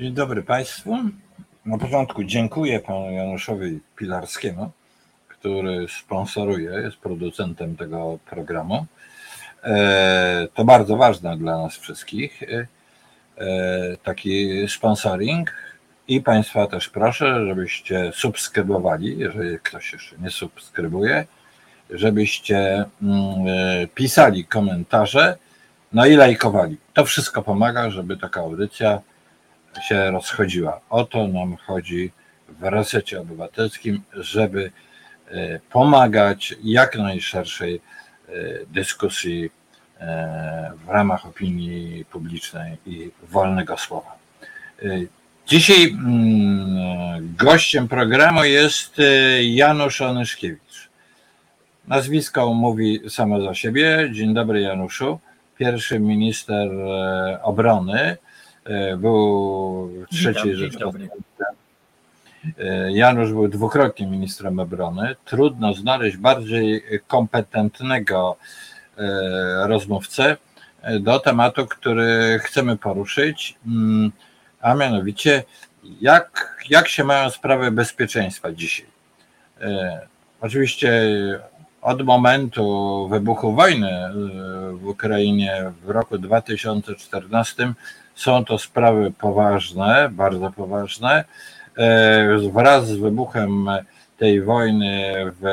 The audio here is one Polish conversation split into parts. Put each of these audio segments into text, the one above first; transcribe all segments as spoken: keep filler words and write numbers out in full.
Dzień dobry Państwu. Na początku dziękuję panu Januszowi Pilarskiemu, który sponsoruje, jest producentem tego programu. To bardzo ważne dla nas wszystkich, taki sponsoring. I Państwa też proszę, żebyście subskrybowali, jeżeli ktoś jeszcze nie subskrybuje, żebyście pisali komentarze, no i lajkowali. To wszystko pomaga, żeby taka audycja się rozchodziła. O to nam chodzi w Resecie Obywatelskim, żeby pomagać jak najszerszej dyskusji w ramach opinii publicznej i wolnego słowa. Dzisiaj gościem programu jest Janusz Onyszkiewicz. Nazwisko mówi samo za siebie. Dzień dobry Januszu. Pierwszy minister obrony był w trzeciej Rzeczypospolitej. Janusz był dwukrotnie ministrem obrony. Trudno znaleźć bardziej kompetentnego rozmówcę do tematu, który chcemy poruszyć, a mianowicie jak, jak się mają sprawy bezpieczeństwa dzisiaj. Oczywiście od momentu wybuchu wojny w Ukrainie w roku dwa tysiące czternastym są to sprawy poważne, bardzo poważne. Wraz z wybuchem tej wojny w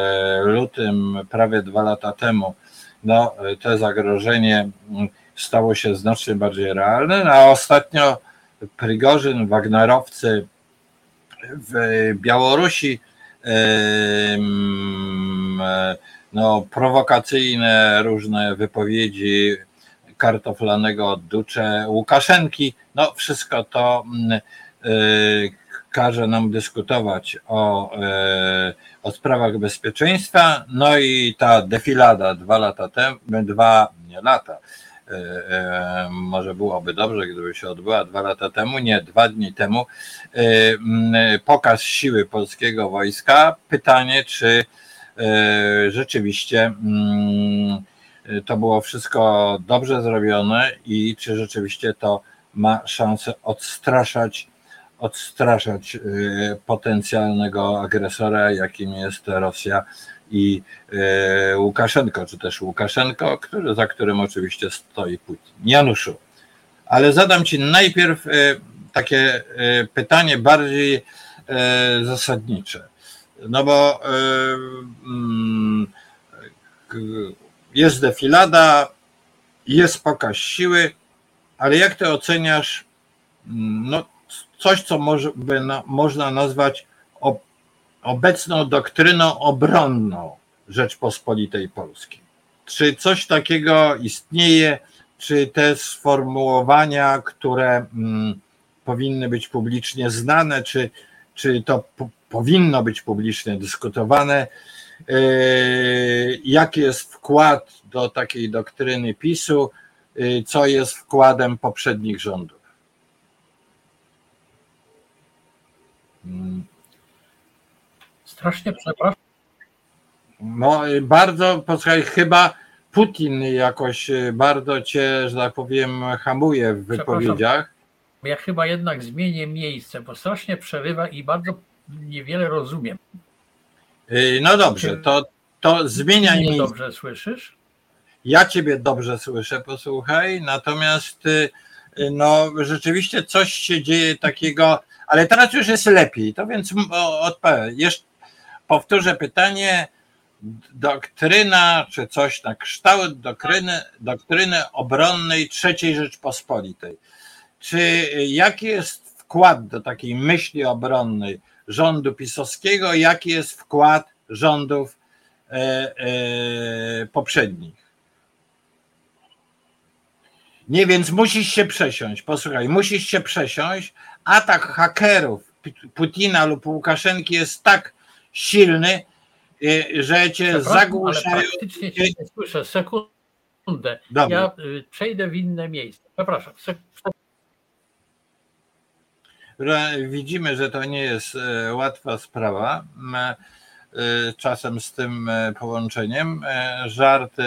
lutym, prawie dwa lata temu, no, to zagrożenie stało się znacznie bardziej realne, no, a ostatnio Prigożyn, Wagnerowcy w Białorusi, no, prowokacyjne różne wypowiedzi kartoflanego Ducze Łukaszenki, no wszystko to każe nam dyskutować o, o sprawach bezpieczeństwa. No i ta defilada dwa lata temu, dwa nie lata, może byłoby dobrze, gdyby się odbyła dwa lata temu, nie, dwa dni temu, pokaz siły polskiego wojska. Pytanie, czy rzeczywiście to było wszystko dobrze zrobione i czy rzeczywiście to ma szansę odstraszać odstraszać potencjalnego agresora, jakim jest Rosja i Łukaszenko, czy też Łukaszenko, który, za którym oczywiście stoi Putin. Januszu, ale zadam Ci najpierw takie pytanie bardziej zasadnicze. No bo jest defilada, jest pokaz siły, ale jak Ty oceniasz, no, coś, co może, by na, można nazwać ob, obecną doktryną obronną Rzeczpospolitej Polskiej. Czy coś takiego istnieje, czy te sformułowania, które mm, powinny być publicznie znane, czy, czy to p- powinno być publicznie dyskutowane? Yy, jaki jest wkład do takiej doktryny PiSu, yy, co jest wkładem poprzednich rządów? Strasznie przepraszam. No bardzo, posłuchaj, chyba Putin jakoś bardzo cię, że tak powiem, hamuje w wypowiedziach. Ja chyba jednak zmienię miejsce, bo strasznie przerywa i bardzo niewiele rozumiem. No dobrze, to, to zmieniaj miejsce. Dobrze słyszysz? Ja ciebie dobrze słyszę, posłuchaj, natomiast no rzeczywiście coś się dzieje takiego. Ale teraz już jest lepiej, to więc odpowiem. Jeszcze powtórzę pytanie. Doktryna, czy coś na kształt doktryny, doktryny obronnej trzeciej Rzeczpospolitej. Czy jaki jest wkład do takiej myśli obronnej rządu pisowskiego, jaki jest wkład rządów e, e, poprzednich? Nie, więc musisz się przesiąść, posłuchaj, musisz się przesiąść. Atak hakerów Putina lub Łukaszenki jest tak silny, że cię zagłuszają. Praktycznie cię nie słyszę. Sekundę. Dobra. Ja przejdę w inne miejsce. Przepraszam. Widzimy, że to nie jest łatwa sprawa. Czasem z tym połączeniem. Żarty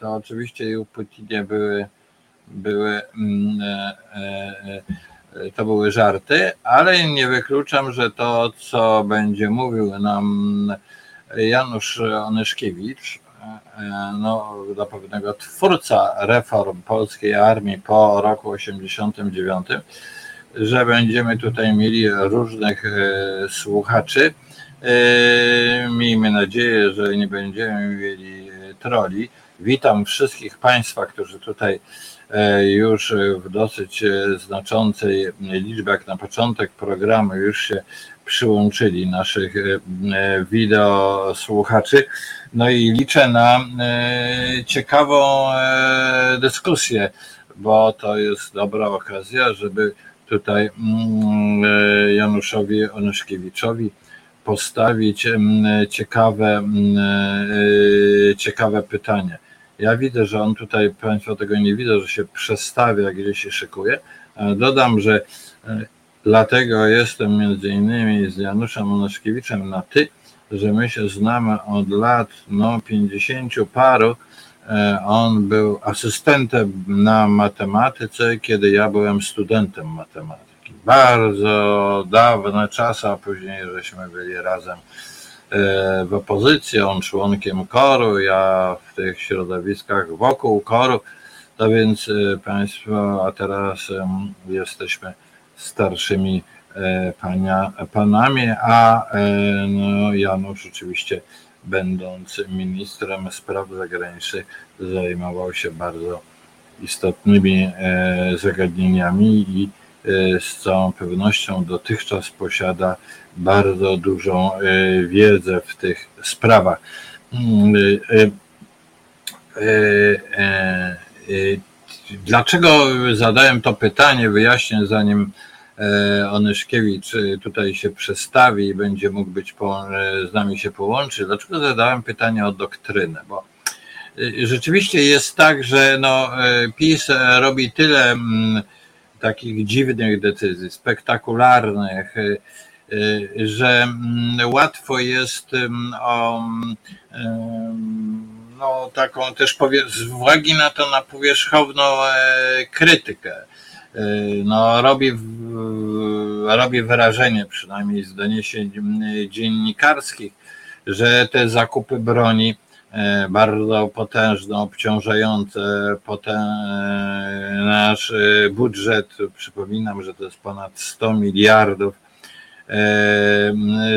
to oczywiście i u Putinie były były To były żarty, ale nie wykluczam, że to, co będzie mówił nam Janusz Onyszkiewicz, no, dla pewnego twórca reform polskiej armii po roku osiemdziesiątym dziewiątym, że będziemy tutaj mieli różnych słuchaczy. Miejmy nadzieję, że nie będziemy mieli troli. Witam wszystkich Państwa, którzy tutaj już w dosyć znaczącej liczbie, jak na początek programu, już się przyłączyli naszych wideo słuchaczy. No i liczę na ciekawą dyskusję, bo to jest dobra okazja, żeby tutaj Januszowi Onyszkiewiczowi postawić ciekawe, ciekawe pytanie. Ja widzę, że on tutaj, Państwo tego nie widzą, że się przestawia, gdzieś się szykuje. Dodam, że dlatego jestem między innymi z Januszem Onyszkiewiczem na ty, że my się znamy od lat no, pięćdziesięciu paru. On był asystentem na matematyce, kiedy ja byłem studentem matematyki. Bardzo dawne czasy, a później żeśmy byli razem w opozycji, on członkiem koru, ja w tych środowiskach wokół koru, to więc Państwo, a teraz jesteśmy starszymi pania, panami, a no, Janusz oczywiście będąc ministrem spraw zagranicznych zajmował się bardzo istotnymi zagadnieniami i z całą pewnością dotychczas posiada bardzo dużą wiedzę w tych sprawach. Dlaczego zadałem to pytanie, wyjaśnię, zanim Onyszkiewicz tutaj się przestawi i będzie mógł być z nami się połączyć. Dlaczego zadałem pytanie o doktrynę? Bo rzeczywiście jest tak, że no, PiS robi tyle takich dziwnych decyzji, spektakularnych, że łatwo jest o no, taką też z uwagi na to na powierzchowną krytykę. No, robi, robi wrażenie, przynajmniej z doniesień dziennikarskich, że te zakupy broni bardzo potężne, obciążające potem nasz budżet, przypominam, że to jest ponad sto miliardów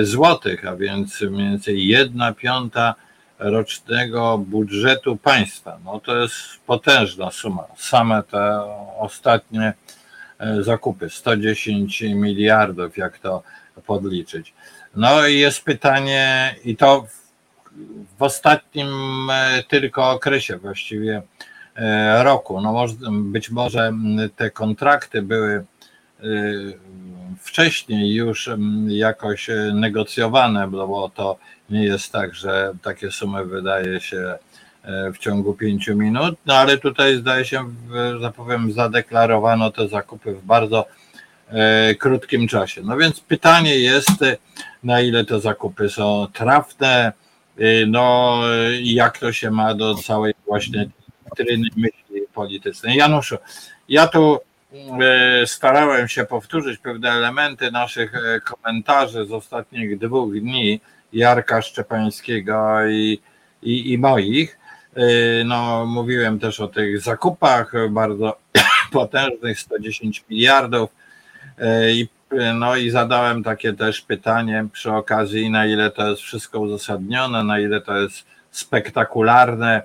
złotych, a więc mniej więcej jedna piąta rocznego budżetu państwa. No to jest potężna suma. Same te ostatnie zakupy, sto dziesięć miliardów, jak to podliczyć. No i jest pytanie, i to w ostatnim tylko okresie właściwie roku, no być może te kontrakty były wcześniej już jakoś negocjowane, bo to nie jest tak, że takie sumy wydaje się w ciągu pięciu minut, no ale tutaj zdaje się, że powiem, zadeklarowano te zakupy w bardzo krótkim czasie. No więc pytanie jest, na ile te zakupy są trafne, no i jak to się ma do całej właśnie doktryny myśli politycznej. Januszu, ja tu starałem się powtórzyć pewne elementy naszych komentarzy z ostatnich dwóch dni, Jarka Szczepańskiego i, i, i moich. No, mówiłem też o tych zakupach bardzo potężnych, sto dziesięć miliardów. I, no i zadałem takie też pytanie przy okazji, na ile to jest wszystko uzasadnione, na ile to jest spektakularne.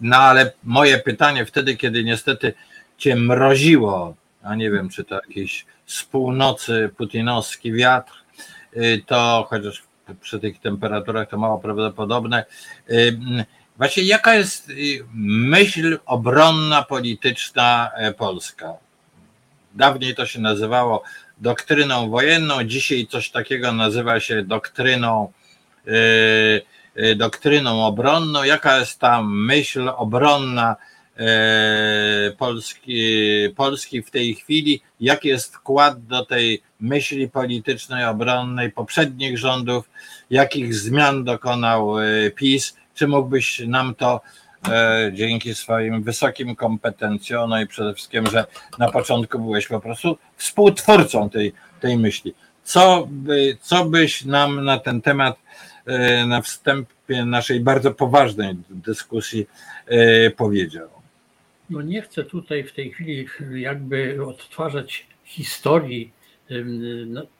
No ale moje pytanie wtedy, kiedy niestety cię mroziło, a nie wiem, czy to jakiś z północy putinowski wiatr, to chociaż przy tych temperaturach to mało prawdopodobne. Właśnie jaka jest myśl obronna polityczna polska? Dawniej to się nazywało doktryną wojenną, dzisiaj coś takiego nazywa się doktryną, doktryną obronną. Jaka jest ta myśl obronna Polski, Polski w tej chwili, jaki jest wkład do tej myśli politycznej, obronnej poprzednich rządów, jakich zmian dokonał PiS, czy mógłbyś nam to dzięki swoim wysokim kompetencjom, no i przede wszystkim, że na początku byłeś po prostu współtwórcą tej, tej myśli. Co, by, co byś nam na ten temat na wstępie naszej bardzo poważnej dyskusji powiedział? No nie chcę tutaj w tej chwili jakby odtwarzać historii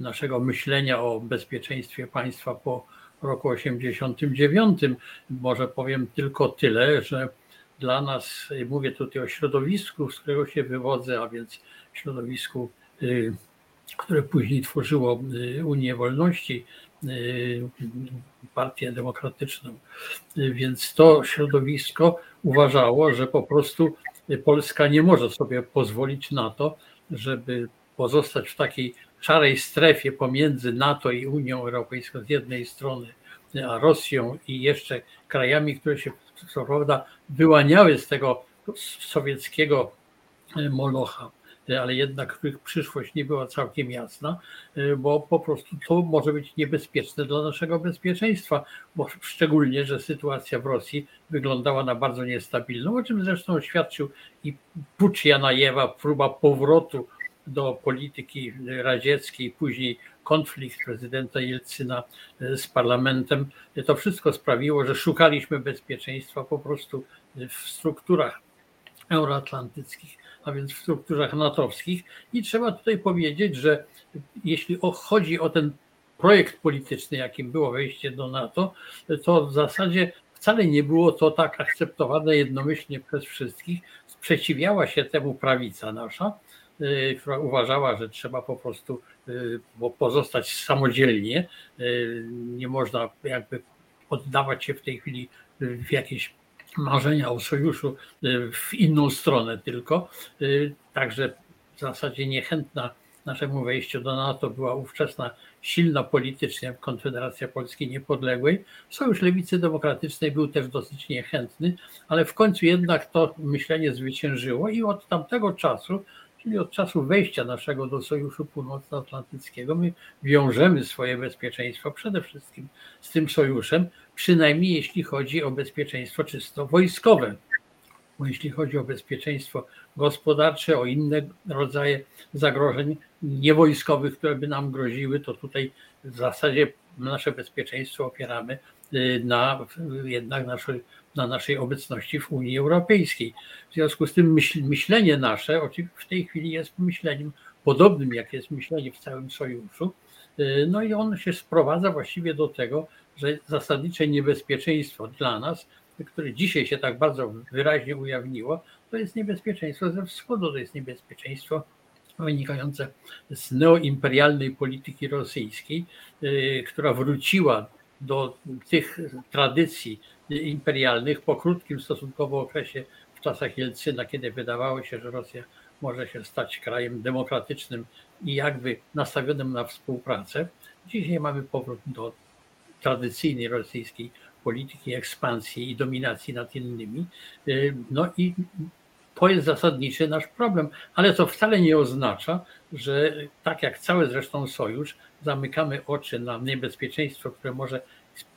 naszego myślenia o bezpieczeństwie państwa po roku osiemdziesiątym dziewiątym. Może powiem tylko tyle, że dla nas, mówię tutaj o środowisku, z którego się wywodzę, a więc środowisku, które później tworzyło Unię Wolności, Partię Demokratyczną. Więc to środowisko uważało, że po prostu Polska nie może sobie pozwolić na to, żeby pozostać w takiej szarej strefie pomiędzy NATO i Unią Europejską z jednej strony, a Rosją i jeszcze krajami, które się, co prawda, wyłaniały z tego sowieckiego molocha, ale jednak których przyszłość nie była całkiem jasna, bo po prostu to może być niebezpieczne dla naszego bezpieczeństwa, bo szczególnie, że sytuacja w Rosji wyglądała na bardzo niestabilną, o czym zresztą świadczył i Pucz Janajewa, próba powrotu do polityki radzieckiej, później konflikt prezydenta Jelcyna z parlamentem. To wszystko sprawiło, że szukaliśmy bezpieczeństwa po prostu w strukturach euroatlantyckich, a więc w strukturach natowskich. I trzeba tutaj powiedzieć, że jeśli chodzi o ten projekt polityczny, jakim było wejście do NATO, to w zasadzie wcale nie było to tak akceptowane jednomyślnie przez wszystkich. Sprzeciwiała się temu prawica nasza, która uważała, że trzeba po prostu pozostać samodzielnie, nie można jakby oddawać się w tej chwili w jakieś marzenia o sojuszu w inną stronę tylko. Także w zasadzie niechętna naszemu wejściu do NATO była ówczesna, silna politycznie Konfederacja Polski Niepodległej. Sojusz Lewicy Demokratycznej był też dosyć niechętny, ale w końcu jednak to myślenie zwyciężyło i od tamtego czasu, czyli od czasu wejścia naszego do Sojuszu Północnoatlantyckiego, my wiążemy swoje bezpieczeństwo przede wszystkim z tym sojuszem, przynajmniej jeśli chodzi o bezpieczeństwo czysto wojskowe. Bo jeśli chodzi o bezpieczeństwo gospodarcze, o inne rodzaje zagrożeń niewojskowych, które by nam groziły, to tutaj w zasadzie nasze bezpieczeństwo opieramy na jednak naszej, na naszej obecności w Unii Europejskiej. W związku z tym myśl, myślenie nasze w tej chwili jest myśleniem podobnym, jak jest myślenie w całym sojuszu. No i ono się sprowadza właściwie do tego, że zasadnicze niebezpieczeństwo dla nas, które dzisiaj się tak bardzo wyraźnie ujawniło, to jest niebezpieczeństwo ze wschodu, to jest niebezpieczeństwo wynikające z neoimperialnej polityki rosyjskiej, która wróciła do tych tradycji imperialnych po krótkim stosunkowo okresie w czasach Jelcyna, kiedy wydawało się, że Rosja może się stać krajem demokratycznym i jakby nastawionym na współpracę. Dzisiaj mamy powrót do tradycyjnej rosyjskiej polityki ekspansji i dominacji nad innymi. No i to jest zasadniczy nasz problem, ale to wcale nie oznacza, że tak jak cały zresztą sojusz, zamykamy oczy na niebezpieczeństwo, które może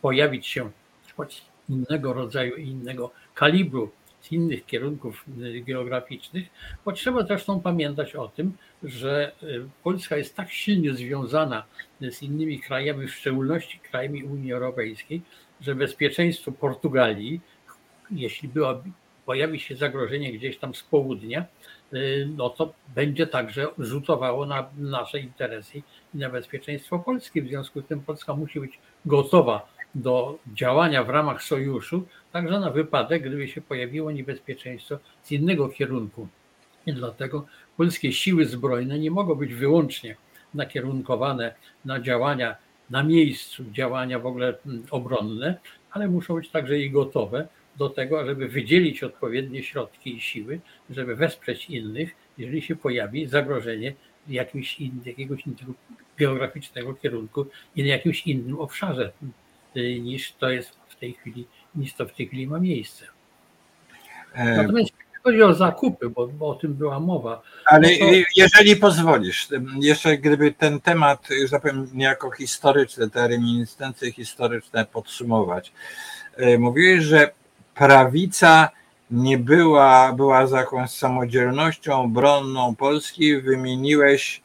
pojawić się choć innego rodzaju i innego kalibru z innych kierunków geograficznych, bo trzeba zresztą pamiętać o tym, że Polska jest tak silnie związana z innymi krajami, w szczególności krajami Unii Europejskiej, że bezpieczeństwo Portugalii, jeśli byłaby pojawi się zagrożenie gdzieś tam z południa, no to będzie także rzutowało na nasze interesy i na bezpieczeństwo Polski. W związku z tym Polska musi być gotowa do działania w ramach sojuszu, także na wypadek, gdyby się pojawiło niebezpieczeństwo z innego kierunku. I dlatego polskie siły zbrojne nie mogą być wyłącznie nakierunkowane na działania na miejscu, działania w ogóle obronne, ale muszą być także i gotowe do tego, żeby wydzielić odpowiednie środki i siły, żeby wesprzeć innych, jeżeli się pojawi zagrożenie jakimś in, jakiegoś innego geograficznego kierunku i na jakimś innym obszarze niż to jest w tej chwili, niż to w tej chwili ma miejsce. Natomiast jeśli chodzi o zakupy, bo, bo o tym była mowa. Ale to... jeżeli pozwolisz, jeszcze gdyby ten temat, już zapowiem, niejako historyczne, te reminiscencje historyczne podsumować. Mówiłeś, że prawica nie była, była za jakąś samodzielnością obronną Polski, wymieniłeś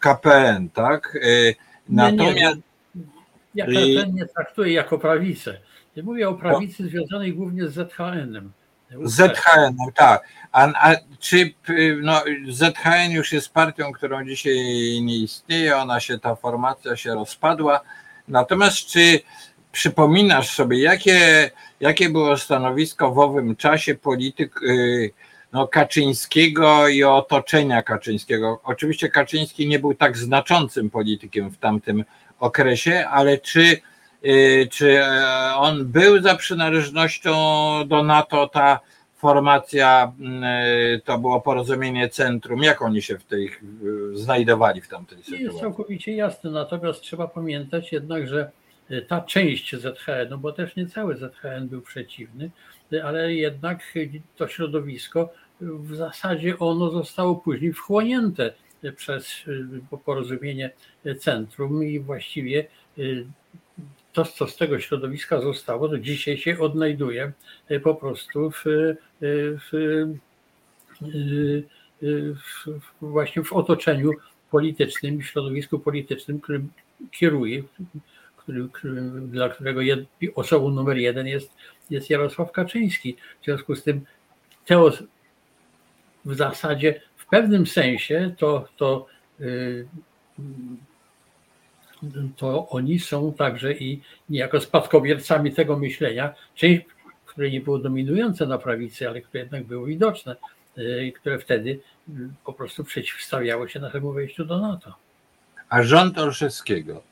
K P N, tak? Natomiast... Ja K P N nie traktuję jako prawicę. Ja mówię o prawicy no. związanej głównie z Z H N-em. Z H N-em, tak. A, a czy no, Z H N już jest partią, którą dzisiaj nie istnieje, ona się, ta formacja się rozpadła. Natomiast czy przypominasz sobie, jakie, jakie było stanowisko w owym czasie polityk no, Kaczyńskiego i otoczenia Kaczyńskiego? Oczywiście Kaczyński nie był tak znaczącym politykiem w tamtym okresie, ale czy, czy on był za przynależnością do NATO, ta formacja, to było Porozumienie Centrum, jak oni się w tej znajdowali w tamtej sytuacji? Jest całkowicie jasne, natomiast trzeba pamiętać jednak, że ta część Z H N, no bo też nie cały Z H N był przeciwny, ale jednak to środowisko w zasadzie ono zostało później wchłonięte przez Porozumienie Centrum i właściwie to, co z tego środowiska zostało, to dzisiaj się odnajduje po prostu w, w, w, właśnie w otoczeniu politycznym, w środowisku politycznym, którym kieruje, który, który, dla którego jed, osobą numer jeden jest, jest Jarosław Kaczyński. W związku z tym te w zasadzie w pewnym sensie to, to, to oni są także i niejako spadkobiercami tego myślenia, część, które nie było dominujące na prawicy, ale które jednak było widoczne i które wtedy po prostu przeciwstawiało się naszemu wejściu do NATO. A rząd Olszewskiego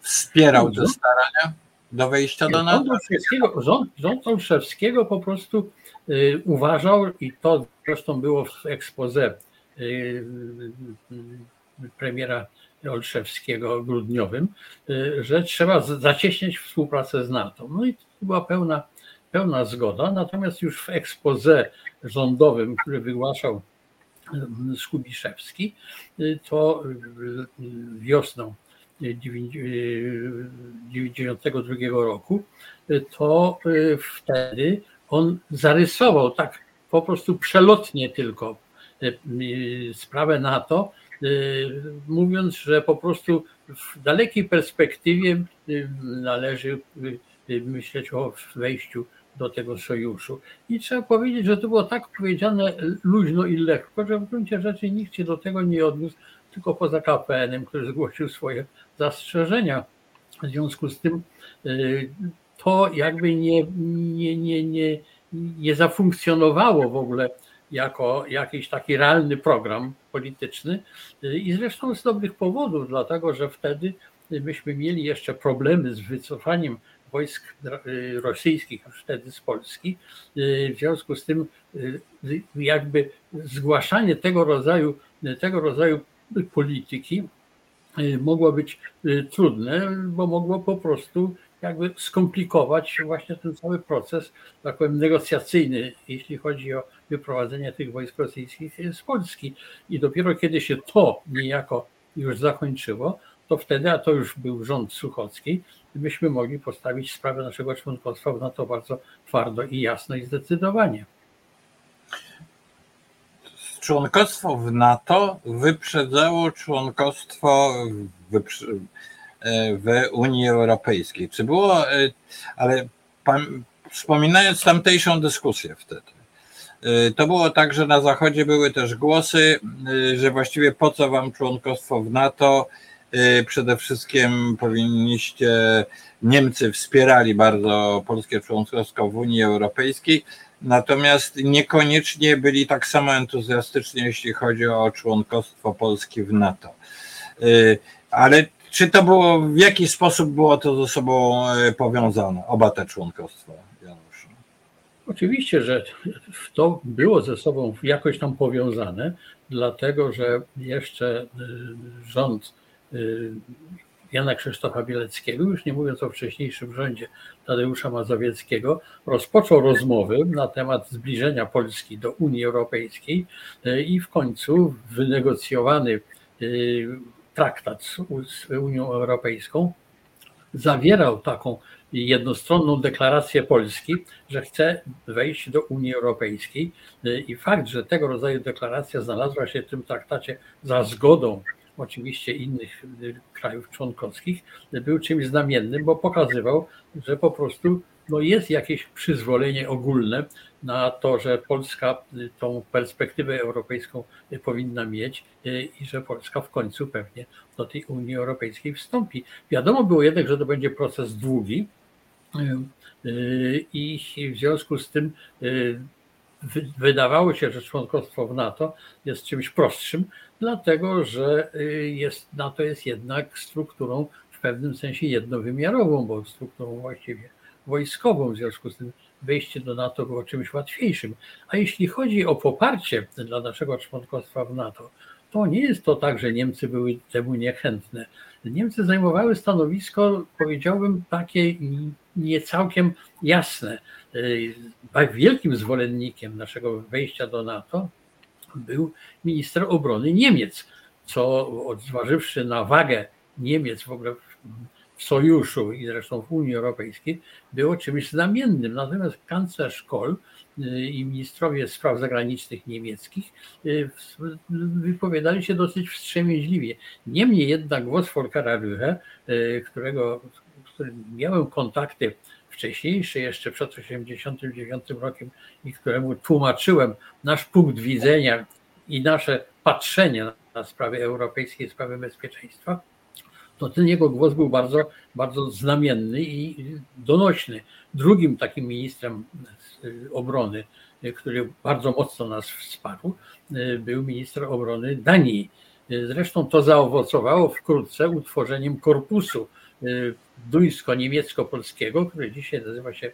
wspierał no, te starania do wejścia do NATO? Rząd Olszewskiego, rząd, rząd Olszewskiego po prostu y, uważał, i to zresztą było w exposé y, y, y, premiera Olszewskiego grudniowym, y, że trzeba zacieśniać współpracę z NATO. No i to była pełna, pełna zgoda, natomiast już w exposé rządowym, który wygłaszał y, Skubiszewski, y, to y, y, wiosną dziewięćdziesiątego drugiego roku, to wtedy on zarysował tak po prostu przelotnie tylko sprawę NATO, mówiąc, że po prostu w dalekiej perspektywie należy myśleć o wejściu do tego sojuszu. I trzeba powiedzieć, że to było tak powiedziane luźno i lekko, że w gruncie rzeczy nikt się do tego nie odniósł, tylko poza K P N-em, który zgłosił swoje zastrzeżenia. W związku z tym to jakby nie, nie, nie, nie, nie zafunkcjonowało w ogóle jako jakiś taki realny program polityczny i zresztą z dobrych powodów, dlatego że wtedy myśmy mieli jeszcze problemy z wycofaniem wojsk rosyjskich już wtedy z Polski. W związku z tym jakby zgłaszanie tego rodzaju, tego rodzaju polityki mogło być trudne, bo mogło po prostu jakby skomplikować właśnie ten cały proces, tak powiem, negocjacyjny, jeśli chodzi o wyprowadzenie tych wojsk rosyjskich z Polski. I dopiero kiedy się to niejako już zakończyło, to wtedy, a to już był rząd Suchockiej, byśmy mogli postawić sprawę naszego członkostwa w NATO bardzo twardo i jasno i zdecydowanie. Członkostwo w NATO wyprzedzało członkostwo w, w Unii Europejskiej. Czy było, ale pan, wspominając tamtejszą dyskusję wtedy, to było tak, że na Zachodzie były też głosy, że właściwie po co wam członkostwo w NATO, przede wszystkim powinniście, Niemcy wspierali bardzo polskie członkostwo w Unii Europejskiej, natomiast niekoniecznie byli tak samo entuzjastyczni, jeśli chodzi o członkostwo Polski w NATO. Ale czy to było, w jaki sposób było to ze sobą powiązane, oba te członkostwa, Januszu? Oczywiście, że to było ze sobą jakoś tam powiązane, dlatego że jeszcze rząd Jana Krzysztofa Bieleckiego, już nie mówiąc o wcześniejszym rządzie Tadeusza Mazowieckiego, rozpoczął rozmowy na temat zbliżenia Polski do Unii Europejskiej i w końcu wynegocjowany traktat z Unią Europejską zawierał taką jednostronną deklarację Polski, że chce wejść do Unii Europejskiej i fakt, że tego rodzaju deklaracja znalazła się w tym traktacie za zgodą oczywiście innych krajów członkowskich, był czymś znamiennym, bo pokazywał, że po prostu no jest jakieś przyzwolenie ogólne na to, że Polska tą perspektywę europejską powinna mieć i że Polska w końcu pewnie do tej Unii Europejskiej wstąpi. Wiadomo było jednak, że to będzie proces długi i w związku z tym wydawało się, że członkostwo w NATO jest czymś prostszym, dlatego że jest, NATO jest jednak strukturą w pewnym sensie jednowymiarową, bo strukturą właściwie wojskową, w związku z tym wejście do NATO było czymś łatwiejszym. A jeśli chodzi o poparcie dla naszego członkostwa w NATO, to nie jest to tak, że Niemcy były temu niechętne. Niemcy zajmowały stanowisko, powiedziałbym, takie nie całkiem jasne. Wielkim zwolennikiem naszego wejścia do NATO był minister obrony Niemiec, co zważywszy na wagę Niemiec w ogóle w Sojuszu i zresztą w Unii Europejskiej było czymś znamiennym. Natomiast kanclerz Kohl i ministrowie spraw zagranicznych niemieckich wypowiadali się dosyć wstrzemięźliwie. Niemniej jednak głos Volkera Rühe, którego z którym miałem kontakty wcześniejsze, jeszcze przed tysiąc dziewięćset osiemdziesiątym dziewiątym rokiem i któremu tłumaczyłem nasz punkt widzenia i nasze patrzenie na sprawy europejskie, sprawy bezpieczeństwa, to ten jego głos był bardzo, bardzo znamienny i donośny. Drugim takim ministrem obrony, który bardzo mocno nas wsparł, był minister obrony Danii. Zresztą to zaowocowało wkrótce utworzeniem korpusu duńsko-niemiecko-polskiego, który dzisiaj nazywa się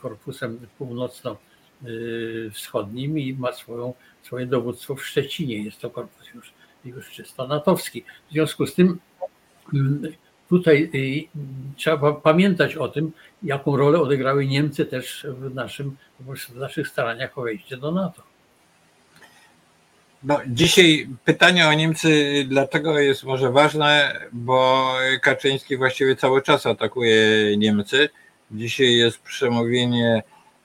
Korpusem Północno-Wschodnim i ma swoją, swoje dowództwo w Szczecinie. Jest to korpus już, już czysto natowski. W związku z tym tutaj trzeba pamiętać o tym, jaką rolę odegrały Niemcy też w, naszym, w naszych staraniach o wejście do NATO. No, dzisiaj pytanie o Niemcy dlatego jest może ważne, bo Kaczyński właściwie cały czas atakuje Niemcy. Dzisiaj jest przemówienie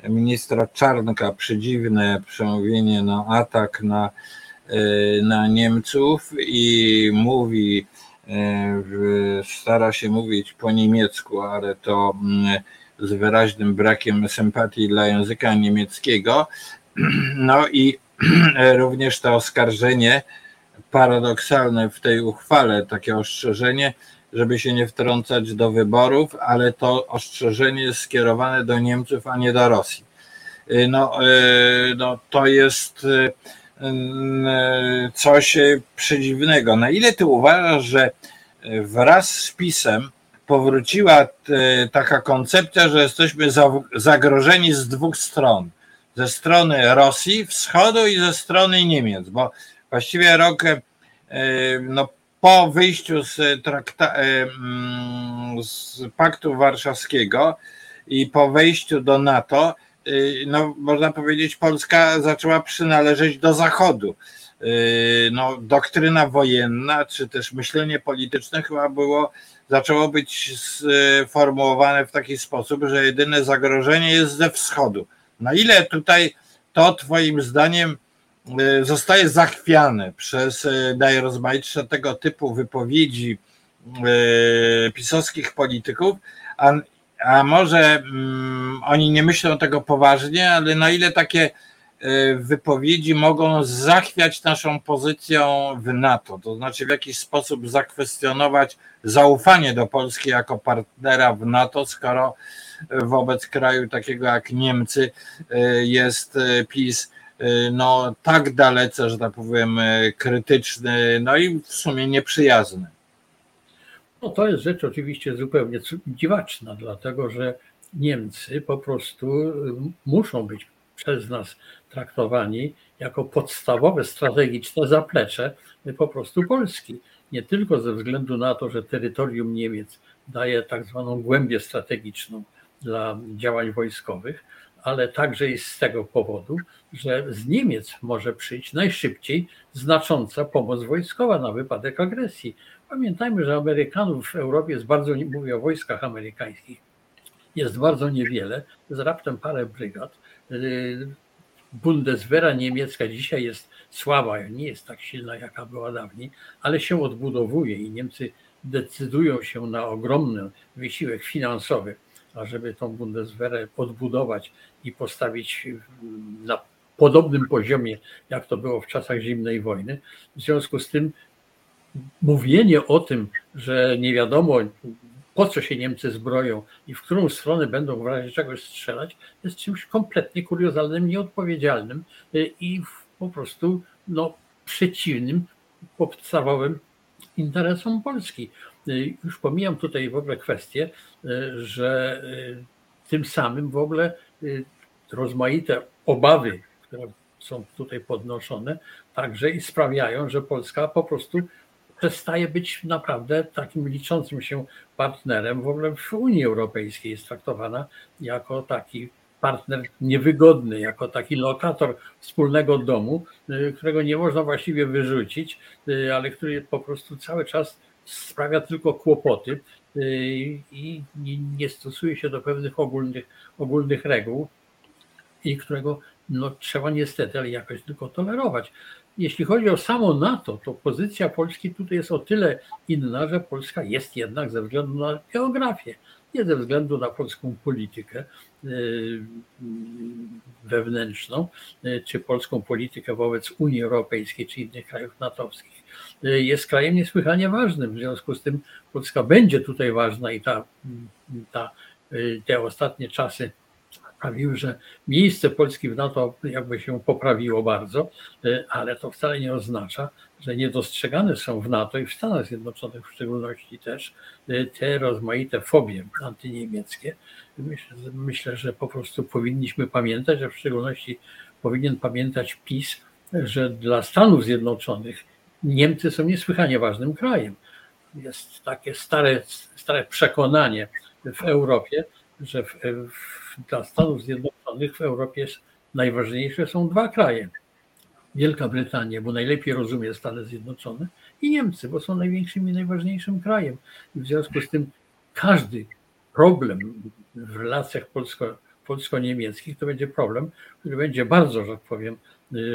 ministra Czarnka, przedziwne przemówienie na atak na, na Niemców i mówi... stara się mówić po niemiecku, ale to z wyraźnym brakiem sympatii dla języka niemieckiego. No i również to oskarżenie paradoksalne w tej uchwale, takie ostrzeżenie, żeby się nie wtrącać do wyborów, ale to ostrzeżenie jest skierowane do Niemców, a nie do Rosji. No, no to jest... coś przedziwnego. Na ile ty uważasz, że wraz z PiS-em powróciła t, taka koncepcja, że jesteśmy za, zagrożeni z dwóch stron. Ze strony Rosji, Wschodu i ze strony Niemiec, bo właściwie rok no, po wyjściu z, trakta, z Paktu Warszawskiego i po wejściu do NATO no, można powiedzieć, Polska zaczęła przynależeć do Zachodu. No, doktryna wojenna, czy też myślenie polityczne chyba było, zaczęło być sformułowane w taki sposób, że jedyne zagrożenie jest ze wschodu. Na ile tutaj to twoim zdaniem zostaje zachwiane przez najrozmaitsze tego typu wypowiedzi pisowskich polityków, a A może um, oni nie myślą tego poważnie, ale na ile takie y, wypowiedzi mogą zachwiać naszą pozycją w NATO, to znaczy w jakiś sposób zakwestionować zaufanie do Polski jako partnera w NATO, skoro wobec kraju takiego jak Niemcy y, jest y, PiS y, no, tak dalece, że tak powiem, y, krytyczny, no i w sumie nieprzyjazny. No to jest rzecz oczywiście zupełnie dziwaczna, dlatego że Niemcy po prostu muszą być przez nas traktowani jako podstawowe, strategiczne zaplecze po prostu Polski. Nie tylko ze względu na to, że terytorium Niemiec daje tak zwaną głębię strategiczną dla działań wojskowych, ale także i z tego powodu, że z Niemiec może przyjść najszybciej znacząca pomoc wojskowa na wypadek agresji. Pamiętajmy, że Amerykanów w Europie jest bardzo, mówię o wojskach amerykańskich, jest bardzo niewiele, jest raptem parę brygad. Bundeswehra niemiecka dzisiaj jest słaba, nie jest tak silna, jaka była dawniej, ale się odbudowuje i Niemcy decydują się na ogromny wysiłek finansowy, ażeby tą Bundeswehrę odbudować i postawić na podobnym poziomie, jak to było w czasach zimnej wojny. W związku z tym mówienie o tym, że nie wiadomo, po co się Niemcy zbroją i w którą stronę będą w razie czegoś strzelać, jest czymś kompletnie kuriozalnym, nieodpowiedzialnym i po prostu no, przeciwnym podstawowym interesom Polski. Już pomijam tutaj w ogóle kwestię, że tym samym w ogóle rozmaite obawy, które są tutaj podnoszone, także i sprawiają, że Polska po prostu przestaje być naprawdę takim liczącym się partnerem w ogóle w Unii Europejskiej. Jest traktowana jako taki partner niewygodny, jako taki lokator wspólnego domu, którego nie można właściwie wyrzucić, ale który po prostu cały czas sprawia tylko kłopoty i nie stosuje się do pewnych ogólnych, ogólnych reguł i którego no, trzeba niestety, ale jakoś tylko tolerować. Jeśli chodzi o samo NATO, to pozycja Polski tutaj jest o tyle inna, że Polska jest jednak ze względu na geografię, nie ze względu na polską politykę wewnętrzną, czy polską politykę wobec Unii Europejskiej, czy innych krajów natowskich. Jest krajem niesłychanie ważnym, w związku z tym Polska będzie tutaj ważna i ta, ta, te ostatnie czasy sprawiły, że miejsce Polski w NATO jakby się poprawiło bardzo, ale to wcale nie oznacza, że niedostrzegane są w NATO i w Stanach Zjednoczonych w szczególności też te rozmaite fobie antyniemieckie. Myślę, myślę, że po prostu powinniśmy pamiętać, a w szczególności powinien pamiętać PiS, że dla Stanów Zjednoczonych Niemcy są niesłychanie ważnym krajem. Jest takie stare, stare przekonanie w Europie, że w, w, dla Stanów Zjednoczonych w Europie najważniejsze są dwa kraje. Wielka Brytania, bo najlepiej rozumie Stany Zjednoczone, i Niemcy, bo są największym i najważniejszym krajem. I w związku z tym każdy problem w relacjach polsko, polsko-niemieckich to będzie problem, który będzie bardzo, że tak powiem,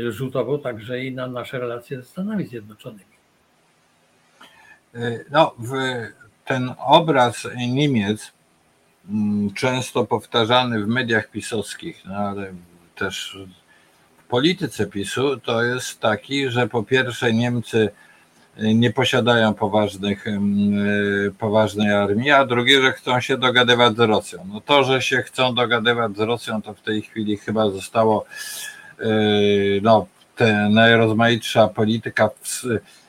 rzutował także i na nasze relacje ze Stanami Zjednoczonymi. No, w ten obraz Niemiec często powtarzany w mediach pisowskich, no ale też w polityce PiSu, to jest taki, że po pierwsze Niemcy nie posiadają poważnych, poważnej armii, a drugie, że chcą się dogadywać z Rosją. No to, że się chcą dogadywać z Rosją, to w tej chwili chyba zostało no, te najrozmaitsza polityka,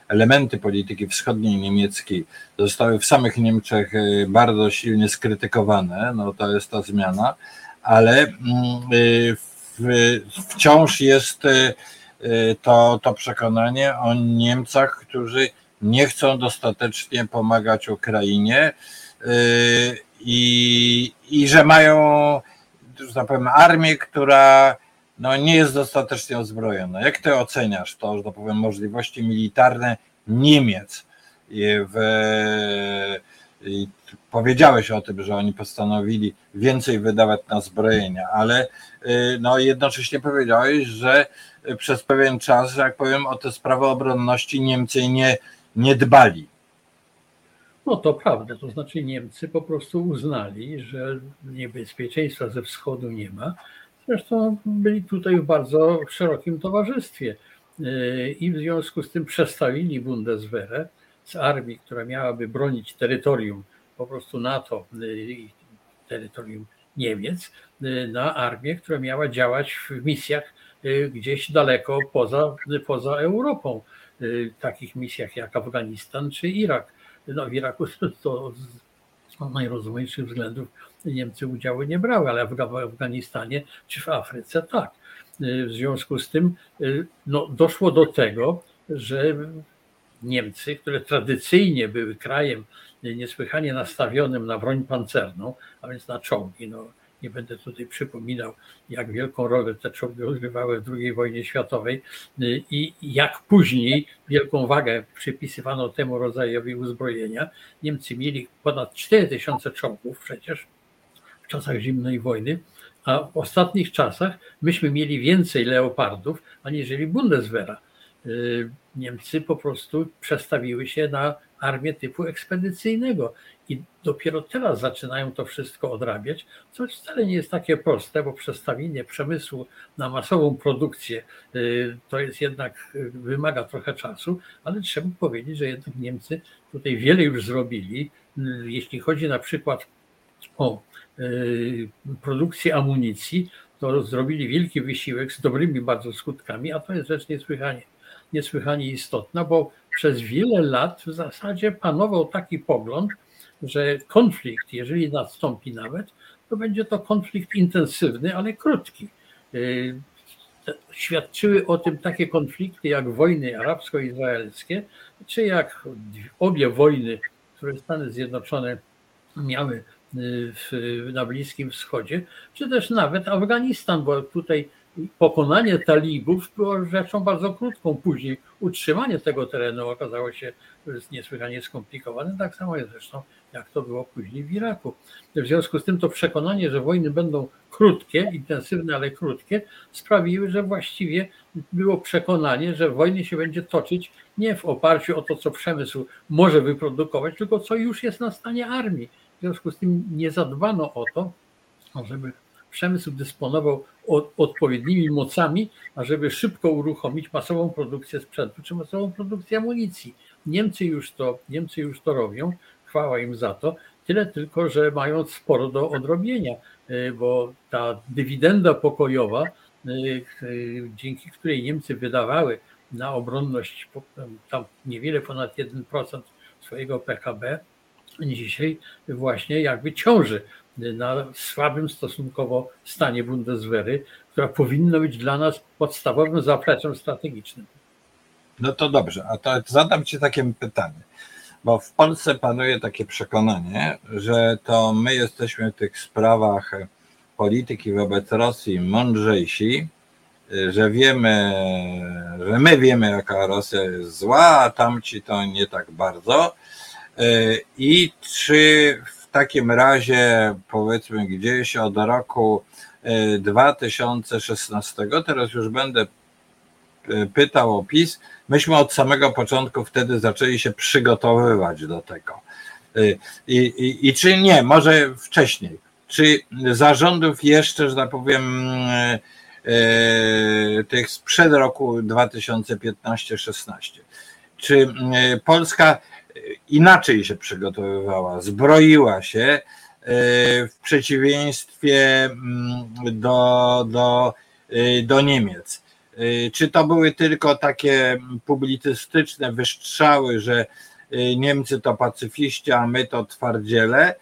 elementy polityki wschodniej niemieckiej zostały w samych Niemczech bardzo silnie skrytykowane, no to jest ta zmiana, ale wciąż jest to, to przekonanie o Niemcach, którzy nie chcą dostatecznie pomagać Ukrainie i, i że mają, że tak powiem, armię, która no nie jest dostatecznie uzbrojona. Jak ty oceniasz to, że to powiem, możliwości militarne Niemiec? W, i powiedziałeś o tym, że oni postanowili więcej wydawać na zbrojenia, ale no, jednocześnie powiedziałeś, że przez pewien czas, że jak powiem, o te sprawy obronności Niemcy nie, nie dbali. No to prawda, to znaczy Niemcy po prostu uznali, że niebezpieczeństwa ze wschodu nie ma. Zresztą byli tutaj w bardzo szerokim towarzystwie i w związku z tym przestawili Bundeswehrę z armii, która miałaby bronić terytorium po prostu NATO i terytorium Niemiec, na armię, która miała działać w misjach gdzieś daleko poza, poza Europą, w takich misjach jak Afganistan czy Irak. No w Iraku to z najrozumniejszych względów Niemcy udziału nie brały, ale w Afganistanie czy w Afryce tak. W związku z tym no, doszło do tego, że Niemcy, które tradycyjnie były krajem niesłychanie nastawionym na broń pancerną, a więc na czołgi, no, nie będę tutaj przypominał, jak wielką rolę te czołgi odgrywały w drugiej wojnie światowej i jak później wielką wagę przypisywano temu rodzajowi uzbrojenia. Niemcy mieli ponad cztery tysiące czołgów przecież w czasach zimnej wojny, a w ostatnich czasach myśmy mieli więcej Leopardów, aniżeli Bundeswehra. Niemcy po prostu przestawiły się na armię typu ekspedycyjnego i dopiero teraz zaczynają to wszystko odrabiać, co wcale nie jest takie proste, bo przestawienie przemysłu na masową produkcję to jest jednak, wymaga trochę czasu, ale trzeba powiedzieć, że jednak Niemcy tutaj wiele już zrobili, jeśli chodzi na przykład o produkcję amunicji, to zrobili wielki wysiłek z dobrymi bardzo skutkami, a to jest rzecz niesłychanie, niesłychanie istotna, bo przez wiele lat w zasadzie panował taki pogląd, że konflikt, jeżeli nastąpi nawet, to będzie to konflikt intensywny, ale krótki. Świadczyły o tym takie konflikty jak wojny arabsko-izraelskie, czy jak obie wojny, które Stany Zjednoczone miały W, na Bliskim Wschodzie, czy też nawet Afganistan, bo tutaj pokonanie talibów było rzeczą bardzo krótką. Później utrzymanie tego terenu okazało się niesłychanie skomplikowane, tak samo jest zresztą, jak to było później w Iraku. W związku z tym to przekonanie, że wojny będą krótkie, intensywne, ale krótkie, sprawiły, że właściwie było przekonanie, że wojny się będzie toczyć nie w oparciu o to, co przemysł może wyprodukować, tylko co już jest na stanie armii. W związku z tym nie zadbano o to, żeby przemysł dysponował od, odpowiednimi mocami, ażeby szybko uruchomić masową produkcję sprzętu czy masową produkcję amunicji. Niemcy już to, Niemcy już to robią, chwała im za to, tyle tylko, że mają sporo do odrobienia, bo ta dywidenda pokojowa, dzięki której Niemcy wydawały na obronność tam niewiele ponad jeden procent swojego P K B, dzisiaj właśnie jakby ciąży na słabym stosunkowo stanie Bundeswehry, która powinna być dla nas podstawowym zapleczem strategicznym. No to dobrze, a to zadam Ci takie pytanie, bo w Polsce panuje takie przekonanie, że to my jesteśmy w tych sprawach polityki wobec Rosji mądrzejsi, że wiemy, że my wiemy, jaka Rosja jest zła, a tamci to nie tak bardzo. I czy w takim razie, powiedzmy gdzieś od roku dwa tysiące szesnastego, teraz już będę pytał o PiS, myśmy od samego początku wtedy zaczęli się przygotowywać do tego. I, i, i czy nie, może wcześniej, czy zarządów jeszcze, że tak powiem, tych sprzed roku dwa tysiące piętnaście szesnaście, czy Polska inaczej się przygotowywała, zbroiła się w przeciwieństwie do, do, do Niemiec. Czy to były tylko takie publicystyczne wystrzały, że Niemcy to pacyfiści, a my to twardziele?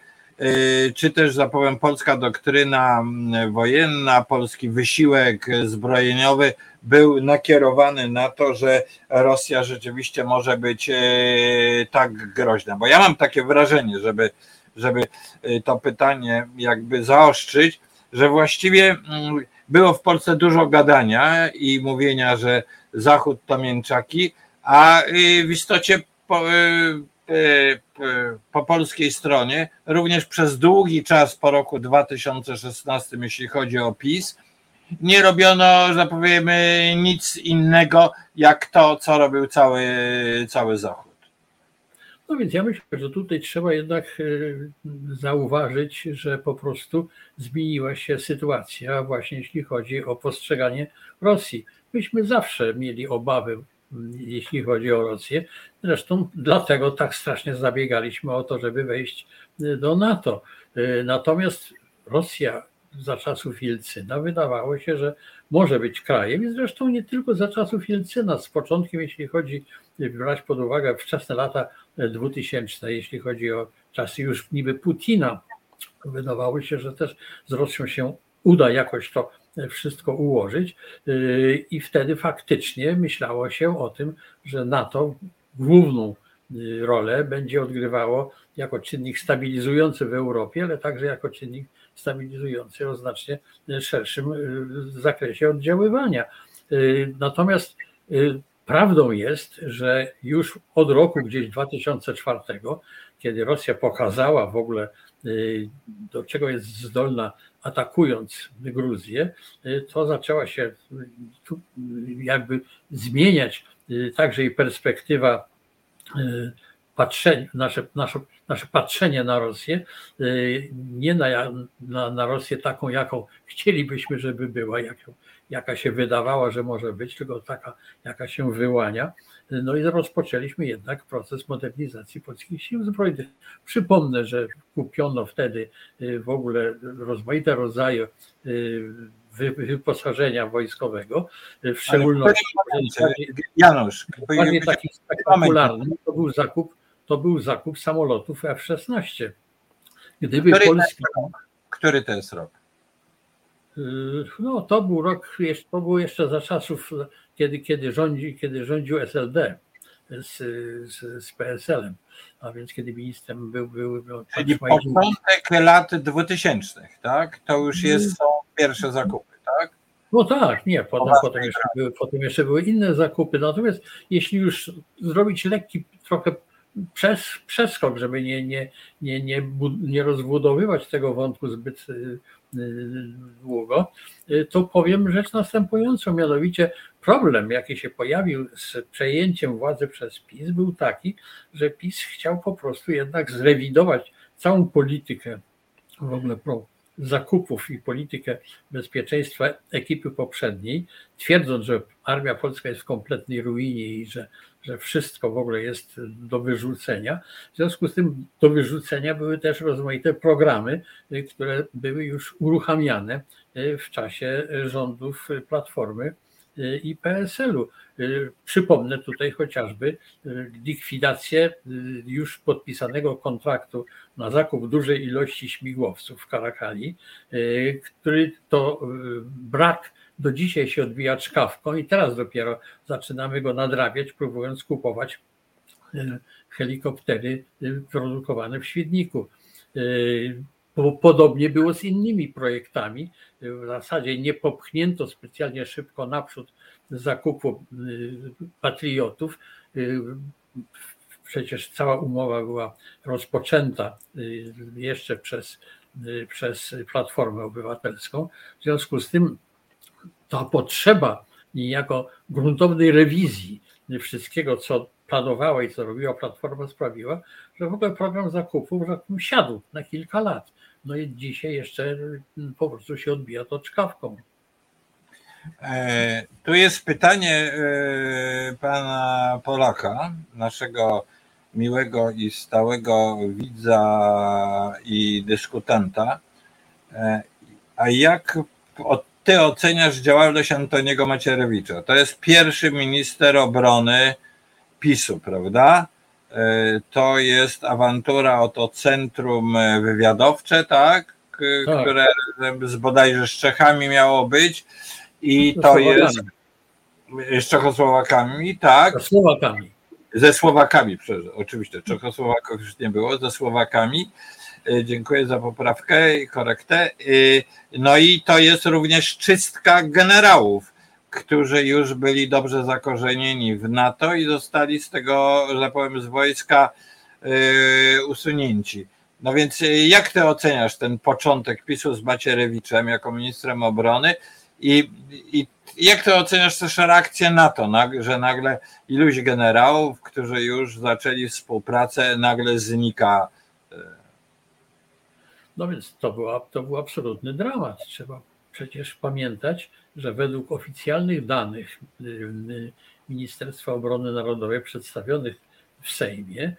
Czy też, zapowiem, polska doktryna wojenna, polski wysiłek zbrojeniowy był nakierowany na to, że Rosja rzeczywiście może być tak groźna? Bo ja mam takie wrażenie, żeby, żeby to pytanie jakby zaostrzyć, że właściwie było w Polsce dużo gadania i mówienia, że Zachód to mięczaki, a w istocie po, po polskiej stronie również przez długi czas po roku dwa tysiące szesnastym, jeśli chodzi o PiS, nie robiono, że tak powiem, nic innego jak to, co robił cały, cały Zachód. No więc ja myślę, że tutaj trzeba jednak zauważyć, że po prostu zmieniła się sytuacja właśnie jeśli chodzi o postrzeganie Rosji. Myśmy zawsze mieli obawy, jeśli chodzi o Rosję. Zresztą dlatego tak strasznie zabiegaliśmy o to, żeby wejść do NATO. Natomiast Rosja za czasów Jelcyna wydawało się, że może być krajem i zresztą nie tylko za czasów Jelcyna, z początkiem, jeśli chodzi, brać pod uwagę wczesne lata dwutysięczne, jeśli chodzi o czasy już niby Putina, wydawało się, że też z Rosją się uda jakoś to wszystko ułożyć i wtedy faktycznie myślało się o tym, że NATO główną rolę będzie odgrywało jako czynnik stabilizujący w Europie, ale także jako czynnik stabilizujący o znacznie szerszym zakresie oddziaływania. Natomiast Prawdą jest, że już od roku gdzieś dwa tysiące czwartego, kiedy Rosja pokazała w ogóle, do czego jest zdolna, atakując Gruzję, to zaczęła się jakby zmieniać także i perspektywa patrzenia, nasze, nasze, nasze patrzenie na Rosję, nie na, na, na Rosję taką, jaką chcielibyśmy, żeby była, jaką, jaka się wydawała, że może być, tylko taka, jaka się wyłania. No i rozpoczęliśmy jednak proces modernizacji polskich sił zbrojnych. Przypomnę, że kupiono wtedy w ogóle rozmaite rodzaje wyposażenia wojskowego, w szczególności... Janusz, bardziej taki spektakularny, to był zakup, to był zakup samolotów F szesnaście. Gdyby który, Polski... który to jest rok? No to był rok, to było jeszcze za czasów, kiedy, kiedy, rządzi, kiedy rządził S L D z, z, z P S L-em, a więc kiedy ministrem był... był, był Czyli początek lat dwutysięcznych, tak? To już jest, są pierwsze zakupy, tak? No tak, nie, potem, potem, jeszcze były, potem jeszcze były inne zakupy, natomiast jeśli już zrobić lekki trochę przez, przeskok, żeby nie, nie, nie, nie, nie rozbudowywać tego wątku zbyt długo, to powiem rzecz następującą, mianowicie problem, jaki się pojawił z przejęciem władzy przez PiS, był taki, że PiS chciał po prostu jednak zrewidować całą politykę w ogóle pro zakupów i politykę bezpieczeństwa ekipy poprzedniej, twierdząc, że armia polska jest w kompletnej ruinie i że, że wszystko w ogóle jest do wyrzucenia. W związku z tym do wyrzucenia były też rozmaite programy, które były już uruchamiane w czasie rządów Platformy i P S L-u. Przypomnę tutaj chociażby likwidację już podpisanego kontraktu na zakup dużej ilości śmigłowców w Karakali, który to brak do dzisiaj się odbija czkawką i teraz dopiero zaczynamy go nadrabiać, próbując kupować helikoptery produkowane w Świdniku. Podobnie było z innymi projektami. W zasadzie nie popchnięto specjalnie szybko naprzód zakupu patriotów. Przecież cała umowa była rozpoczęta jeszcze przez, przez Platformę Obywatelską. W związku z tym ta potrzeba niejako gruntownej rewizji wszystkiego, co planowała i co robiła Platforma, sprawiła, że w ogóle program zakupów siadł na kilka lat. No i dzisiaj jeszcze po prostu się odbija to czkawką. E, tu jest pytanie e, pana Polaka, naszego miłego i stałego widza i dyskutanta. E, a jak od ty oceniasz działalność Antoniego Macierewicza? To jest pierwszy minister obrony PiS-u, prawda? To jest awantura o to centrum wywiadowcze, tak? tak? Które z bodajże z Czechami miało być i to jest z Czechosłowakami, tak? Ze Słowakami. Ze Słowakami, oczywiście. Czechosłowaków już nie było, ze Słowakami. Dziękuję za poprawkę i korektę. No i to jest również czystka generałów, którzy już byli dobrze zakorzenieni w NATO i zostali z tego, że powiem, z wojska usunięci. No więc jak ty oceniasz ten początek PiS-u z Macierewiczem jako ministrem obrony i, i jak ty oceniasz też reakcję NATO, że nagle iluś generałów, którzy już zaczęli współpracę, nagle znika? No więc to, była, to był absolutny dramat. Trzeba przecież pamiętać, że według oficjalnych danych Ministerstwa Obrony Narodowej przedstawionych w Sejmie,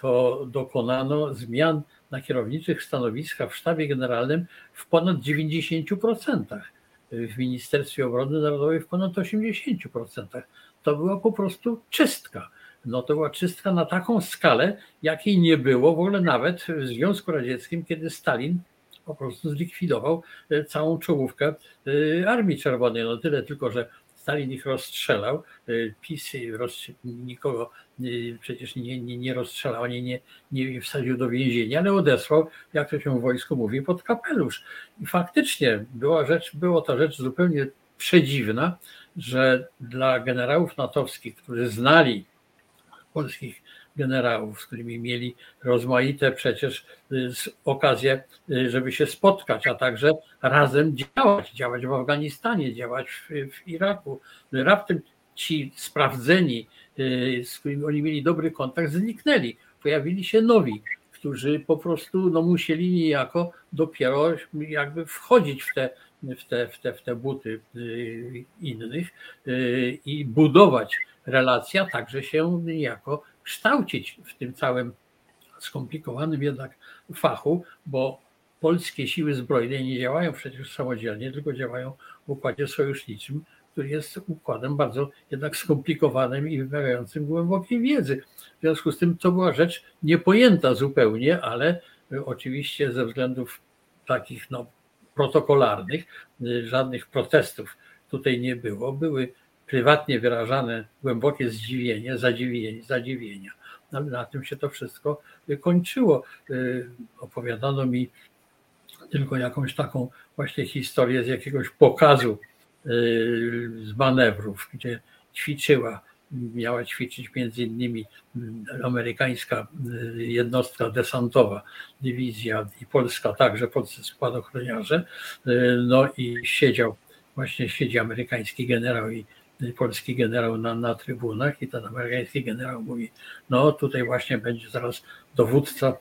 to dokonano zmian na kierowniczych stanowiskach w sztabie generalnym w ponad dziewięćdziesięciu procentach, w Ministerstwie Obrony Narodowej w ponad osiemdziesięciu procentach. To była po prostu czystka. No to była czystka na taką skalę, jakiej nie było w ogóle nawet w Związku Radzieckim, kiedy Stalin po prostu zlikwidował całą czołówkę Armii Czerwonej. No tyle tylko, że Stalin ich rozstrzelał, PiS nikogo przecież nie, nie, nie rozstrzelał, nie, nie, nie wsadził do więzienia, ale odesłał, jak to się w wojsku mówi, pod kapelusz. I faktycznie była rzecz, była to rzecz zupełnie przedziwna, że dla generałów natowskich, którzy znali polskich generałów, z którymi mieli rozmaite przecież okazje, żeby się spotkać, a także razem działać, działać w Afganistanie, działać w, w Iraku. Raptem ci sprawdzeni, z którymi oni mieli dobry kontakt, zniknęli. Pojawili się nowi, którzy po prostu no, musieli niejako dopiero jakby wchodzić w te, w te, w te, w te buty innych i budować relacje, a także się niejako kształcić w tym całym skomplikowanym jednak fachu, bo polskie siły zbrojne nie działają przecież samodzielnie, tylko działają w układzie sojuszniczym, który jest układem bardzo jednak skomplikowanym i wymagającym głębokiej wiedzy. W związku z tym to była rzecz niepojęta zupełnie, ale oczywiście ze względów takich no, protokolarnych żadnych protestów tutaj nie było. Były prywatnie wyrażane głębokie zdziwienie, zadziwienie, zadziwienia. No, na tym się to wszystko kończyło. Opowiadano mi tylko jakąś taką właśnie historię z jakiegoś pokazu, z manewrów, gdzie ćwiczyła, miała ćwiczyć między innymi amerykańska jednostka desantowa, dywizja i polska także, polscy spadochroniarze. No i siedział, właśnie siedzi amerykański generał i polski generał na, na trybunach i ten amerykański generał mówi, no tutaj właśnie będzie zaraz dowódca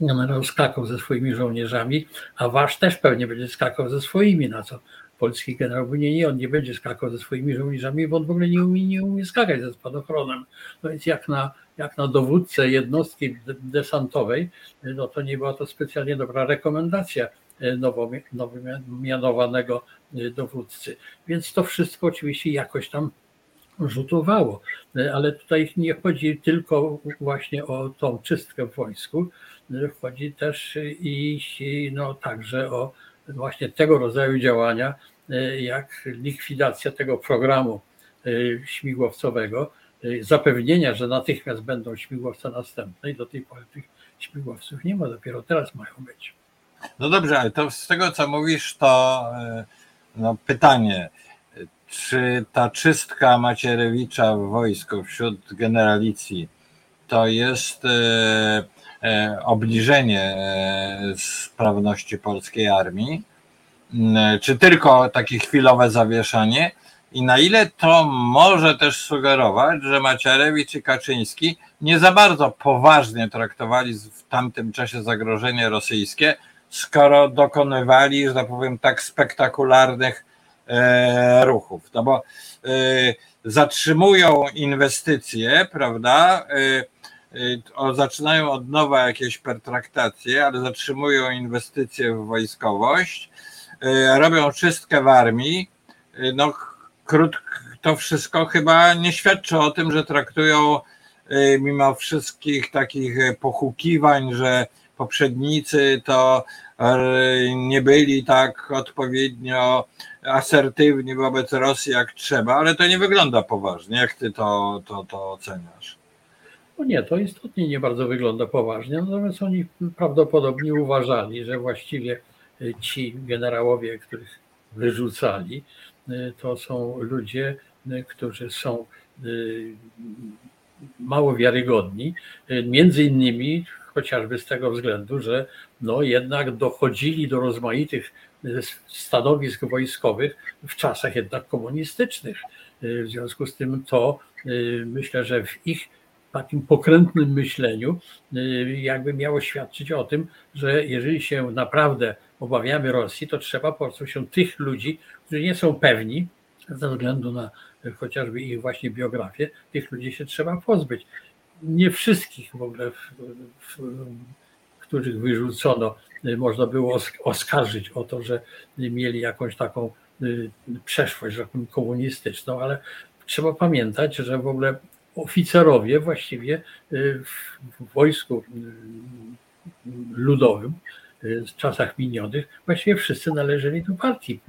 generał skakał ze swoimi żołnierzami, a wasz też pewnie będzie skakał ze swoimi, na co polski generał mówi, nie, nie, on nie będzie skakał ze swoimi żołnierzami, bo on w ogóle nie umie, nie umie skakać ze spadochronem. No więc jak na, jak na dowódcę jednostki desantowej, no to nie była to specjalnie dobra rekomendacja nowo, nowo mianowanego dowódcy. Więc to wszystko oczywiście jakoś tam rzutowało. Ale tutaj nie chodzi tylko właśnie o tą czystkę w wojsku, chodzi też i no, także o właśnie tego rodzaju działania, jak likwidacja tego programu śmigłowcowego, zapewnienia, że natychmiast będą śmigłowce następne i do tej pory tych śmigłowców nie ma, dopiero teraz mają być. No dobrze, ale to z tego co mówisz, to no, pytanie, czy ta czystka Macierewicza w wojsku wśród generalicji to jest obniżenie sprawności polskiej armii, czy tylko takie chwilowe zawieszanie i na ile to może też sugerować, że Macierewicz i Kaczyński nie za bardzo poważnie traktowali w tamtym czasie zagrożenie rosyjskie, skoro dokonywali, że tak powiem, tak spektakularnych ruchów, no bo zatrzymują inwestycje, prawda, O, zaczynają od nowa jakieś pertraktacje, ale zatrzymują inwestycje w wojskowość, y, robią czystkę w armii. Y, no, krótko, to wszystko chyba nie świadczy o tym, że traktują y, mimo wszystkich takich pochukiwań, że poprzednicy to y, nie byli tak odpowiednio asertywni wobec Rosji jak trzeba, ale to nie wygląda poważnie. Jak ty to, to, to oceniasz? No nie, to istotnie nie bardzo wygląda poważnie, natomiast oni prawdopodobnie uważali, że właściwie ci generałowie, których wyrzucali, to są ludzie, którzy są mało wiarygodni, między innymi chociażby z tego względu, że no jednak dochodzili do rozmaitych stanowisk wojskowych w czasach jednak komunistycznych. W związku z tym to myślę, że w ich takim pokrętnym myśleniu jakby miało świadczyć o tym, że jeżeli się naprawdę obawiamy Rosji, to trzeba po prostu się tych ludzi, którzy nie są pewni ze względu na chociażby ich właśnie biografię, tych ludzi się trzeba pozbyć. Nie wszystkich w ogóle, w, w, których wyrzucono, można było oskarżyć o to, że mieli jakąś taką przeszłość komunistyczną, ale trzeba pamiętać, że w ogóle oficerowie właściwie w wojsku ludowym w czasach minionych właściwie wszyscy należeli do partii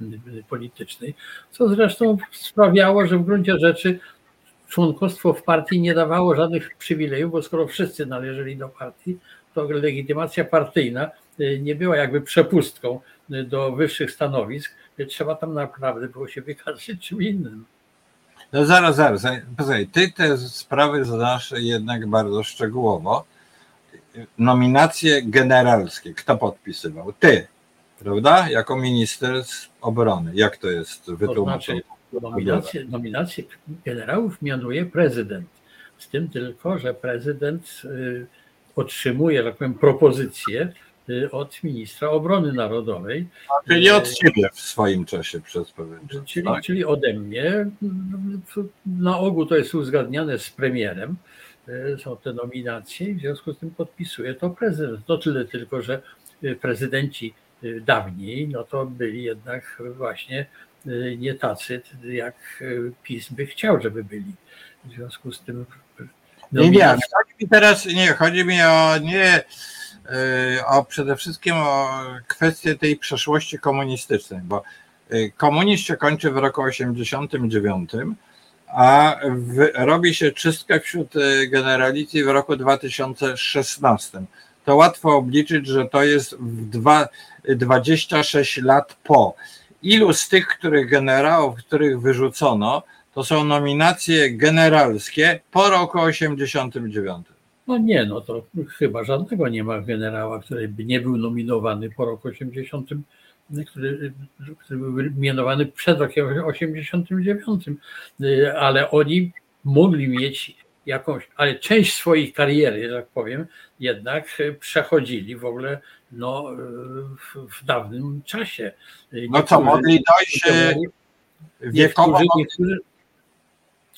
politycznej, co zresztą sprawiało, że w gruncie rzeczy członkostwo w partii nie dawało żadnych przywilejów, bo skoro wszyscy należeli do partii, to legitymacja partyjna nie była jakby przepustką do wyższych stanowisk, trzeba tam naprawdę było się wykazać czym innym. No zaraz, zaraz, ty te sprawy znasz jednak bardzo szczegółowo. Nominacje generalskie, kto podpisywał? Ty, prawda? Jako minister obrony. Jak to jest wytłumaczone? To znaczy, nominacje, nominacje generałów mianuje prezydent. Z tym tylko, że prezydent otrzymuje, tak powiem, propozycję od ministra obrony narodowej. A czyli od ciebie w swoim czasie przez pewien czas. Czyli, tak. czyli ode mnie. Na ogół to jest uzgadniane z premierem. Są te nominacje i w związku z tym podpisuje to prezydent. To tyle tylko, że prezydenci dawniej, no to byli jednak właśnie nie tacy, jak PiS by chciał, żeby byli. W związku z tym... Nie, nie, chodzi mi teraz, nie, chodzi mi o nie... o przede wszystkim o kwestię tej przeszłości komunistycznej, bo komunizm się kończy w roku osiemdziesiątym dziewiątym, a w, robi się czystkę wśród generalicji w roku dwa tysiące szesnastym. To łatwo obliczyć, że to jest w dwa, dwadzieścia sześć lat po. Ilu z tych, których generałów, których wyrzucono, to są nominacje generalskie po roku osiemdziesiątym dziewiątym? No nie, no to chyba żadnego nie ma generała, który by nie był nominowany po roku osiemdziesiątym, który, który był mianowany przed rokiem osiemdziesiątym dziewiątym, ale oni mogli mieć jakąś, ale część swojej kariery, tak powiem, jednak przechodzili w ogóle no, w, w dawnym czasie. Niektórzy, no co, mogli dojść wiekowo...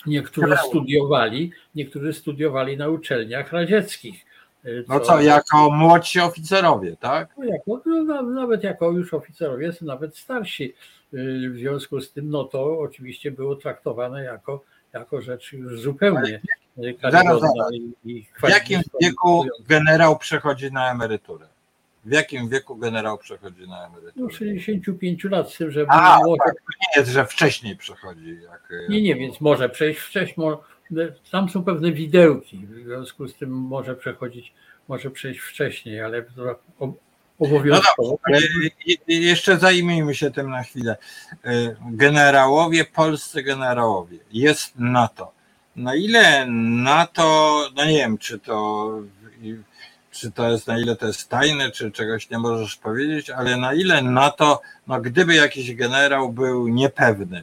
Niektórzy studiowali, niektórzy studiowali na uczelniach radzieckich. Co, no co, jako młodsi oficerowie, tak? No jako, no, nawet jako już oficerowie, nawet starsi. W związku z tym, no to oczywiście było traktowane jako, jako rzecz już zupełnie karygodna. W jakim wieku generał przechodzi na emeryturę? W jakim wieku generał przechodzi na emeryturę? No sześćdziesiąt pięć lat, z tym, że... A, może... tak, nie jest, że wcześniej przechodzi. Jak... Nie, nie, więc może przejść wcześniej. Tam są pewne widełki, w związku z tym może przechodzić, może przejść wcześniej, ale obowiązkowo. No dobrze, jeszcze zajmijmy się tym na chwilę. Generałowie, polscy generałowie, jest NATO. Na ile NATO, no nie wiem, czy to... Czy to jest, na ile to jest tajne, czy czegoś nie możesz powiedzieć, ale na ile NATO, no gdyby jakiś generał był niepewny,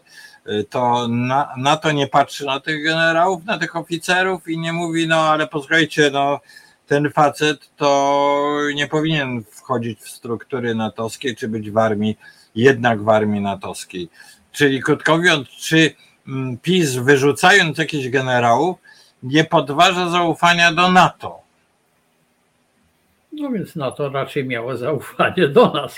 to na, NATO nie patrzy na tych generałów, na tych oficerów i nie mówi, no ale posłuchajcie, no ten facet to nie powinien wchodzić w struktury natowskie, czy być w armii, jednak w armii natowskiej. Czyli krótko mówiąc, czy PiS wyrzucając jakichś generałów nie podważa zaufania do NATO? No więc NATO raczej miało zaufanie do nas.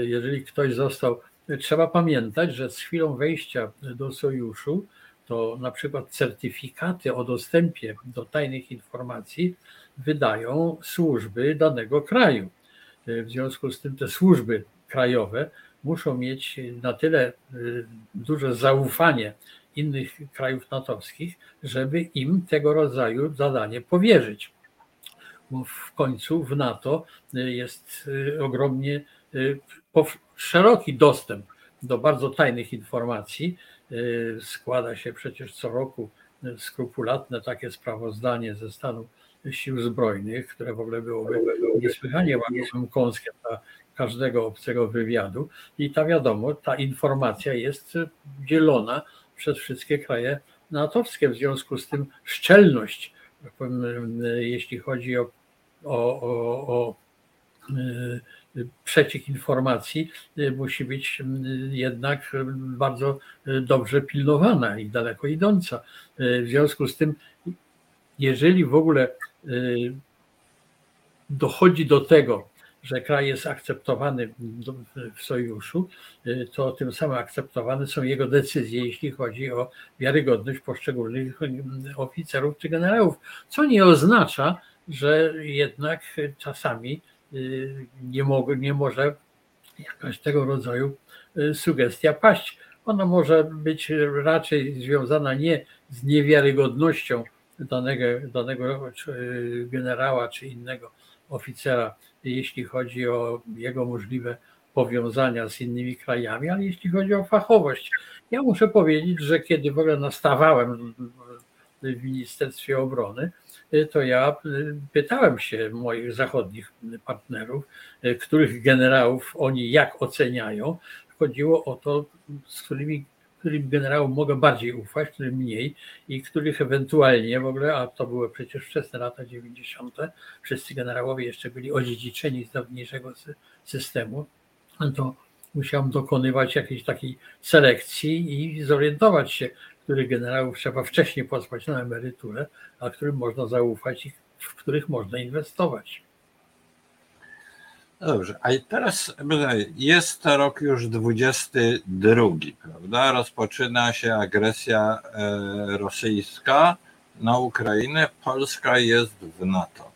Jeżeli ktoś został... Trzeba pamiętać, że z chwilą wejścia do sojuszu to na przykład certyfikaty o dostępie do tajnych informacji wydają służby danego kraju. W związku z tym te służby krajowe muszą mieć na tyle duże zaufanie innych krajów natowskich, żeby im tego rodzaju zadanie powierzyć. Bo w końcu w NATO jest ogromnie szeroki dostęp do bardzo tajnych informacji. Składa się przecież co roku skrupulatne takie sprawozdanie ze stanu sił zbrojnych, które w ogóle byłoby niesłychanie ważnym kąskiem dla każdego obcego wywiadu. I ta wiadomo, ta informacja jest dzielona przez wszystkie kraje natowskie. W związku z tym szczelność, jeśli chodzi o, o, o, o przeciek informacji, musi być jednak bardzo dobrze pilnowana i daleko idąca. W związku z tym, jeżeli w ogóle dochodzi do tego, że kraj jest akceptowany w sojuszu, to tym samym akceptowane są jego decyzje, jeśli chodzi o wiarygodność poszczególnych oficerów czy generałów, co nie oznacza, że jednak czasami nie, mog- nie może jakaś tego rodzaju sugestia paść. Ona może być raczej związana nie z niewiarygodnością danego, danego generała czy innego oficera, jeśli chodzi o jego możliwe powiązania z innymi krajami, ale jeśli chodzi o fachowość, ja muszę powiedzieć, że kiedy w ogóle nastawałem w Ministerstwie Obrony, to ja pytałem się moich zachodnich partnerów, których generałów oni jak oceniają. Chodziło o to, z którymi którym generałom mogę bardziej ufać, którym mniej i których ewentualnie w ogóle, a to były przecież wczesne lata dziewięćdziesiąte, wszyscy generałowie jeszcze byli odziedziczeni z dawniejszego systemu, to musiałem dokonywać jakiejś takiej selekcji i zorientować się, których generałów trzeba wcześniej posłać na emeryturę, a którym można zaufać i w których można inwestować. Dobrze, a teraz jest to rok już dwudziesty drugi, prawda? Rozpoczyna się agresja rosyjska na Ukrainę, Polska jest w NATO.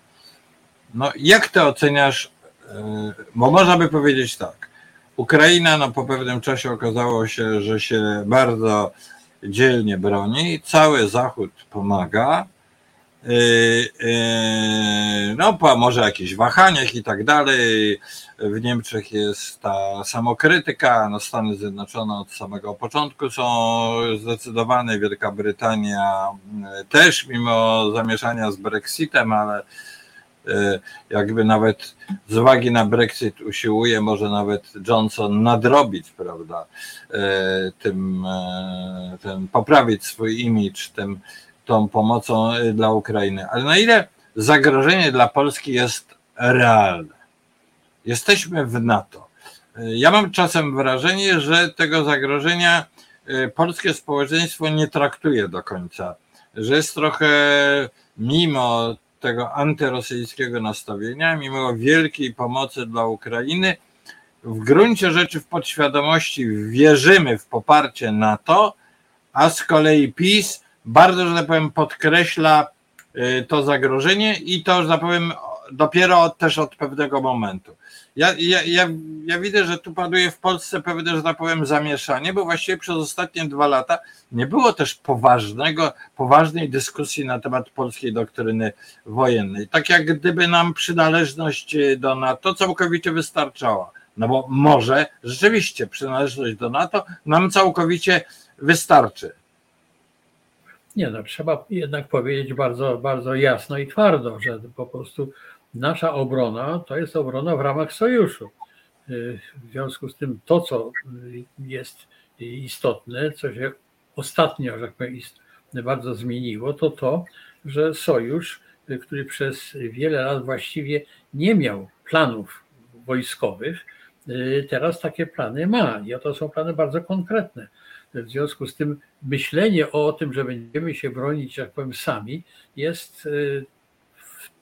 No jak ty oceniasz, bo można by powiedzieć tak, Ukraina no, po pewnym czasie okazało się, że się bardzo dzielnie broni, cały Zachód pomaga, no może jakieś wahaniach i tak dalej, w Niemczech jest ta samokrytyka, no Stany Zjednoczone od samego początku są zdecydowane, Wielka Brytania też mimo zamieszania z Brexitem, ale jakby nawet z uwagi na Brexit usiłuje może nawet Johnson nadrobić, prawda, tym, tym poprawić swój imidż, tym tą pomocą dla Ukrainy. Ale na ile zagrożenie dla Polski jest realne? Jesteśmy w NATO. Ja mam czasem wrażenie, że tego zagrożenia polskie społeczeństwo nie traktuje do końca. Że jest trochę mimo tego antyrosyjskiego nastawienia, mimo wielkiej pomocy dla Ukrainy, w gruncie rzeczy w podświadomości wierzymy w poparcie NATO, a z kolei PiS bardzo, że tak powiem, podkreśla to zagrożenie i to, że tak powiem, dopiero też od pewnego momentu. Ja, ja, ja, ja widzę, że tu panuje w Polsce pewne, że tak powiem, zamieszanie, bo właściwie przez ostatnie dwa lata nie było też poważnego, poważnej dyskusji na temat polskiej doktryny wojennej. Tak jak gdyby nam przynależność do NATO całkowicie wystarczała. No bo może rzeczywiście przynależność do NATO nam całkowicie wystarczy. Nie no, trzeba jednak powiedzieć bardzo, bardzo jasno i twardo, że po prostu nasza obrona to jest obrona w ramach sojuszu. W związku z tym to, co jest istotne, co się ostatnio, że tak powiem, bardzo zmieniło, to to, że sojusz, który przez wiele lat właściwie nie miał planów wojskowych, teraz takie plany ma i to są plany bardzo konkretne. W związku z tym myślenie o tym, że będziemy się bronić, jak powiem, sami, jest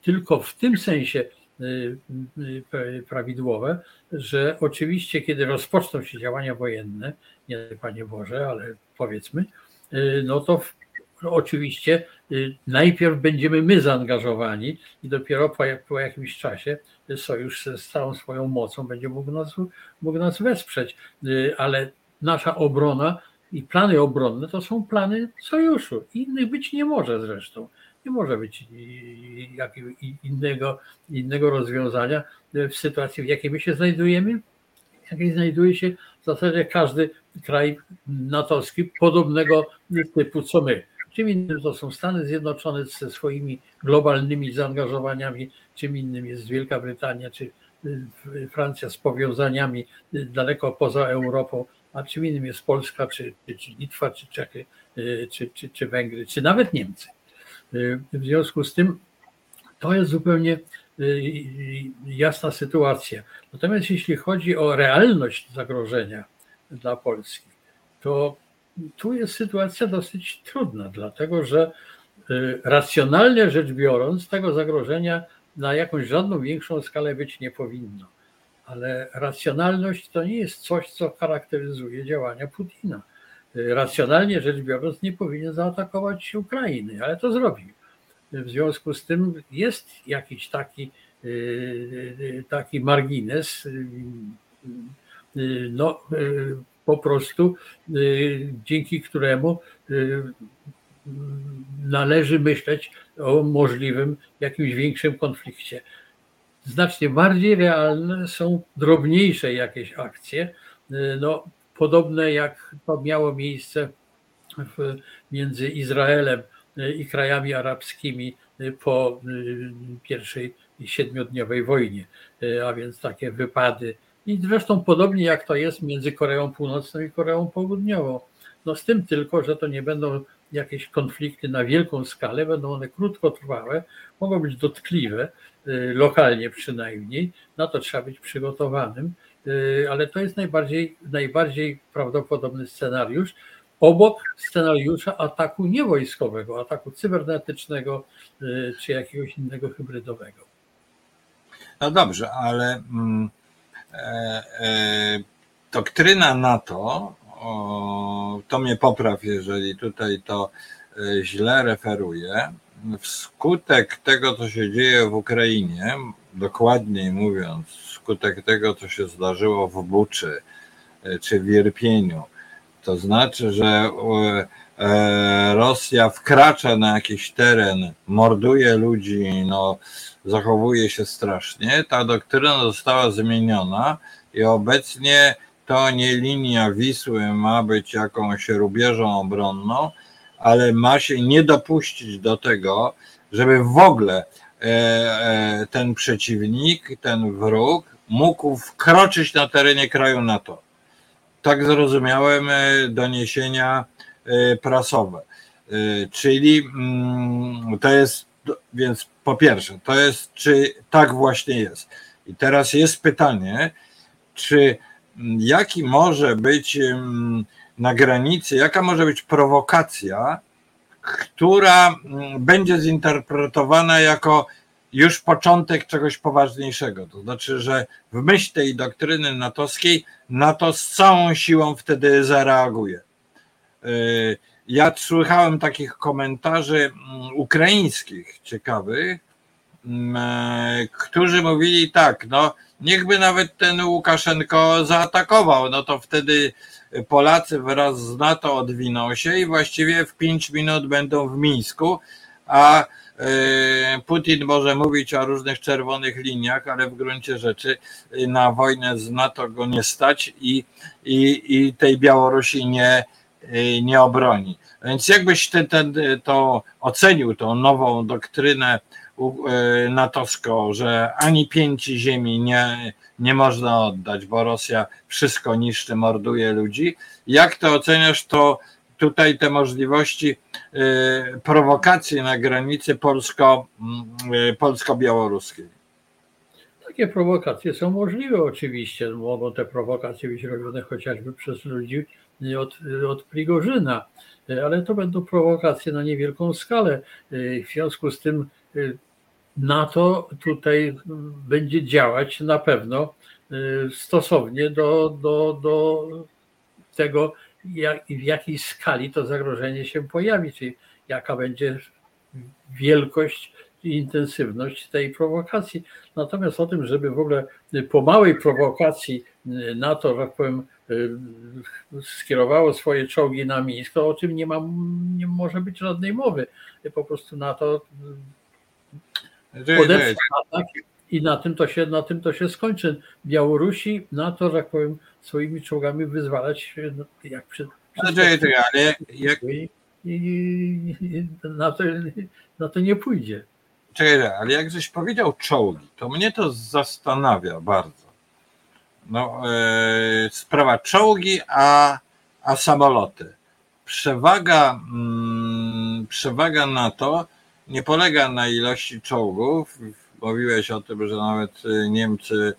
tylko w tym sensie prawidłowe, że oczywiście, kiedy rozpoczną się działania wojenne, nie Panie Boże, ale powiedzmy, no to oczywiście najpierw będziemy my zaangażowani i dopiero po, po jakimś czasie sojusz z całą swoją mocą będzie mógł nas, mógł nas wesprzeć, ale nasza obrona i plany obronne to są plany sojuszu. Innych być nie może zresztą. Nie może być jakiego innego, innego rozwiązania w sytuacji, w jakiej my się znajdujemy, w jakiej znajduje się w zasadzie każdy kraj natowski podobnego typu co my. Czym innym to są Stany Zjednoczone ze swoimi globalnymi zaangażowaniami, czym innym jest Wielka Brytania czy Francja z powiązaniami daleko poza Europą, a czym innym jest Polska, czy, czy Litwa, czy Czechy, czy, czy, czy Węgry, czy nawet Niemcy. W związku z tym to jest zupełnie jasna sytuacja. Natomiast jeśli chodzi o realność zagrożenia dla Polski, to tu jest sytuacja dosyć trudna, dlatego że racjonalnie rzecz biorąc, tego zagrożenia na jakąś żadną większą skalę być nie powinno. Ale racjonalność to nie jest coś, co charakteryzuje działania Putina. Racjonalnie rzecz biorąc nie powinien zaatakować Ukrainy, ale to zrobił. W związku z tym jest jakiś taki, taki margines, no po prostu dzięki któremu należy myśleć o możliwym jakimś większym konflikcie. Znacznie bardziej realne są drobniejsze jakieś akcje, no, podobne jak to miało miejsce w, między Izraelem i krajami arabskimi po pierwszej siedmiodniowej wojnie, a więc takie wypady. I zresztą podobnie jak to jest między Koreą Północną i Koreą Południową. No z tym tylko, że to nie będą jakieś konflikty na wielką skalę, będą one krótkotrwałe, mogą być dotkliwe, lokalnie przynajmniej, na to trzeba być przygotowanym, ale to jest najbardziej, najbardziej prawdopodobny scenariusz, obok scenariusza ataku niewojskowego, ataku cybernetycznego czy jakiegoś innego hybrydowego. No dobrze, ale e, e, doktryna NATO, o, to mnie popraw, jeżeli tutaj to źle referuję, wskutek tego, co się dzieje w Ukrainie, dokładniej mówiąc, wskutek tego, co się zdarzyło w Buczy czy w Irpieniu, to znaczy, że Rosja wkracza na jakiś teren, morduje ludzi, no, zachowuje się strasznie. Ta doktryna została zmieniona i obecnie to nie linia Wisły ma być jakąś rubieżą obronną, ale ma się nie dopuścić do tego, żeby w ogóle ten przeciwnik, ten wróg mógł wkroczyć na terenie kraju NATO. Tak zrozumiałem doniesienia prasowe. Czyli to jest, więc po pierwsze, to jest, czy tak właśnie jest. I teraz jest pytanie, czy jaki może być na granicy, jaka może być prowokacja, która będzie zinterpretowana jako już początek czegoś poważniejszego. To znaczy, że w myśl tej doktryny natowskiej NATO z całą siłą wtedy zareaguje. Ja słyszałem takich komentarzy ukraińskich ciekawych, którzy mówili tak, no niechby nawet ten Łukaszenko zaatakował, no to wtedy Polacy wraz z NATO odwiną się i właściwie w pięć minut będą w Mińsku, a Putin może mówić o różnych czerwonych liniach, ale w gruncie rzeczy na wojnę z NATO go nie stać i, i, i tej Białorusi nie, nie obroni. Więc jakbyś ty ten, to ocenił, tą nową doktrynę natowską, że ani pięci ziemi nie, nie można oddać, bo Rosja wszystko niszczy, morduje ludzi. Jak ty oceniasz to? Tutaj te możliwości y, prowokacji na granicy polsko, y, polsko-białoruskiej. Takie prowokacje są możliwe oczywiście. Mogą te prowokacje być robione chociażby przez ludzi od, od Prigożyna, ale to będą prowokacje na niewielką skalę. W związku z tym NATO tutaj będzie działać na pewno stosownie do, do, do tego, jak, w jakiej skali to zagrożenie się pojawi, czyli jaka będzie wielkość i intensywność tej prowokacji. Natomiast o tym, żeby w ogóle po małej prowokacji NATO, że tak powiem, skierowało swoje czołgi na Mińsk, to o tym nie ma, nie może być żadnej mowy. Po prostu NATO podeszło atak i na tym to się, na tym to się skończy. Białorusi NATO, że tak powiem, swoimi czołgami wyzwalać, no, jak przed. przed no, to, ale jak... I, i, i na, to, na to nie pójdzie. Czekaj, ale jak żeś powiedział czołgi, to mnie to zastanawia bardzo. No, e, sprawa czołgi, a, a samoloty. Przewaga, mm, przewaga NATO nie polega na ilości czołgów. Mówiłeś o tym, że nawet Niemcy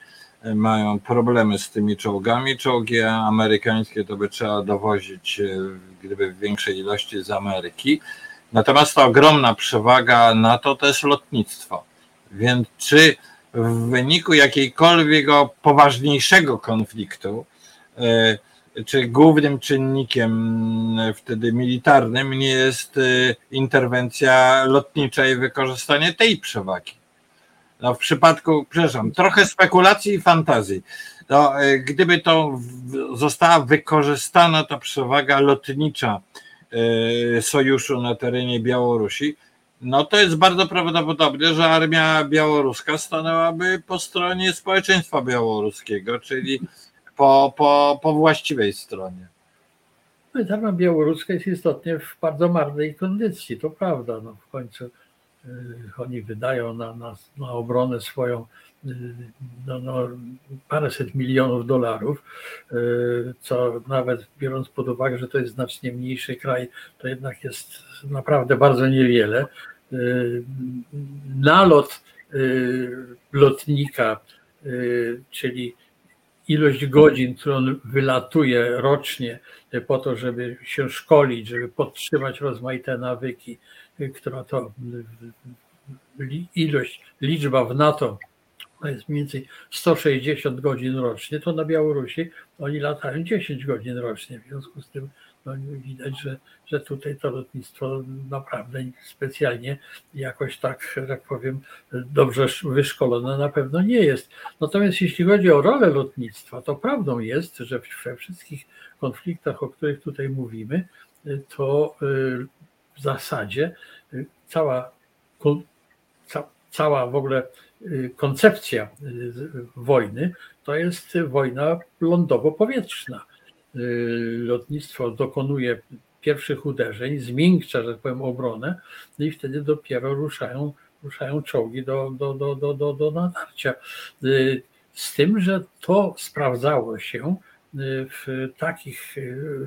mają problemy z tymi czołgami. Czołgi amerykańskie to by trzeba dowozić, gdyby w większej ilości, z Ameryki. Natomiast ta ogromna przewaga NATO to jest lotnictwo. Więc czy w wyniku jakiejkolwiek poważniejszego konfliktu, czy głównym czynnikiem wtedy militarnym nie jest interwencja lotnicza i wykorzystanie tej przewagi? No w przypadku, przepraszam, trochę spekulacji i fantazji. No, gdyby to w, została wykorzystana ta przewaga lotnicza y, sojuszu na terenie Białorusi, no to jest bardzo prawdopodobne, że armia białoruska stanęłaby po stronie społeczeństwa białoruskiego, czyli po, po, po właściwej stronie. Armia białoruska jest istotnie w bardzo marnej kondycji, to prawda. No w końcu yy, oni wydają na, na, na obronę swoją yy, no, no, paręset milionów dolarów, yy, co nawet biorąc pod uwagę, że to jest znacznie mniejszy kraj, to jednak jest naprawdę bardzo niewiele. Yy, nalot yy, lotnika, yy, czyli ilość godzin, którą on wylatuje rocznie po to, żeby się szkolić, żeby podtrzymać rozmaite nawyki, która to ilość, liczba w NATO to jest mniej więcej sto sześćdziesiąt godzin rocznie, to na Białorusi oni latają dziesięć godzin rocznie. W związku z tym no, widać, że, że tutaj to lotnictwo naprawdę specjalnie jakoś tak, że tak powiem, dobrze wyszkolone na pewno nie jest. Natomiast jeśli chodzi o rolę lotnictwa, to prawdą jest, że we wszystkich konfliktach, o których tutaj mówimy, to w zasadzie cała, cała w ogóle koncepcja wojny to jest wojna lądowo-powietrzna. Lotnictwo dokonuje pierwszych uderzeń, zmiękcza, że tak powiem, obronę i wtedy dopiero ruszają, ruszają czołgi do, do, do, do, do, do natarcia. Z tym, że to sprawdzało się w takich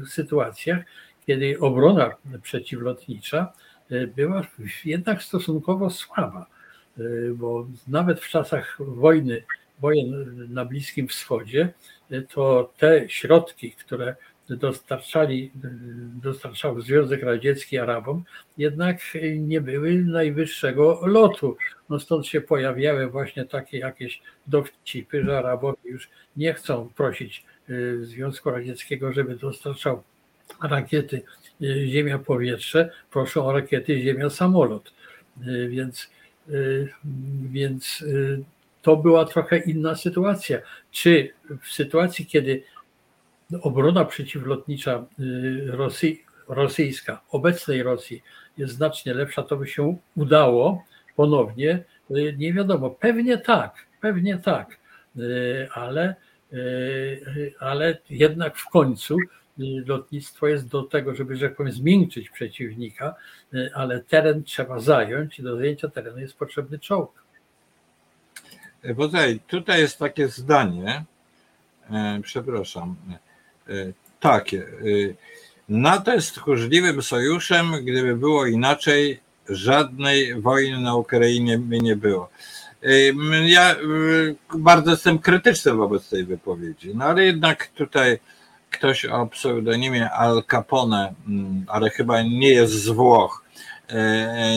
sytuacjach, kiedy obrona przeciwlotnicza była jednak stosunkowo słaba, bo nawet w czasach wojny, wojen na Bliskim Wschodzie, to te środki, które dostarczali, dostarczał Związek Radziecki Arabom, jednak nie były najwyższego lotu. No stąd się pojawiały właśnie takie jakieś dowcipy, że Arabowie już nie chcą prosić Związku Radzieckiego, żeby dostarczał rakiety ziemia-powietrze, proszą o rakiety ziemia-samolot. Więc, więc to była trochę inna sytuacja. Czy w sytuacji, kiedy obrona przeciwlotnicza Rosji, rosyjska, obecnej Rosji jest znacznie lepsza, to by się udało ponownie? Nie wiadomo. Pewnie tak, pewnie tak, ale, ale jednak w końcu lotnictwo jest do tego, żeby, że tak powiem, zmiękczyć przeciwnika, ale teren trzeba zająć i do zajęcia terenu jest potrzebny czołg. Tutaj, tutaj jest takie zdanie, e, przepraszam, e, takie. E, NATO jest tchórzliwym sojuszem, gdyby było inaczej, żadnej wojny na Ukrainie by nie było. E, ja e, bardzo jestem krytyczny wobec tej wypowiedzi, no ale jednak tutaj ktoś o pseudonimie Al Capone, m, ale chyba nie jest z Włoch,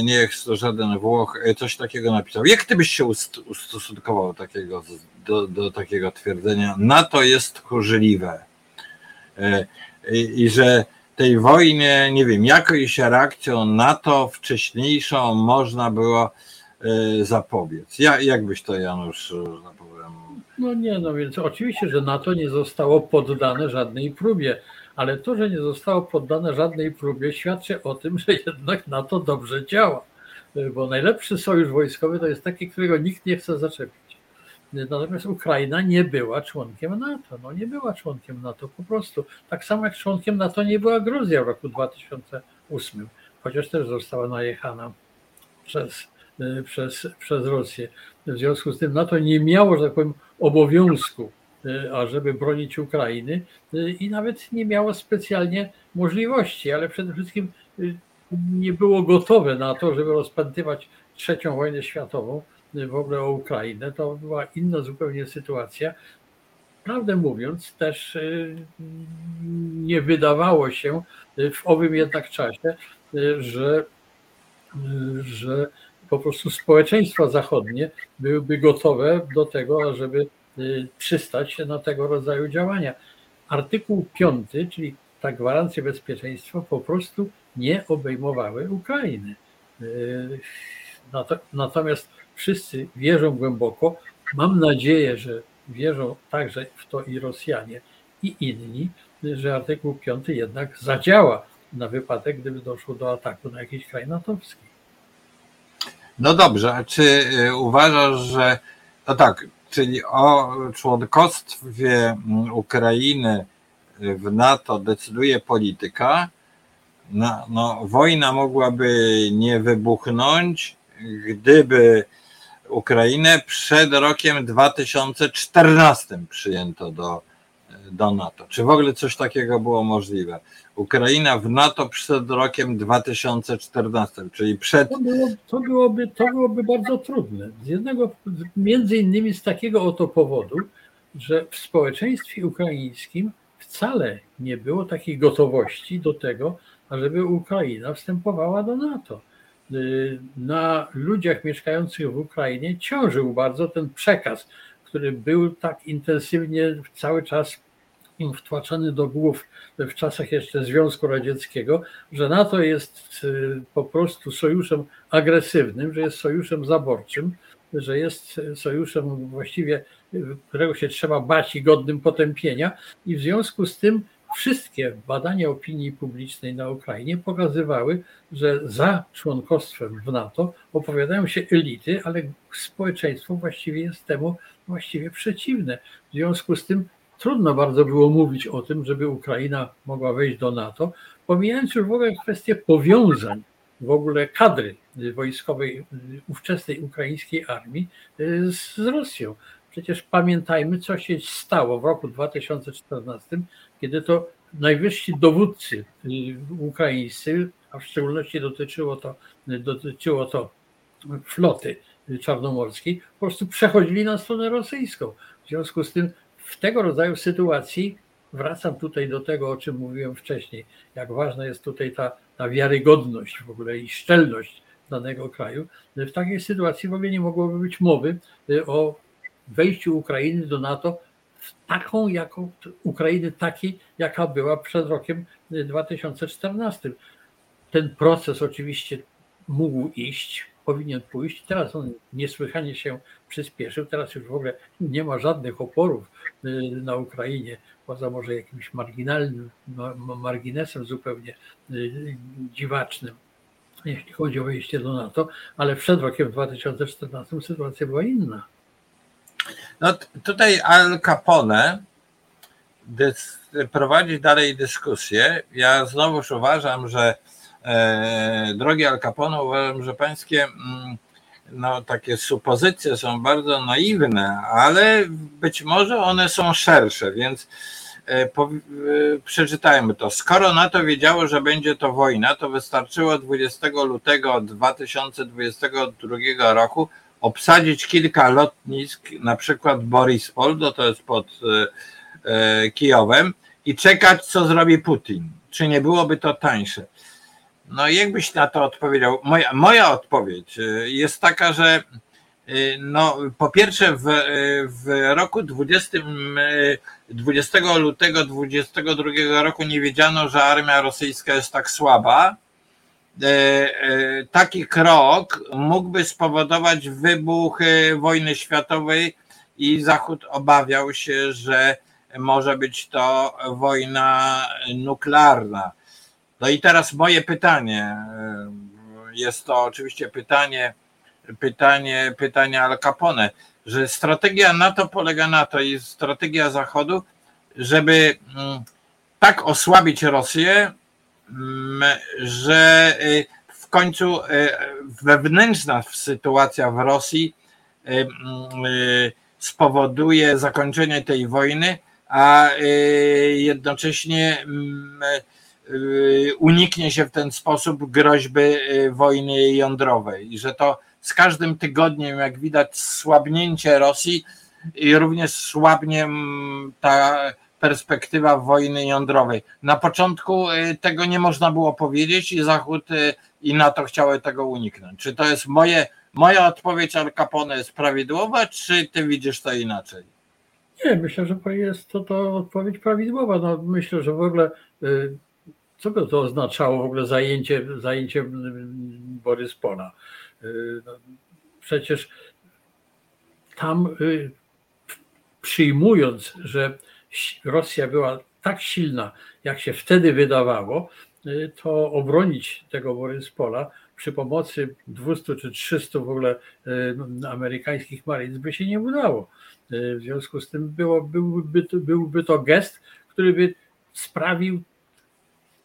nie jest to żaden Włoch, coś takiego napisał. Jak ty byś się ust- ustosunkował takiego, do, do takiego twierdzenia? NATO jest tchórzliwe I, i że tej wojnie, nie wiem, jakoś reakcją NATO wcześniejszą można było zapobiec. Ja, jak byś to, Janusz, zapowiem? No nie, no więc oczywiście, że NATO nie zostało poddane żadnej próbie. Ale to, że nie zostało poddane żadnej próbie, świadczy o tym, że jednak NATO dobrze działa. Bo najlepszy sojusz wojskowy to jest taki, którego nikt nie chce zaczepić. Natomiast Ukraina nie była członkiem NATO. No nie była członkiem NATO po prostu. Tak samo jak członkiem NATO nie była Gruzja w roku dwa tysiące ósmym, chociaż też została najechana przez, przez, przez Rosję. W związku z tym NATO nie miało, że tak powiem, obowiązku, ażeby bronić Ukrainy i nawet nie miało specjalnie możliwości, ale przede wszystkim nie było gotowe na to, żeby rozpętywać trzecią wojnę światową w ogóle o Ukrainę. To była inna zupełnie sytuacja. Prawdę mówiąc, też nie wydawało się w owym jednak czasie, że, że po prostu społeczeństwa zachodnie byłyby gotowe do tego, ażeby przystać się na tego rodzaju działania. Artykuł piąty, czyli ta gwarancja bezpieczeństwa, po prostu nie obejmowały Ukrainy. Natomiast wszyscy wierzą głęboko, mam nadzieję, że wierzą także w to i Rosjanie, i inni, że artykuł piąty jednak zadziała na wypadek, gdyby doszło do ataku na jakiś kraj natowski. No dobrze, a czy uważasz, że... No tak, czyli o członkostwie Ukrainy w NATO decyduje polityka. No, no, wojna mogłaby nie wybuchnąć, gdyby Ukrainę przed rokiem dwa tysiące czternastym przyjęto do, do NATO. Czy w ogóle coś takiego było możliwe? Ukraina w NATO przed rokiem dwa tysiące czternastym, czyli przed... To, było, to, byłoby, to byłoby bardzo trudne. Z jednego, między innymi z takiego oto powodu, że w społeczeństwie ukraińskim wcale nie było takiej gotowości do tego, ażeby Ukraina wstępowała do NATO. Na ludziach mieszkających w Ukrainie ciążył bardzo ten przekaz, który był tak intensywnie cały czas im wtłaczany do głów w czasach jeszcze Związku Radzieckiego, że NATO jest po prostu sojuszem agresywnym, że jest sojuszem zaborczym, że jest sojuszem właściwie, którego się trzeba bać i godnym potępienia, i w związku z tym wszystkie badania opinii publicznej na Ukrainie pokazywały, że za członkostwem w NATO opowiadają się elity, ale społeczeństwo właściwie jest temu właściwie przeciwne. W związku z tym trudno bardzo było mówić o tym, żeby Ukraina mogła wejść do NATO, pomijając już w ogóle kwestię powiązań w ogóle kadry wojskowej ówczesnej ukraińskiej armii z Rosją. Przecież pamiętajmy, co się stało w roku dwa tysiące czternastym, kiedy to najwyżsi dowódcy ukraińscy, a w szczególności dotyczyło to, dotyczyło to floty czarnomorskiej, po prostu przechodzili na stronę rosyjską. W związku z tym w tego rodzaju sytuacji, wracam tutaj do tego, o czym mówiłem wcześniej, jak ważna jest tutaj ta, ta wiarygodność w ogóle i szczelność danego kraju, w takiej sytuacji w ogóle nie mogłoby być mowy o wejściu Ukrainy do NATO w taką, jaką Ukrainy takiej, jaka była przed rokiem dwa tysiące czternastym. Ten proces oczywiście mógł iść, powinien pójść. Teraz on niesłychanie się przyspieszył. Teraz już w ogóle nie ma żadnych oporów na Ukrainie, poza może jakimś marginalnym, marginesem zupełnie dziwacznym, jeśli chodzi o wejście do NATO, ale przed rokiem dwa tysiące czternastym sytuacja była inna. No tutaj Al Capone dys, prowadzi dalej dyskusję. Ja znowuż uważam, że e, drogi Al Capone, uważam, że pańskie mm, no, takie supozycje są bardzo naiwne, ale być może one są szersze, więc e, po, e, przeczytajmy to. Skoro NATO wiedziało, że będzie to wojna, to wystarczyło dwudziestego lutego dwa tysiące dwudziestego drugiego roku obsadzić kilka lotnisk, na przykład Borispol, no to jest pod e, Kijowem, i czekać, co zrobi Putin. Czy nie byłoby to tańsze? No jakbyś na to odpowiedział? Moja, moja odpowiedź jest taka, że no, po pierwsze w, w roku dwudziestego lutego dwudziestego drugiego roku nie wiedziano, że armia rosyjska jest tak słaba. Taki krok mógłby spowodować wybuch wojny światowej i Zachód obawiał się, że może być to wojna nuklearna. No i teraz moje pytanie, jest to oczywiście pytanie, pytanie, pytanie Al Capone, że strategia NATO polega na to i strategia Zachodu, żeby tak osłabić Rosję, że w końcu wewnętrzna sytuacja w Rosji spowoduje zakończenie tej wojny, a jednocześnie uniknie się w ten sposób groźby wojny jądrowej i że to z każdym tygodniem, jak widać, słabnięcie Rosji i również słabnie ta perspektywa wojny jądrowej. Na początku tego nie można było powiedzieć i Zachód i NATO chciały tego uniknąć. Czy to jest moje, moja odpowiedź Al Capone jest prawidłowa, czy ty widzisz to inaczej? Nie, myślę, że jest to, to odpowiedź prawidłowa. No, myślę, że w ogóle co by to oznaczało w ogóle zajęcie, zajęcie Boryspola? Przecież tam przyjmując, że Rosja była tak silna, jak się wtedy wydawało, to obronić tego Boryspola przy pomocy dwustu czy trzystu w ogóle amerykańskich marines by się nie udało. W związku z tym było, byłby, to, byłby to gest, który by sprawił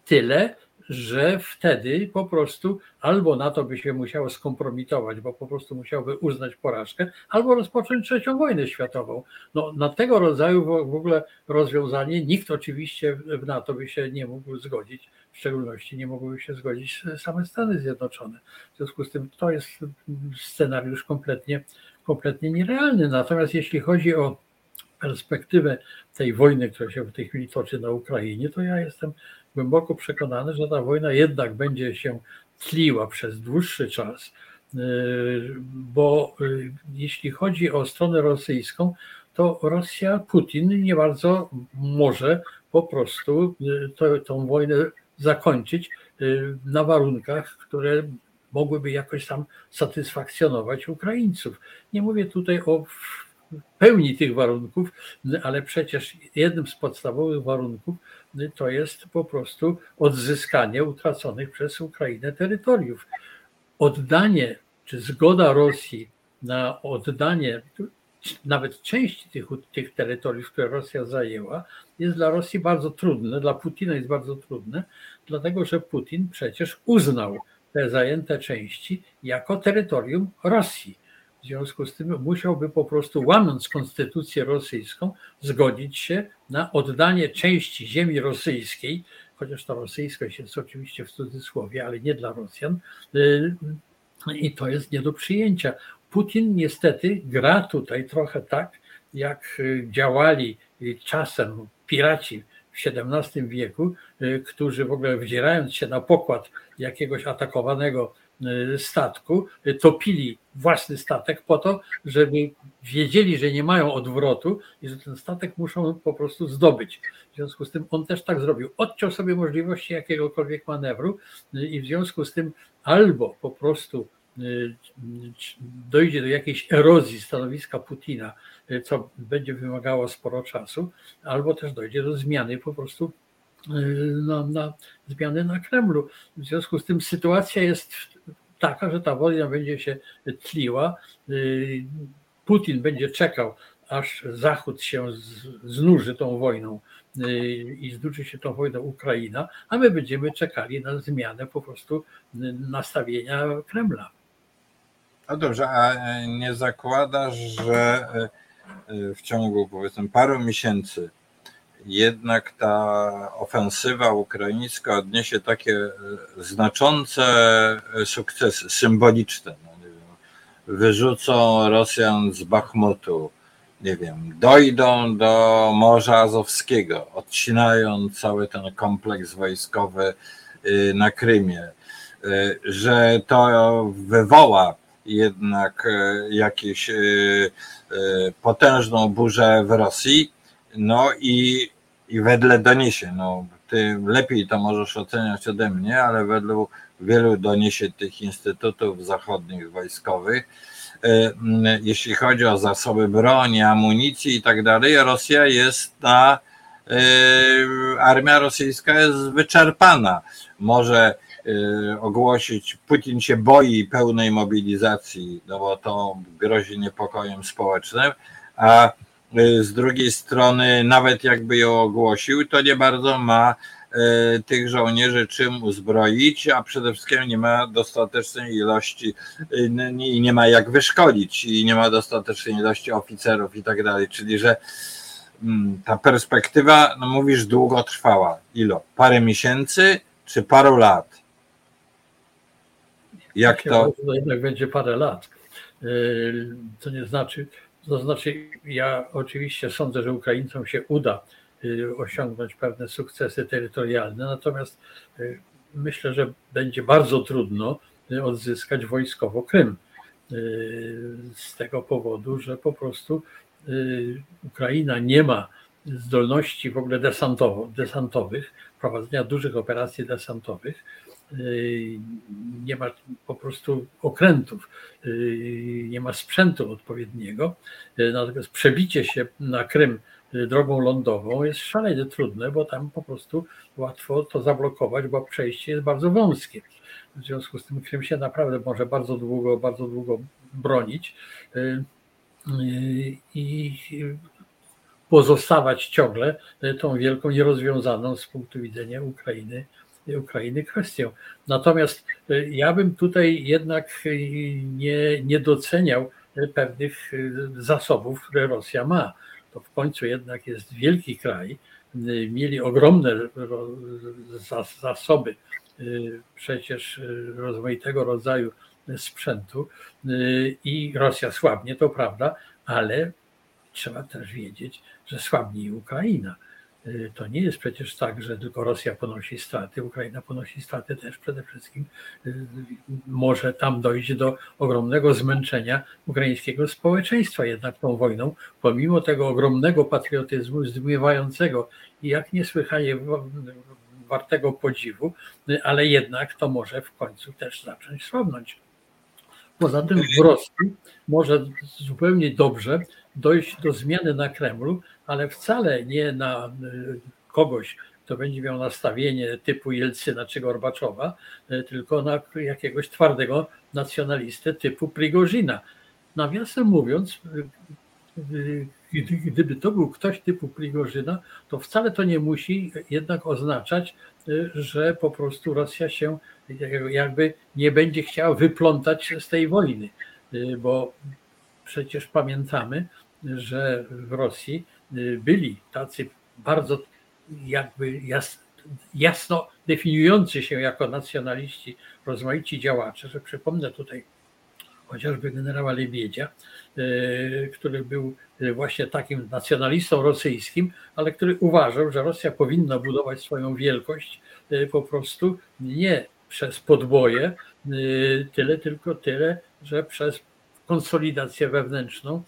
tyle, że wtedy po prostu albo NATO by się musiało skompromitować, bo po prostu musiałby uznać porażkę, albo rozpocząć trzecią wojnę światową. No, na tego rodzaju w ogóle rozwiązanie nikt oczywiście w NATO by się nie mógł zgodzić, w szczególności nie mogłyby się zgodzić same Stany Zjednoczone. W związku z tym to jest scenariusz kompletnie, kompletnie nierealny. Natomiast jeśli chodzi o perspektywę tej wojny, która się w tej chwili toczy na Ukrainie, to ja jestem głęboko przekonany, że ta wojna jednak będzie się tliła przez dłuższy czas, bo jeśli chodzi o stronę rosyjską, to Rosja, Putin nie bardzo może po prostu to, tą wojnę zakończyć na warunkach, które mogłyby jakoś tam satysfakcjonować Ukraińców. Nie mówię tutaj o pełni tych warunków, ale przecież jednym z podstawowych warunków to jest po prostu odzyskanie utraconych przez Ukrainę terytoriów. Oddanie czy zgoda Rosji na oddanie nawet części tych, tych terytoriów, które Rosja zajęła, jest dla Rosji bardzo trudne, dla Putina jest bardzo trudne, dlatego że Putin przecież uznał te zajęte części jako terytorium Rosji. W związku z tym musiałby po prostu, łamiąc konstytucję rosyjską, zgodzić się na oddanie części ziemi rosyjskiej, chociaż ta rosyjskość jest oczywiście w cudzysłowie, ale nie dla Rosjan, i to jest nie do przyjęcia. Putin niestety gra tutaj trochę tak, jak działali czasem piraci w siedemnastym wieku, którzy w ogóle wdzierając się na pokład jakiegoś atakowanego statku, topili własny statek po to, żeby wiedzieli, że nie mają odwrotu i że ten statek muszą po prostu zdobyć. W związku z tym on też tak zrobił. Odciął sobie możliwości jakiegokolwiek manewru i w związku z tym albo po prostu dojdzie do jakiejś erozji stanowiska Putina, co będzie wymagało sporo czasu, albo też dojdzie do zmiany po prostu Na, na zmiany na Kremlu. W związku z tym sytuacja jest taka, że ta wojna będzie się tliła. Putin będzie czekał, aż Zachód się z, znuży tą wojną i znuży się tą wojną Ukraina, a my będziemy czekali na zmianę po prostu nastawienia Kremla. No dobrze, a nie zakładasz, że w ciągu powiedzmy paru miesięcy jednak ta ofensywa ukraińska odniesie takie znaczące sukcesy symboliczne. No, nie wiem, wyrzucą Rosjan z Bachmutu, nie wiem, dojdą do Morza Azowskiego, odcinają cały ten kompleks wojskowy na Krymie, że to wywoła jednak jakieś potężną burzę w Rosji. No i, i wedle doniesień, no ty lepiej to możesz oceniać ode mnie, ale wedle wielu doniesień tych instytutów zachodnich wojskowych, e, jeśli chodzi o zasoby broni, amunicji i tak dalej, Rosja jest na, e, armia rosyjska jest wyczerpana. Może e, ogłosić, Putin się boi pełnej mobilizacji, no bo to grozi niepokojem społecznym, a z drugiej strony, nawet jakby ją ogłosił, to nie bardzo ma tych żołnierzy czym uzbroić, a przede wszystkim nie ma dostatecznej ilości i nie ma jak wyszkolić i nie ma dostatecznej ilości oficerów i tak dalej. Czyli, że ta perspektywa, no mówisz, długo trwała. Ilo? Parę miesięcy czy paru lat? Jak to? Jednak będzie parę lat. To nie znaczy... To znaczy, ja oczywiście sądzę, że Ukraińcom się uda osiągnąć pewne sukcesy terytorialne, natomiast myślę, że będzie bardzo trudno odzyskać wojskowo Krym z tego powodu, że po prostu Ukraina nie ma zdolności w ogóle desantowych, prowadzenia dużych operacji desantowych. Nie ma po prostu okrętów, nie ma sprzętu odpowiedniego, natomiast przebicie się na Krym drogą lądową jest szalenie trudne, bo tam po prostu łatwo to zablokować, bo przejście jest bardzo wąskie. W związku z tym Krym się naprawdę może bardzo długo, bardzo długo bronić i pozostawać ciągle tą wielką, nierozwiązaną z punktu widzenia Ukrainy, Ukrainy kwestią. Natomiast ja bym tutaj jednak nie, nie doceniał pewnych zasobów, które Rosja ma. To w końcu jednak jest wielki kraj. Mieli ogromne zasoby przecież rozmaitego rodzaju sprzętu i Rosja słabnie, to prawda, ale trzeba też wiedzieć, że słabnie i Ukraina. To nie jest przecież tak, że tylko Rosja ponosi straty, Ukraina ponosi straty też przede wszystkim. Może tam dojść do ogromnego zmęczenia ukraińskiego społeczeństwa jednak tą wojną, pomimo tego ogromnego patriotyzmu zdumiewającego i jak niesłychanie wartego podziwu, ale jednak to może w końcu też zacząć słabnąć. Poza tym w Rosji może zupełnie dobrze dojść do zmiany na Kremlu, ale wcale nie na kogoś, kto będzie miał nastawienie typu Jelcyna czy Gorbaczowa, tylko na jakiegoś twardego nacjonalistę typu Prigożyna. Nawiasem mówiąc, gdyby to był ktoś typu Prigożyna, to wcale to nie musi jednak oznaczać, że po prostu Rosja się jakby nie będzie chciała wyplątać z tej wojny, bo przecież pamiętamy, że w Rosji byli tacy bardzo jakby jasno definiujący się jako nacjonaliści rozmaici działacze, że przypomnę tutaj chociażby generała Lewiedia, który był właśnie takim nacjonalistą rosyjskim, ale który uważał, że Rosja powinna budować swoją wielkość po prostu nie przez podboje, tyle tylko tyle, że przez konsolidację wewnętrzną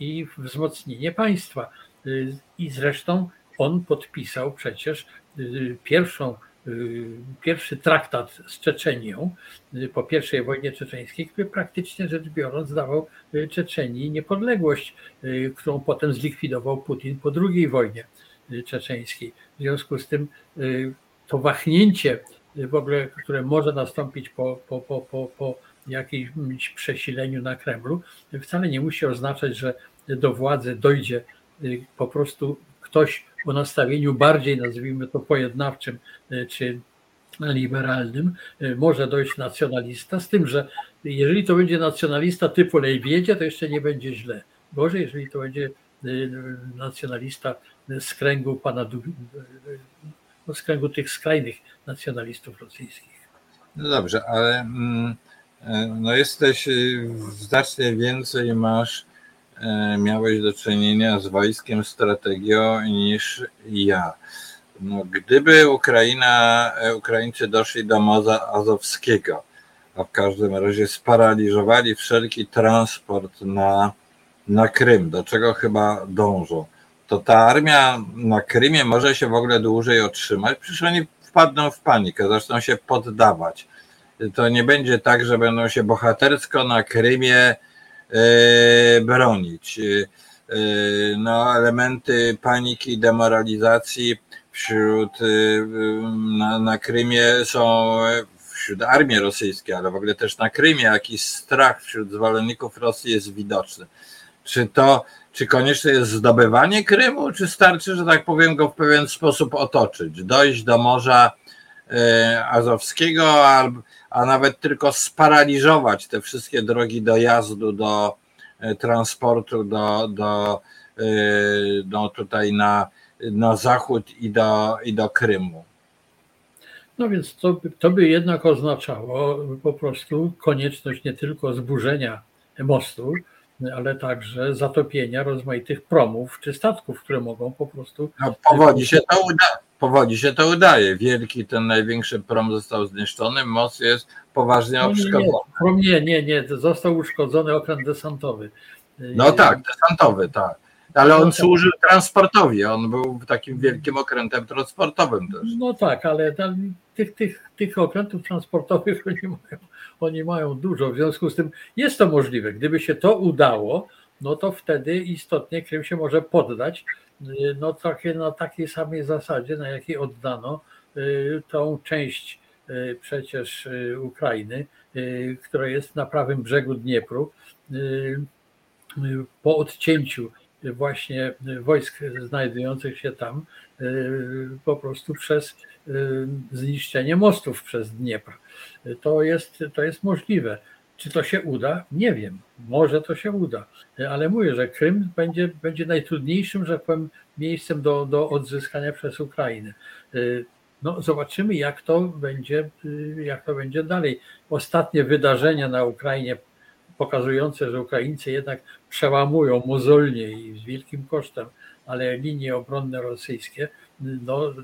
i wzmocnienie państwa. I zresztą on podpisał przecież pierwszą, pierwszy traktat z Czeczenią po pierwszej wojnie czeczeńskiej, który praktycznie rzecz biorąc dawał Czeczenii niepodległość, którą potem zlikwidował Putin po drugiej wojnie czeczeńskiej. W związku z tym to wahnięcie w ogóle, które może nastąpić po, po, po, po, po jakimś przesileniu na Kremlu, wcale nie musi oznaczać, że do władzy dojdzie po prostu ktoś o nastawieniu bardziej, nazwijmy to, pojednawczym czy liberalnym. Może dojść nacjonalista, z tym, że jeżeli to będzie nacjonalista typu Lejwiedzie, to jeszcze nie będzie źle. Gorzej, jeżeli to będzie nacjonalista z kręgu pana z kręgu tych skrajnych nacjonalistów rosyjskich. No dobrze, ale no jesteś, znacznie więcej masz, miałeś do czynienia z wojskiem, strategią niż ja. No, gdyby Ukraina, Ukraińcy doszli do Morza Azowskiego, a w każdym razie sparaliżowali wszelki transport na, na Krym, do czego chyba dążą, to ta armia na Krymie może się w ogóle dłużej otrzymać, przecież oni wpadną w panikę, zaczną się poddawać. To nie będzie tak, że będą się bohatersko na Krymie yy, bronić. Yy, no, elementy paniki, demoralizacji wśród yy, na, na Krymie są wśród armii rosyjskiej, ale w ogóle też na Krymie jakiś strach wśród zwolenników Rosji jest widoczny. Czy to, czy konieczne jest zdobywanie Krymu, czy starczy, że tak powiem, go w pewien sposób otoczyć, dojść do Morza Azowskiego, a, a nawet tylko sparaliżować te wszystkie drogi dojazdu do transportu do, do, do tutaj na, na zachód i do, i do Krymu. No więc to, to by jednak oznaczało po prostu konieczność nie tylko zburzenia mostu, ale także zatopienia rozmaitych promów czy statków, które mogą po prostu... No, powodzi się to uda. Powodzi się to udaje. Wielki, ten największy prom został zniszczony, most jest poważnie uszkodzony. No nie, nie, nie, został uszkodzony okręt desantowy. No tak, desantowy, tak. Ale on służył transportowi, on był takim wielkim okrętem transportowym też. No tak, ale tam tych, tych, tych okrętów transportowych oni mają, oni mają dużo, w związku z tym jest to możliwe. Gdyby się to udało, no to wtedy istotnie Krym się może poddać, no takie, na takiej samej zasadzie, na jakiej oddano tą część przecież Ukrainy, która jest na prawym brzegu Dniepru, po odcięciu właśnie wojsk znajdujących się tam po prostu przez zniszczenie mostów przez Dniepr. To jest, to jest możliwe. Czy to się uda? Nie wiem. Może to się uda. Ale mówię, że Krym będzie, będzie najtrudniejszym, że powiem, miejscem do, do odzyskania przez Ukrainę. No, zobaczymy, jak to będzie, jak to będzie dalej. Ostatnie wydarzenia na Ukrainie pokazujące, że Ukraińcy jednak przełamują mozolnie i z wielkim kosztem, ale linie obronne rosyjskie no,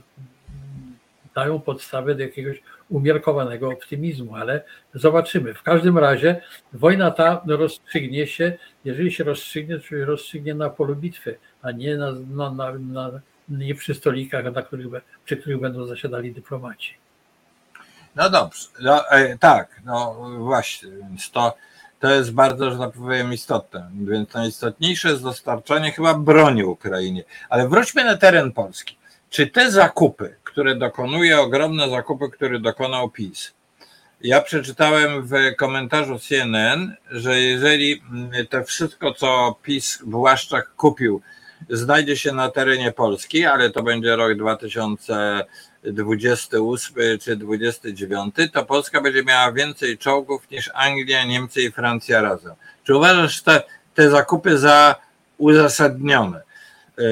dają podstawę do jakiegoś umiarkowanego optymizmu, ale zobaczymy. W każdym razie wojna ta rozstrzygnie się, jeżeli się rozstrzygnie, to się rozstrzygnie na polu bitwy, a nie, na, na, na, na, nie przy stolikach, na których, przy których będą zasiadali dyplomaci. No dobrze, no, tak, no właśnie, więc to To jest bardzo, że tak powiem, istotne. Więc najistotniejsze jest dostarczanie chyba broni Ukrainie. Ale wróćmy na teren Polski. Czy te zakupy, które dokonuje, ogromne zakupy, które dokonał PiS? Ja przeczytałem w komentarzu C N N, że jeżeli to wszystko, co PiS Błaszczak kupił, znajdzie się na terenie Polski, ale to będzie rok dwa tysiące dwudziesty ósmy czy dwudziesty dziewiąty, to Polska będzie miała więcej czołgów niż Anglia, Niemcy i Francja razem. Czy uważasz te, te zakupy za uzasadnione? Yy,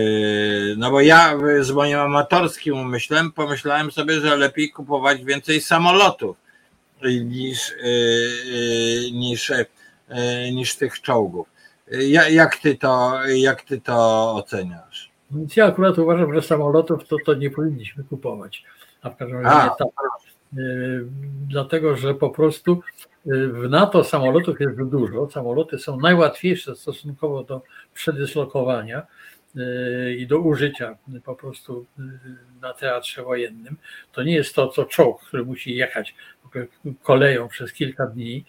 no bo ja z moim amatorskim umysłem pomyślałem sobie, że lepiej kupować więcej samolotów niż, yy, niż, yy, niż tych czołgów. Ja, jak ty to, jak ty to oceniasz? Więc ja akurat uważam, że samolotów to, to nie powinniśmy kupować, a w każdym razie tak, dlatego że po prostu w NATO samolotów jest dużo, samoloty są najłatwiejsze stosunkowo do przedyslokowania i do użycia po prostu na teatrze wojennym. To nie jest to, co czołg, który musi jechać koleją przez kilka dni.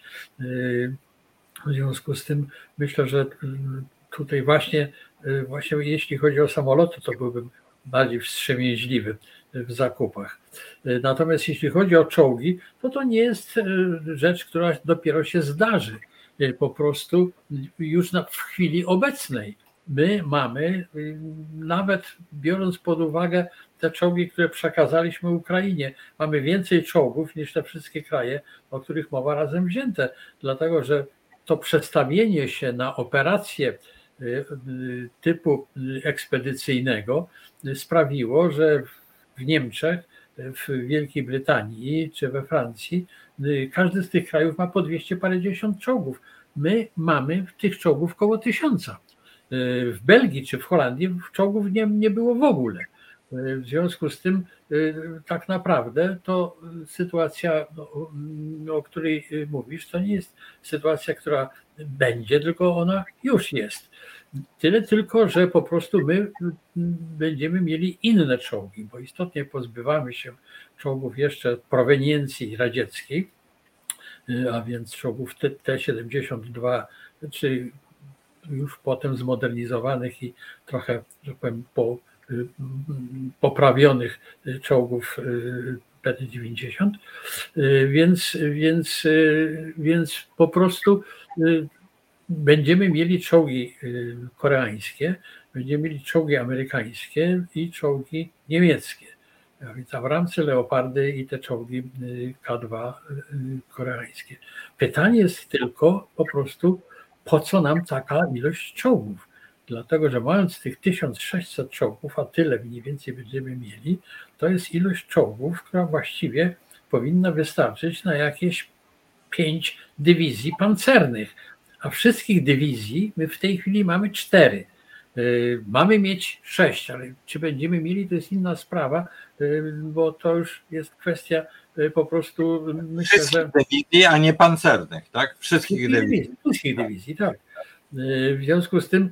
W związku z tym myślę, że tutaj właśnie Właśnie jeśli chodzi o samoloty, to byłbym bardziej wstrzemięźliwy w zakupach. Natomiast jeśli chodzi o czołgi, to to nie jest rzecz, która dopiero się zdarzy. Po prostu już w chwili obecnej my mamy, nawet biorąc pod uwagę te czołgi, które przekazaliśmy Ukrainie, mamy więcej czołgów niż te wszystkie kraje, o których mowa razem wzięte. Dlatego, że to przestawienie się na operacje typu ekspedycyjnego sprawiło, że w Niemczech, w Wielkiej Brytanii czy we Francji każdy z tych krajów ma po dwieście parędziesiąt czołgów. My mamy tych czołgów koło tysiąca. W Belgii czy w Holandii czołgów nie, nie było w ogóle. W związku z tym tak naprawdę to sytuacja, o której mówisz, to nie jest sytuacja, która będzie, tylko ona już jest. Tyle tylko, że po prostu my będziemy mieli inne czołgi, bo istotnie pozbywamy się czołgów jeszcze proweniencji radzieckiej, a więc czołgów T siedemdziesiąt dwa, czy już potem zmodernizowanych i trochę, że powiem, po poprawionych czołgów P dziewięćdziesiąt, więc, więc, więc po prostu będziemy mieli czołgi koreańskie, będziemy mieli czołgi amerykańskie i czołgi niemieckie, a więc Abramsy, Leopardy i te czołgi K dwa koreańskie. Pytanie jest tylko po prostu, po co nam taka ilość czołgów? Dlatego, że mając tych tysiąc sześćset czołgów, a tyle mniej więcej będziemy mieli, to jest ilość czołgów, która właściwie powinna wystarczyć na jakieś pięć dywizji pancernych. A wszystkich dywizji my w tej chwili mamy cztery. Mamy mieć sześć, ale czy będziemy mieli, to jest inna sprawa, bo to już jest kwestia po prostu... Myślę, wszystkich że... dywizji, a nie pancernych, tak? Wszystkich, wszystkich dywizji. Wszystkich dywizji, tak. W związku z tym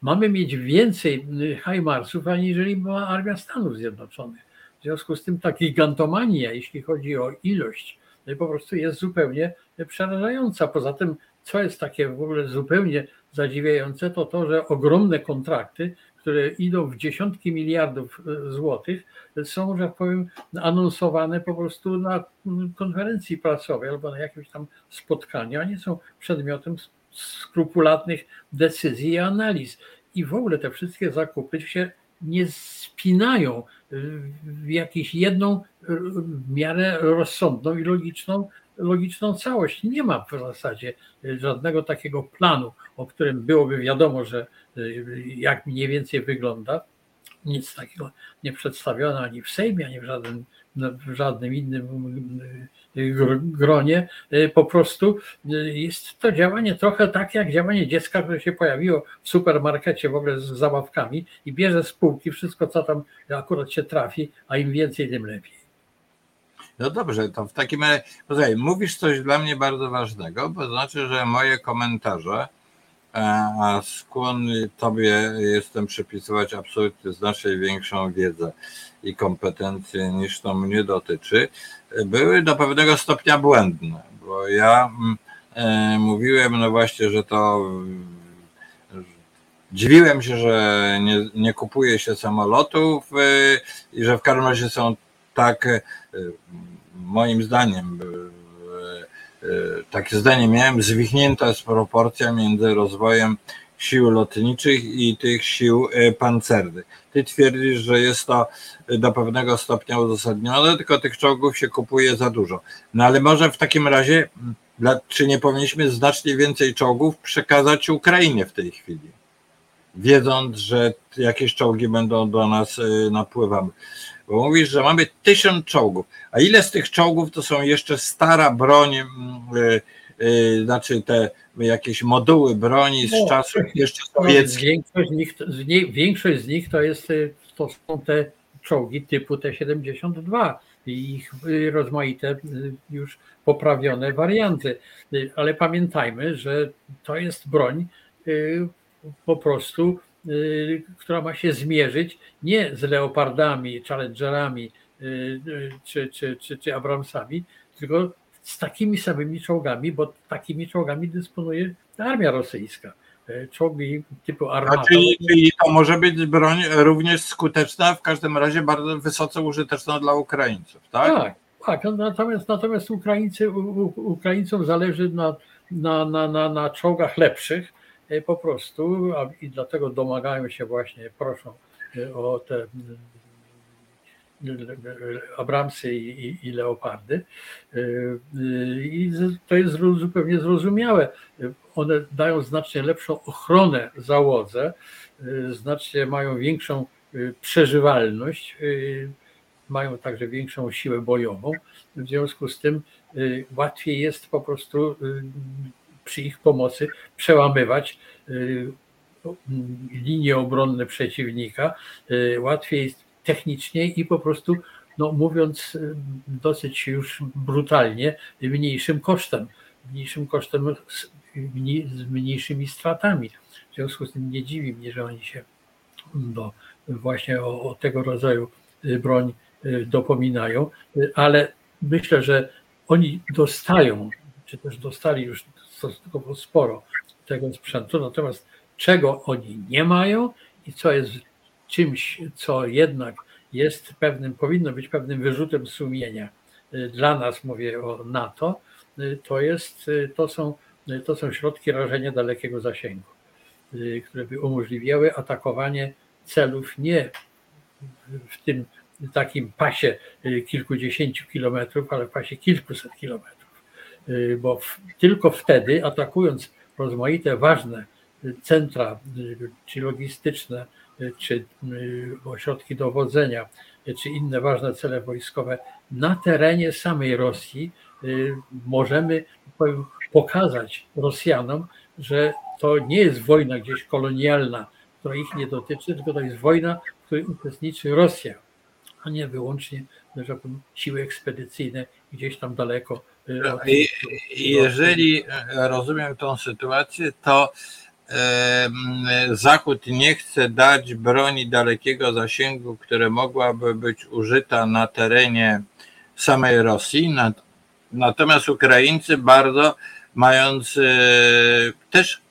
mamy mieć więcej hajmarsów, aniżeli była armia Stanów Zjednoczonych. W związku z tym ta gigantomania, jeśli chodzi o ilość, po prostu jest zupełnie przerażająca. Poza tym, co jest takie w ogóle zupełnie zadziwiające, to to, że ogromne kontrakty, które idą w dziesiątki miliardów złotych, są, że powiem, anonsowane po prostu na konferencji prasowej albo na jakimś tam spotkaniu, a nie są przedmiotem skrupulatnych decyzji i analiz. I w ogóle te wszystkie zakupy się nie spinają w jakąś jedną w miarę rozsądną i logiczną, logiczną całość. Nie ma w zasadzie żadnego takiego planu, o którym byłoby wiadomo, że jak mniej więcej wygląda. Nic takiego nie przedstawiono ani w Sejmie, ani w żadnym, w żadnym innym gronie. Po prostu jest to działanie trochę tak jak działanie dziecka, które się pojawiło w supermarkecie w ogóle z zabawkami i bierze z półki wszystko, co tam akurat się trafi, a im więcej, tym lepiej. No dobrze, to w takim razie, posłuchaj, mówisz coś dla mnie bardzo ważnego, bo znaczy, że moje komentarze, a skłonny tobie jestem przypisywać absolutnie znacznie większą wiedzę i kompetencje niż to mnie dotyczy, były do pewnego stopnia błędne, bo ja e, mówiłem, no właśnie, że to dziwiłem się, że nie, nie kupuje się samolotów y, i że w każdym razie są tak, y, moim zdaniem, y, y, takie zdanie miałem, zwichnięta jest proporcja między rozwojem sił lotniczych i tych sił pancernych. Ty twierdzisz, że jest to do pewnego stopnia uzasadnione, tylko tych czołgów się kupuje za dużo. No ale może w takim razie, czy nie powinniśmy znacznie więcej czołgów przekazać Ukrainie w tej chwili, wiedząc, że jakieś czołgi będą do nas napływały? Bo mówisz, że mamy tysiąc czołgów, a ile z tych czołgów to są jeszcze stara broń, znaczy te jakieś moduły broni z czasów jeszcze sowieckich. Większość z nich, większość z nich to, jest, to są te czołgi typu T siedemdziesiąt dwa i ich rozmaite już poprawione warianty. Ale pamiętajmy, że to jest broń po prostu, która ma się zmierzyć nie z Leopardami, Challengerami czy, czy, czy, czy Abramsami, tylko z takimi samymi czołgami, bo takimi czołgami dysponuje armia rosyjska. Czołgi typu armata. Czyli, czyli to może być broń również skuteczna, w każdym razie bardzo wysoce użyteczna dla Ukraińców, tak? Tak, tak. Natomiast, natomiast Ukraińcy, Ukraińcom zależy na, na, na, na, na czołgach lepszych po prostu i dlatego domagają się właśnie, proszą o te Abramsy i, i Leopardy i to jest zupełnie zrozumiałe. One dają znacznie lepszą ochronę załodze, znacznie mają większą przeżywalność, mają także większą siłę bojową, w związku z tym łatwiej jest po prostu przy ich pomocy przełamywać linie obronne przeciwnika, łatwiej jest technicznie i po prostu, no mówiąc dosyć już brutalnie, mniejszym kosztem, mniejszym kosztem z mniejszymi stratami. W związku z tym nie dziwi mnie, że oni się do, właśnie o, o tego rodzaju broń dopominają, ale myślę, że oni dostają, czy też dostali już stosunkowo sporo tego sprzętu, natomiast czego oni nie mają i co jest czymś, co jednak jest pewnym, powinno być pewnym wyrzutem sumienia dla nas, mówię o NATO, to jest, to są, to są środki rażenia dalekiego zasięgu, które by umożliwiały atakowanie celów nie w tym takim pasie kilkudziesięciu kilometrów, ale w pasie kilkuset kilometrów, bo w, tylko wtedy, atakując rozmaite ważne centra czy logistyczne, czy ośrodki dowodzenia, czy inne ważne cele wojskowe na terenie samej Rosji, możemy pokazać Rosjanom, że to nie jest wojna gdzieś kolonialna, która ich nie dotyczy, tylko to jest wojna, w której uczestniczy Rosja, a nie wyłącznie siły ekspedycyjne gdzieś tam daleko. Od... Jeżeli rozumiem tą sytuację, to Zachód nie chce dać broni dalekiego zasięgu, która mogłaby być użyta na terenie samej Rosji. Natomiast Ukraińcy bardzo mając też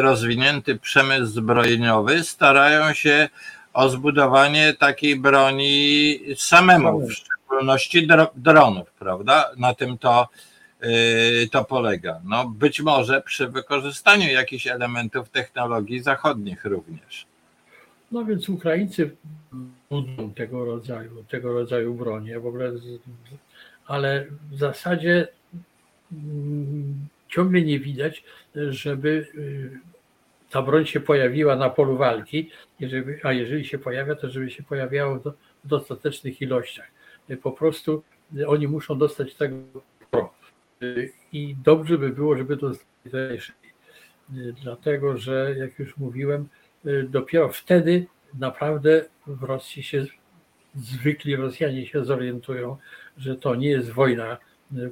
rozwinięty przemysł zbrojeniowy, starają się o zbudowanie takiej broni samemu, w szczególności dronów, prawda? Na tym to, yy, to polega. No, być może przy wykorzystaniu jakichś elementów technologii zachodnich również. No więc Ukraińcy budują tego rodzaju, tego rodzaju bronię, w ogóle, ale w zasadzie ciągle nie widać, żeby ta broń się pojawiła na polu walki, a jeżeli się pojawia, to żeby się pojawiało w dostatecznych ilościach. Po prostu oni muszą dostać tego pro. I dobrze by było, żeby to dostać. Dlatego, że jak już mówiłem, dopiero wtedy naprawdę w Rosji się, zwykli Rosjanie się zorientują, że to nie jest wojna,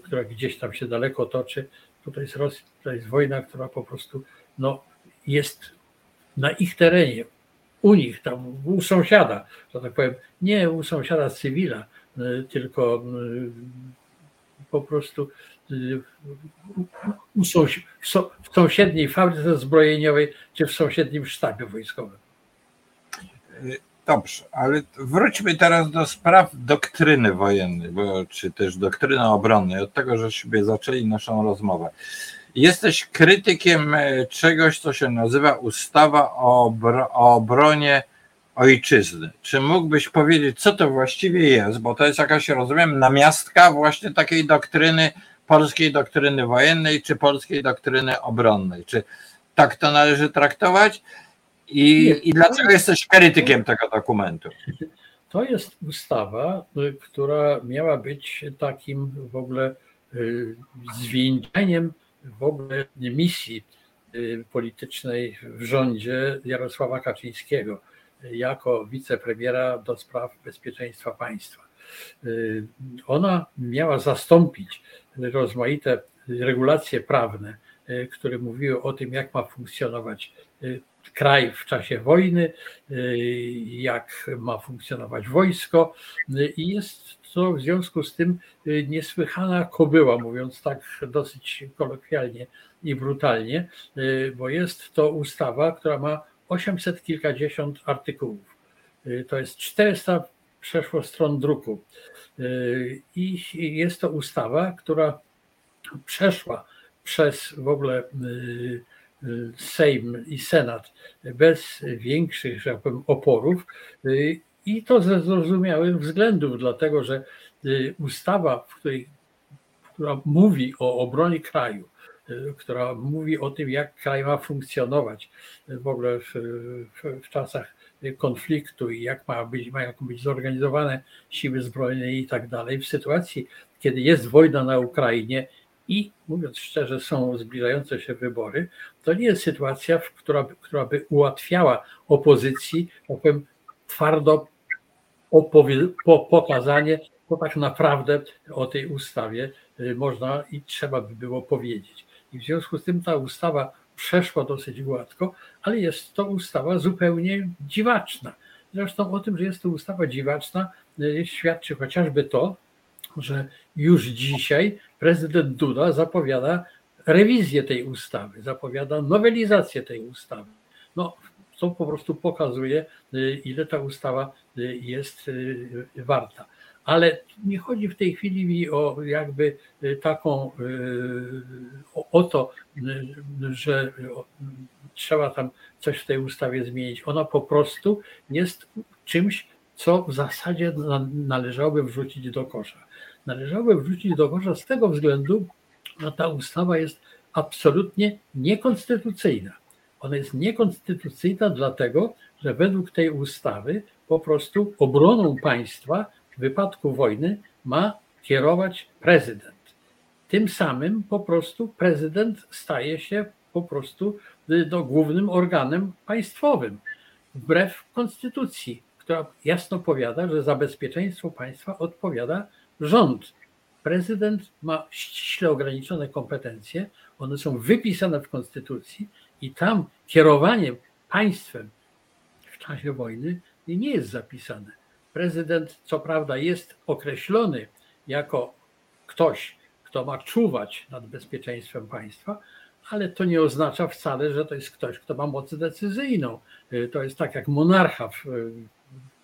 która gdzieś tam się daleko toczy. Tutaj jest Rosja, tutaj jest wojna, która po prostu no, jest na ich terenie, u nich, tam u sąsiada, że tak powiem, nie u sąsiada cywila, tylko po prostu u sąsi- w sąsiedniej fabryce zbrojeniowej czy w sąsiednim sztabie wojskowym. Dobrze, ale wróćmy teraz do spraw doktryny wojennej, bo, czy też doktryny obronnej, od tego, żeśmy zaczęli naszą rozmowę. Jesteś krytykiem czegoś, co się nazywa ustawa o, bro- o obronie ojczyzny. Czy mógłbyś powiedzieć, co to właściwie jest, bo to jest jakaś, rozumiem, namiastka właśnie takiej doktryny, polskiej doktryny wojennej czy polskiej doktryny obronnej. Czy tak to należy traktować? I, i dlaczego jesteś krytykiem tego dokumentu? To jest ustawa, która miała być takim w ogóle zwieńczeniem w ogóle misji politycznej w rządzie Jarosława Kaczyńskiego jako wicepremiera do spraw bezpieczeństwa państwa. Ona miała zastąpić rozmaite regulacje prawne, które mówiły o tym, jak ma funkcjonować kraj w czasie wojny, jak ma funkcjonować wojsko, i jest to w związku z tym niesłychana kobyła, mówiąc tak dosyć kolokwialnie i brutalnie, bo jest to ustawa, która ma osiemset kilkadziesiąt artykułów. To jest czterysta przeszło stron druku i jest to ustawa, która przeszła przez w ogóle Sejm i Senat bez większych, że tak powiem, oporów, i to ze zrozumiałych względów, dlatego że ustawa, w której, która mówi o obronie kraju, która mówi o tym, jak kraj ma funkcjonować w ogóle w, w, w czasach konfliktu i jak ma być, mają być zorganizowane siły zbrojne i tak dalej, w sytuacji, kiedy jest wojna na Ukrainie i, mówiąc szczerze, są zbliżające się wybory, to nie jest sytuacja, która, która by ułatwiała opozycji, powiem, twardo opowie- po pokazanie, bo tak naprawdę o tej ustawie można i trzeba by było powiedzieć. I w związku z tym ta ustawa przeszła dosyć gładko, ale jest to ustawa zupełnie dziwaczna. Zresztą o tym, że jest to ustawa dziwaczna, świadczy chociażby to, że już dzisiaj prezydent Duda zapowiada rewizję tej ustawy, zapowiada nowelizację tej ustawy. No, to po prostu pokazuje, ile ta ustawa jest warta. Ale nie chodzi w tej chwili mi o jakby taką, o to, że trzeba tam coś w tej ustawie zmienić. Ona po prostu jest czymś, co w zasadzie należałoby wrzucić do kosza. Należałoby wrzucić do kosza z tego względu, że ta ustawa jest absolutnie niekonstytucyjna. Ona jest niekonstytucyjna dlatego, że według tej ustawy po prostu obroną państwa w wypadku wojny ma kierować prezydent. Tym samym po prostu prezydent staje się po prostu no, głównym organem państwowym, wbrew konstytucji, która jasno powiada, że za bezpieczeństwo państwa odpowiada rząd. Prezydent ma ściśle ograniczone kompetencje, one są wypisane w konstytucji i tam kierowanie państwem w czasie wojny nie jest zapisane. Prezydent co prawda jest określony jako ktoś, kto ma czuwać nad bezpieczeństwem państwa, ale to nie oznacza wcale, że to jest ktoś, kto ma moc decyzyjną. To jest tak jak monarcha w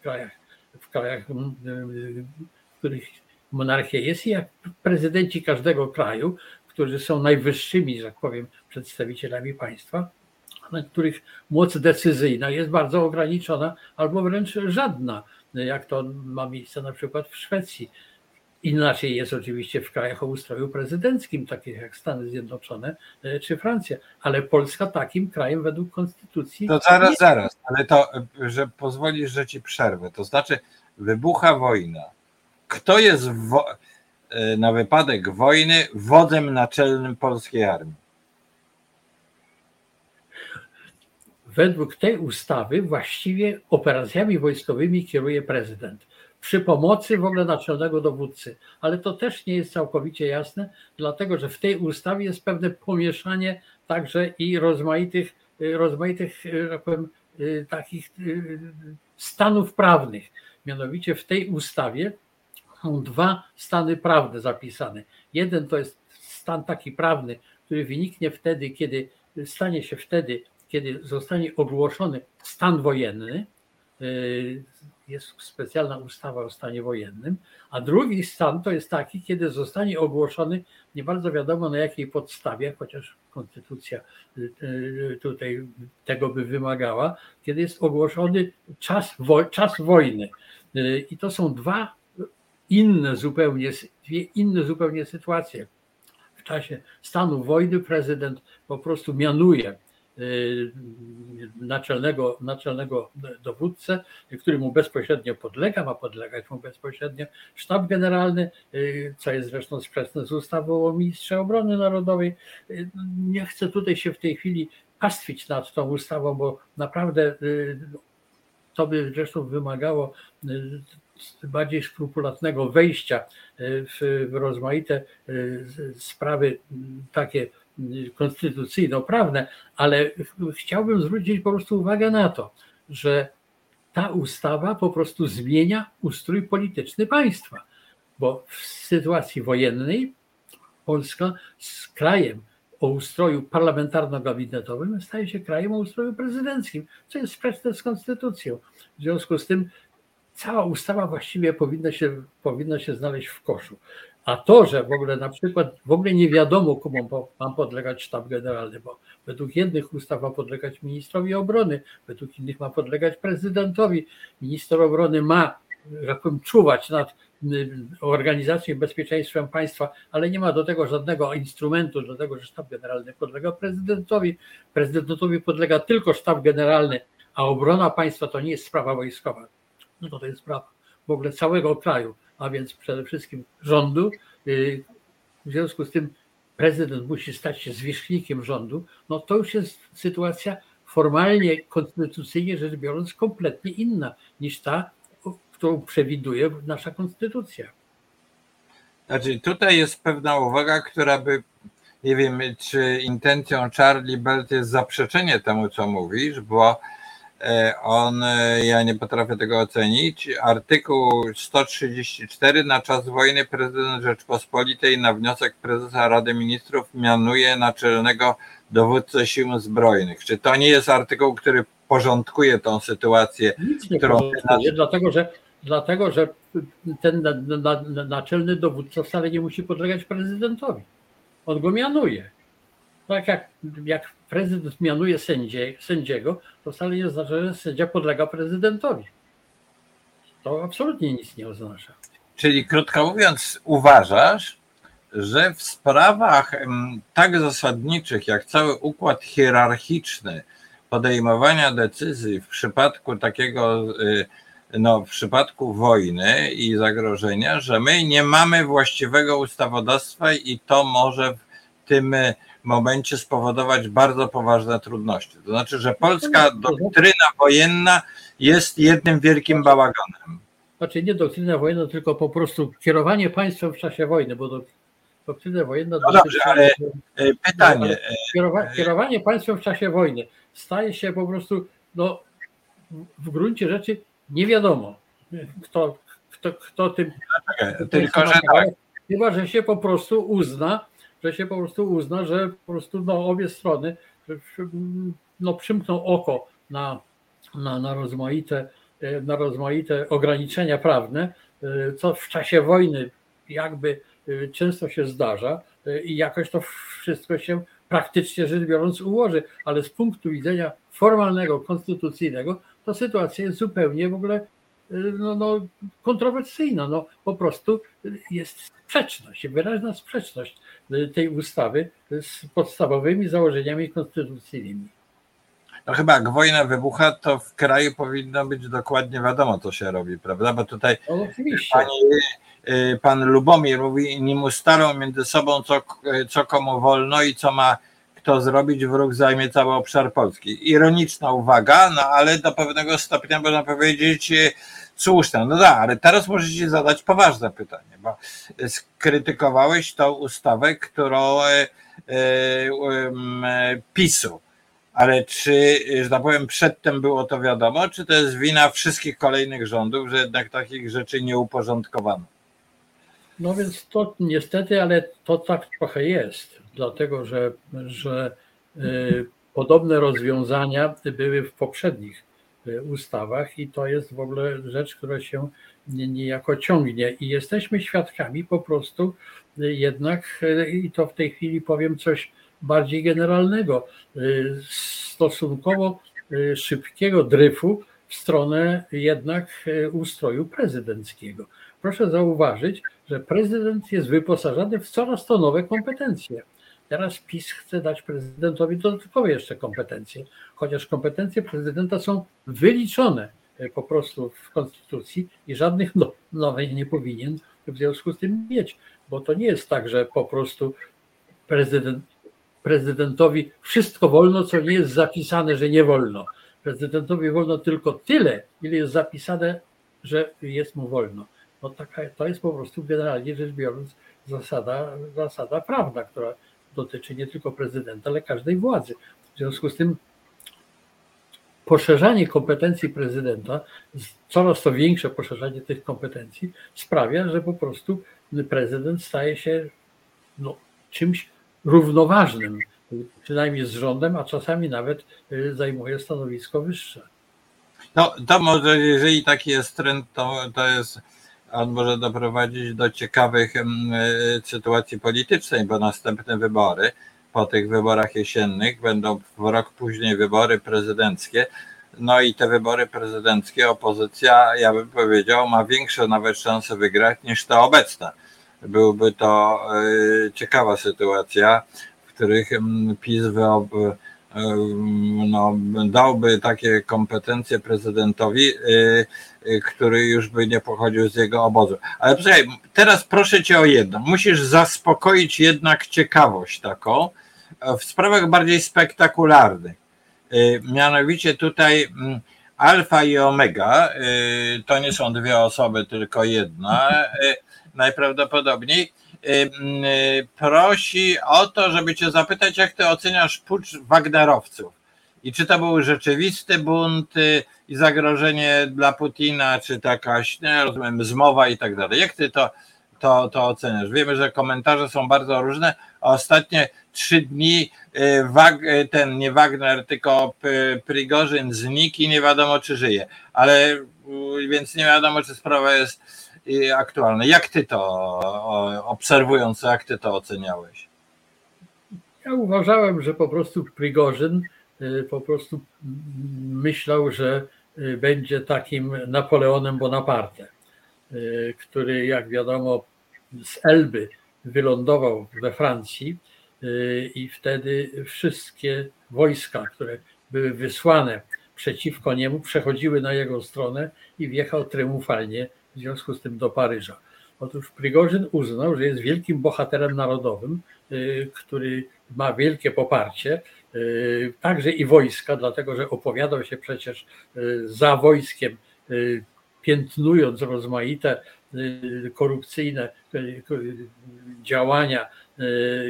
krajach, w krajach, w których monarchia jest, i jak prezydenci każdego kraju, którzy są najwyższymi, że tak powiem, przedstawicielami państwa, na których moc decyzyjna jest bardzo ograniczona albo wręcz żadna, jak to ma miejsce na przykład w Szwecji. Inaczej jest oczywiście w krajach o ustroju prezydenckim, takich jak Stany Zjednoczone czy Francja, ale Polska takim krajem według konstytucji... To zaraz, jest. zaraz, ale to, że pozwolisz, że ci przerwę, to znaczy wybucha wojna. Kto jest wo- na wypadek wojny wodzem naczelnym polskiej armii? Według tej ustawy właściwie operacjami wojskowymi kieruje prezydent przy pomocy w ogóle naczelnego dowódcy. Ale to też nie jest całkowicie jasne, dlatego że w tej ustawie jest pewne pomieszanie także i rozmaitych, rozmaitych jak powiem, takich stanów prawnych. Mianowicie w tej ustawie są dwa stany prawne zapisane. Jeden to jest stan taki prawny, który wyniknie wtedy, kiedy stanie się wtedy, kiedy zostanie ogłoszony stan wojenny, jest specjalna ustawa o stanie wojennym, a drugi stan to jest taki, kiedy zostanie ogłoszony, nie bardzo wiadomo na jakiej podstawie, chociaż konstytucja tutaj tego by wymagała, kiedy jest ogłoszony czas, wo, czas wojny. I to są dwa inne zupełnie, dwie inne zupełnie sytuacje. W czasie stanu wojny prezydent po prostu mianuje Naczelnego, naczelnego dowódcę, który mu bezpośrednio podlega, ma podlegać mu bezpośrednio sztab generalny, co jest zresztą sprzeczne z ustawą o ministrze obrony narodowej. Nie chcę tutaj się w tej chwili pastwić nad tą ustawą, bo naprawdę to by zresztą wymagało bardziej skrupulatnego wejścia w rozmaite sprawy takie konstytucyjno-prawne, ale chciałbym zwrócić po prostu uwagę na to, że ta ustawa po prostu zmienia ustrój polityczny państwa, bo w sytuacji wojennej Polska z krajem o ustroju parlamentarno-gabinetowym staje się krajem o ustroju prezydenckim, co jest sprzeczne z konstytucją. W związku z tym cała ustawa właściwie powinna się, powinna się znaleźć w koszu. A to, że w ogóle na przykład w ogóle nie wiadomo, komu mam podlegać sztab generalny, bo według jednych ustaw ma podlegać ministrowi obrony, według innych ma podlegać prezydentowi. Minister obrony ma, jak powiem, czuwać nad organizacją i bezpieczeństwem państwa, ale nie ma do tego żadnego instrumentu, dlatego że sztab generalny podlega prezydentowi. Prezydentowi podlega tylko sztab generalny, a obrona państwa to nie jest sprawa wojskowa. No to, to jest sprawa w ogóle całego kraju, a więc przede wszystkim rządu. W związku z tym prezydent musi stać się zwierzchnikiem rządu. No to już jest sytuacja formalnie, konstytucyjnie rzecz biorąc kompletnie inna niż ta, którą przewiduje nasza konstytucja. Znaczy tutaj jest pewna uwaga, która by, nie wiem, czy intencją Charlie Belt jest zaprzeczenie temu, co mówisz, bo on, ja nie potrafię tego ocenić, artykuł sto trzydzieści cztery, na czas wojny prezydent Rzeczpospolitej na wniosek prezesa Rady Ministrów mianuje naczelnego dowódcę sił zbrojnych. Czy to nie jest artykuł, który porządkuje tą sytuację? Nic nie którą... porządkuje, dlatego że, dlatego, że ten na, na, na, naczelny dowódca wcale nie musi podlegać prezydentowi. On go mianuje. Tak jak, jak prezydent mianuje sędzie, sędziego, to wcale nie oznacza, że sędzia podlega prezydentowi. To absolutnie nic nie oznacza. Czyli krótko mówiąc, uważasz, że w sprawach tak zasadniczych jak cały układ hierarchiczny podejmowania decyzji w przypadku takiego, no w przypadku wojny i zagrożenia, że my nie mamy właściwego ustawodawstwa i to może w tym momencie spowodować bardzo poważne trudności. To znaczy, że polska doktryna wojenna jest jednym wielkim bałaganem. Znaczy nie doktryna wojenna, tylko po prostu kierowanie państwem w czasie wojny, bo doktryna wojenna... No dobrze, ale pytanie... Kierowa- kierowanie państwem w czasie wojny staje się po prostu, no w gruncie rzeczy nie wiadomo, kto, kto, kto tym... Tylko, że tak. Chyba, że się po prostu uzna, to się po prostu uzna, że po prostu no, obie strony no, przymkną oko na, na, na, rozmaite, na rozmaite ograniczenia prawne, co w czasie wojny jakby często się zdarza i jakoś to wszystko się praktycznie rzecz biorąc ułoży, ale z punktu widzenia formalnego, konstytucyjnego, to sytuacja jest zupełnie w ogóle no, no, kontrowersyjna. No, po prostu jest sprzeczność, wyraźna sprzeczność tej ustawy z podstawowymi założeniami konstytucyjnymi. No chyba jak wojna wybucha, to w kraju powinno być dokładnie wiadomo, co się robi, prawda? Bo tutaj no, oczywiście. Pani... Pan Lubomir mówi, nim ustalą między sobą, co, co komu wolno i co ma kto zrobić, wróg zajmie cały obszar Polski. Ironiczna uwaga, no ale do pewnego stopnia można powiedzieć słuszna. No da, ale teraz możecie zadać poważne pytanie, bo skrytykowałeś tą ustawę, którą e, e, e, PiS-u. Ale czy, że tak powiem, przedtem było to wiadomo, czy to jest wina wszystkich kolejnych rządów, że jednak takich rzeczy nie uporządkowano? No więc to niestety, ale to tak trochę jest, dlatego że, że y, podobne rozwiązania były w poprzednich y, ustawach i to jest w ogóle rzecz, która się nie, niejako ciągnie i jesteśmy świadkami po prostu y, jednak, i y, to w tej chwili powiem coś bardziej generalnego, y, stosunkowo y, szybkiego dryfu w stronę jednak y, ustroju prezydenckiego. Proszę zauważyć, że prezydent jest wyposażany w coraz to nowe kompetencje. Teraz PiS chce dać prezydentowi dodatkowe jeszcze kompetencje, chociaż kompetencje prezydenta są wyliczone po prostu w konstytucji i żadnych nowych nie powinien w związku z tym mieć, bo to nie jest tak, że po prostu prezydent, prezydentowi wszystko wolno, co nie jest zapisane, że nie wolno. Prezydentowi wolno tylko tyle, ile jest zapisane, że jest mu wolno. No taka, to jest po prostu generalnie rzecz biorąc zasada, zasada prawna, która dotyczy nie tylko prezydenta, ale każdej władzy. W związku z tym poszerzanie kompetencji prezydenta, coraz to większe poszerzanie tych kompetencji sprawia, że po prostu prezydent staje się no, czymś równoważnym, przynajmniej z rządem, a czasami nawet zajmuje stanowisko wyższe. No to może, jeżeli taki jest trend, to, to jest... On może doprowadzić do ciekawych sytuacji politycznej, bo następne wybory, po tych wyborach jesiennych, będą w rok później wybory prezydenckie. No i te wybory prezydenckie opozycja, ja bym powiedział, ma większą nawet szansę wygrać niż ta obecna. Byłby to ciekawa sytuacja, w których PiS wyob- no, dałby takie kompetencje prezydentowi, który już by nie pochodził z jego obozu. Ale słuchaj, teraz proszę cię o jedno. Musisz zaspokoić jednak ciekawość taką w sprawach bardziej spektakularnych. Mianowicie tutaj alfa i omega, to nie są dwie osoby, tylko jedna, najprawdopodobniej, prosi o to, żeby cię zapytać, jak ty oceniasz pucz Wagnerowców i czy to był rzeczywisty bunt i zagrożenie dla Putina, czy takaś, nie rozumiem, zmowa i tak dalej. Jak ty to, to, to oceniasz? Wiemy, że komentarze są bardzo różne. Ostatnie trzy dni ten, nie Wagner, tylko Prigożyn znikł i nie wiadomo, czy żyje. Ale więc nie wiadomo, czy sprawa jest aktualne. Jak ty to, obserwując, jak ty to oceniałeś? Ja uważałem, że po prostu Prigożyn po prostu myślał, że będzie takim Napoleonem Bonaparte, który jak wiadomo z Elby wylądował we Francji i wtedy wszystkie wojska, które były wysłane przeciwko niemu, przechodziły na jego stronę i wjechał triumfalnie w związku z tym do Paryża. Otóż Prigożyn uznał, że jest wielkim bohaterem narodowym, który ma wielkie poparcie, także i wojska, dlatego że opowiadał się przecież za wojskiem, piętnując rozmaite korupcyjne działania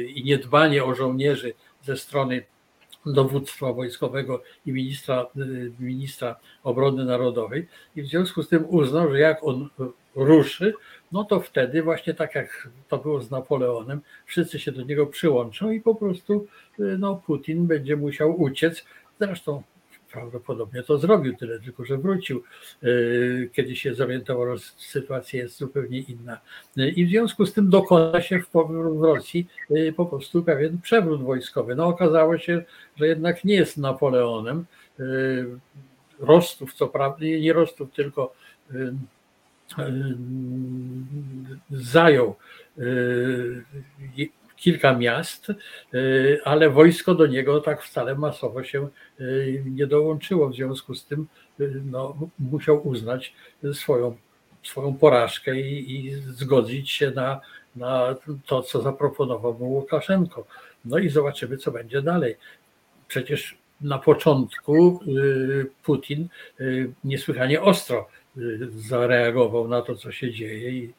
i niedbanie o żołnierzy ze strony dowództwa wojskowego i ministra, ministra obrony narodowej i w związku z tym uznał, że jak on ruszy, no to wtedy właśnie tak jak to było z Napoleonem, wszyscy się do niego przyłączą i po prostu no, Putin będzie musiał uciec. Zresztą prawdopodobnie to zrobił, tyle tylko, że wrócił, kiedy się zorientował, że sytuacja jest zupełnie inna. I w związku z tym dokona się w Rosji po prostu pewien przewrót wojskowy. No okazało się, że jednak nie jest Napoleonem. Rostów, co prawda, nie Rostów, tylko zajął kilka miast, ale wojsko do niego tak wcale masowo się nie dołączyło. W związku z tym no, musiał uznać swoją, swoją porażkę i, i zgodzić się na, na to, co zaproponował mu Łukaszenko. No i zobaczymy, co będzie dalej. Przecież na początku Putin niesłychanie ostro zareagował na to, co się dzieje i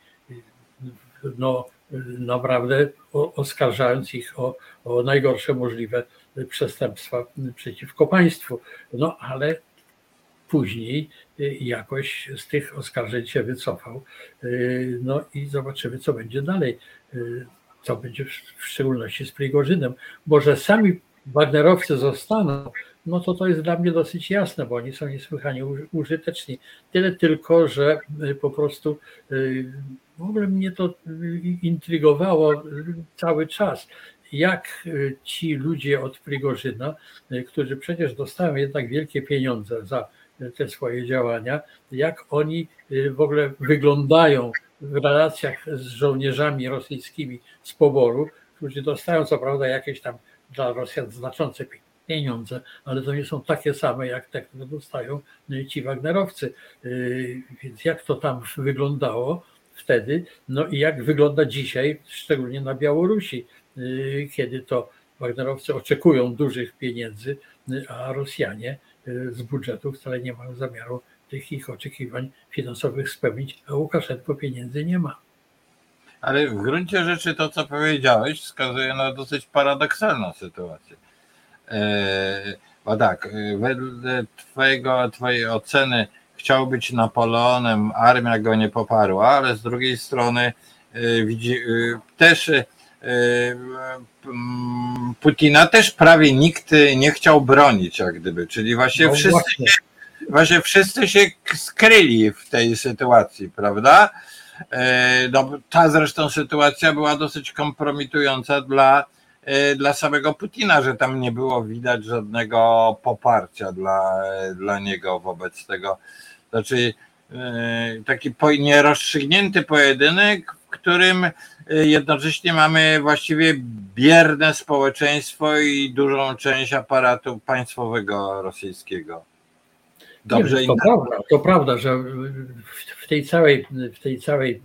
no, naprawdę oskarżając ich o, o najgorsze możliwe przestępstwa przeciwko państwu. No ale później jakoś z tych oskarżeń się wycofał. No i zobaczymy, co będzie dalej. Co będzie w szczególności z Prigożynem. Może sami Wagnerowcy zostaną, no to to jest dla mnie dosyć jasne, bo oni są niesłychanie użyteczni. Tyle tylko, że po prostu w ogóle mnie to intrygowało cały czas, jak ci ludzie od Prigożyna, którzy przecież dostają jednak wielkie pieniądze za te swoje działania, jak oni w ogóle wyglądają w relacjach z żołnierzami rosyjskimi z poboru, którzy dostają co prawda jakieś tam dla Rosjan znaczące pieniądze, ale to nie są takie same jak te, które dostają ci Wagnerowcy. Więc jak to tam wyglądało wtedy, no i jak wygląda dzisiaj, szczególnie na Białorusi, kiedy to Wagnerowcy oczekują dużych pieniędzy, a Rosjanie z budżetu wcale nie mają zamiaru tych ich oczekiwań finansowych spełnić, a Łukaszenko pieniędzy nie ma. Ale w gruncie rzeczy to, co powiedziałeś, wskazuje na dosyć paradoksalną sytuację. Bo tak, wedle twojego, twojej oceny chciał być Napoleonem, armia go nie poparła, ale z drugiej strony widzi, też Putina też prawie nikt nie chciał bronić, jak gdyby, czyli właśnie no wszyscy, właśnie. Właśnie wszyscy się skryli w tej sytuacji, prawda? No, ta zresztą sytuacja była dosyć kompromitująca dla, dla samego Putina, że tam nie było widać żadnego poparcia dla, dla niego wobec tego. Znaczy taki nierozstrzygnięty pojedynek, w którym jednocześnie mamy właściwie bierne społeczeństwo i dużą część aparatu państwowego rosyjskiego. Dobrze. Nie, to, prawda, to prawda, że w tej całej, w tej całej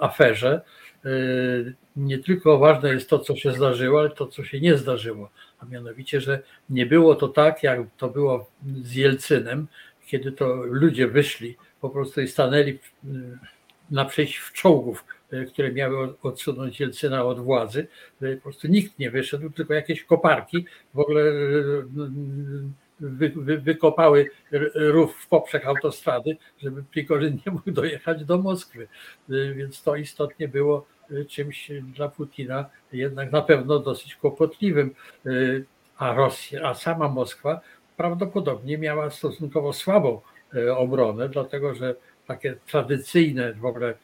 aferze nie tylko ważne jest to, co się zdarzyło, ale to, co się nie zdarzyło. A mianowicie, że nie było to tak, jak to było z Jelcynem, kiedy to ludzie wyszli po prostu i stanęli naprzeciw czołgów, które miały odsunąć Jelcyna od władzy. Po prostu nikt nie wyszedł, tylko jakieś koparki w ogóle Wy, wy, wykopały rów w poprzek autostrady, żeby Prigożyn nie mógł dojechać do Moskwy. Więc to istotnie było czymś dla Putina jednak na pewno dosyć kłopotliwym. A Rosja, a sama Moskwa prawdopodobnie miała stosunkowo słabą obronę, dlatego że takie tradycyjne w ogóle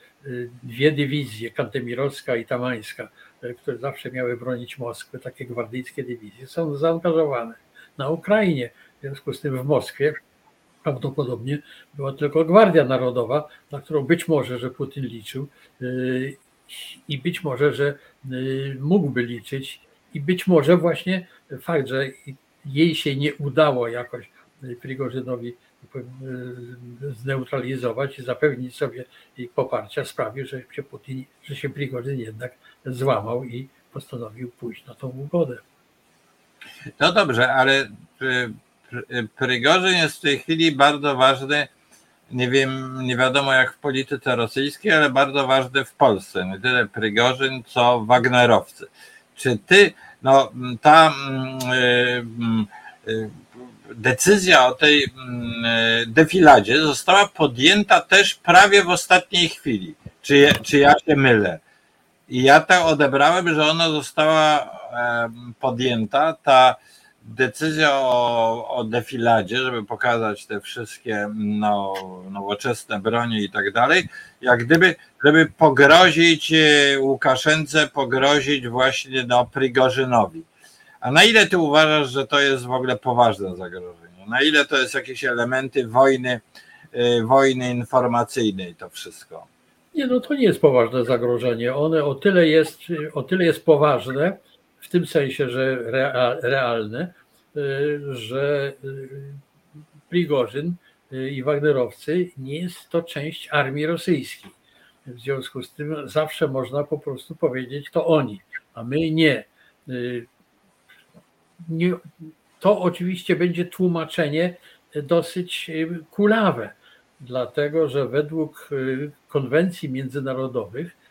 dwie dywizje, Kantemirowska i Tamańska, które zawsze miały bronić Moskwy, takie gwardyjskie dywizje, są zaangażowane na Ukrainie. W związku z tym w Moskwie prawdopodobnie była tylko Gwardia Narodowa, na którą być może, że Putin liczył i być może, że mógłby liczyć i być może właśnie fakt, że jej się nie udało jakoś Prigożynowi zneutralizować i zapewnić sobie ich poparcia sprawił, że się Putin, że się Prigożyn jednak złamał i postanowił pójść na tą ugodę. No dobrze, ale Prigożyn jest w tej chwili bardzo ważny, nie wiem, nie wiadomo jak w polityce rosyjskiej, ale bardzo ważny w Polsce. Nie tyle Prigożyn, co Wagnerowcy. Czy ty, no ta y, y, decyzja o tej defiladzie została podjęta też prawie w ostatniej chwili. Czy ja, czy ja się mylę? I ja to odebrałem, że ona została podjęta, ta decyzja o, o defiladzie, żeby pokazać te wszystkie no, nowoczesne bronie i tak dalej, jak gdyby, żeby pogrozić Łukaszence, pogrozić właśnie no, Prigożynowi. A na ile ty uważasz, że to jest w ogóle poważne zagrożenie? Na ile to jest jakieś elementy wojny, wojny informacyjnej to wszystko? Nie, no to nie jest poważne zagrożenie. One o tyle jest, o tyle jest poważne, w tym sensie, że realne, że Prigożyn i Wagnerowcy nie jest to część armii rosyjskiej. W związku z tym zawsze można po prostu powiedzieć, to oni, a my nie. nie to oczywiście będzie tłumaczenie dosyć kulawe, dlatego że według konwencji międzynarodowych,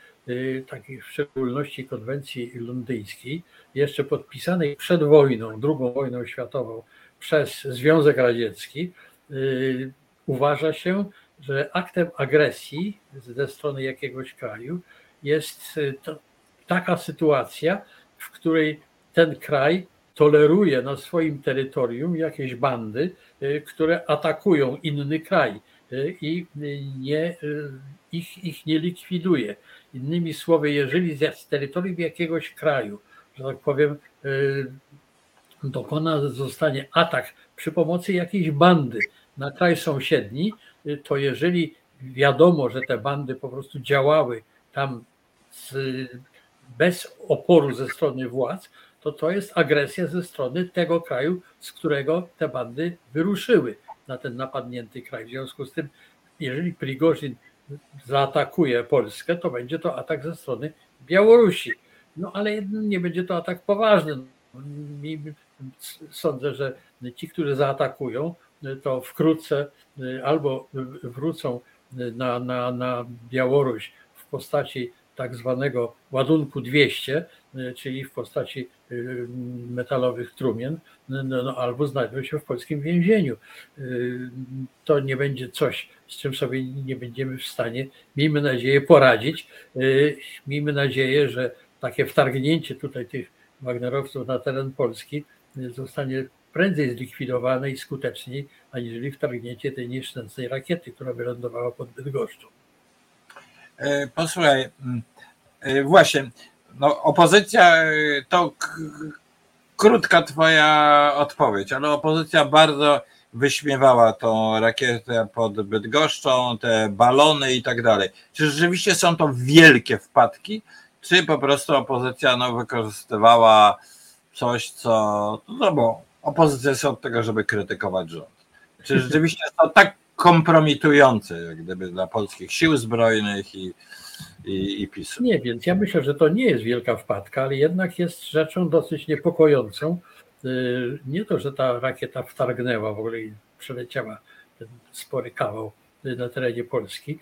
takiej w szczególności konwencji londyńskiej, jeszcze podpisanej przed wojną, drugą wojną światową przez Związek Radziecki, yy, uważa się, że aktem agresji ze strony jakiegoś kraju jest to, taka sytuacja, w której ten kraj toleruje na swoim terytorium jakieś bandy, yy, które atakują inny kraj yy, i nie, yy, ich, ich nie likwiduje. Innymi słowy, jeżeli z terytorium jakiegoś kraju, że tak powiem, dokona zostanie atak przy pomocy jakiejś bandy na kraj sąsiedni, to jeżeli wiadomo, że te bandy po prostu działały tam z, bez oporu ze strony władz, to to jest agresja ze strony tego kraju, z którego te bandy wyruszyły na ten napadnięty kraj. W związku z tym, jeżeli Prigożyn zaatakuje Polskę, to będzie to atak ze strony Białorusi. No ale nie będzie to atak poważny. Sądzę, że ci, którzy zaatakują, to wkrótce albo wrócą na, na, na Białoruś w postaci tak zwanego ładunku dwieście, czyli w postaci metalowych trumien, no, albo znajdą się w polskim więzieniu. To nie będzie coś, z czym sobie nie będziemy w stanie, miejmy nadzieję, poradzić. Miejmy nadzieję, że takie wtargnięcie tutaj tych Wagnerowców na teren Polski zostanie prędzej zlikwidowane i skuteczniej, aniżeli wtargnięcie tej nieszczęsnej rakiety, która wylądowała pod Bydgoszczą. Posłuchaj, właśnie, no opozycja, to k- krótka twoja odpowiedź, ale opozycja bardzo wyśmiewała tą rakietę pod Bydgoszczą, te balony i tak dalej. Czy rzeczywiście są to wielkie wpadki, czy po prostu opozycja no, wykorzystywała coś, co, no bo opozycja jest od tego, żeby krytykować rząd. Czy rzeczywiście to tak kompromitujące jak gdyby dla polskich sił zbrojnych i, i, i PiS-u. Nie, więc ja myślę, że to nie jest wielka wpadka, ale jednak jest rzeczą dosyć niepokojącą. Nie to, że ta rakieta wtargnęła w ogóle i przeleciała ten spory kawał na terenie Polski,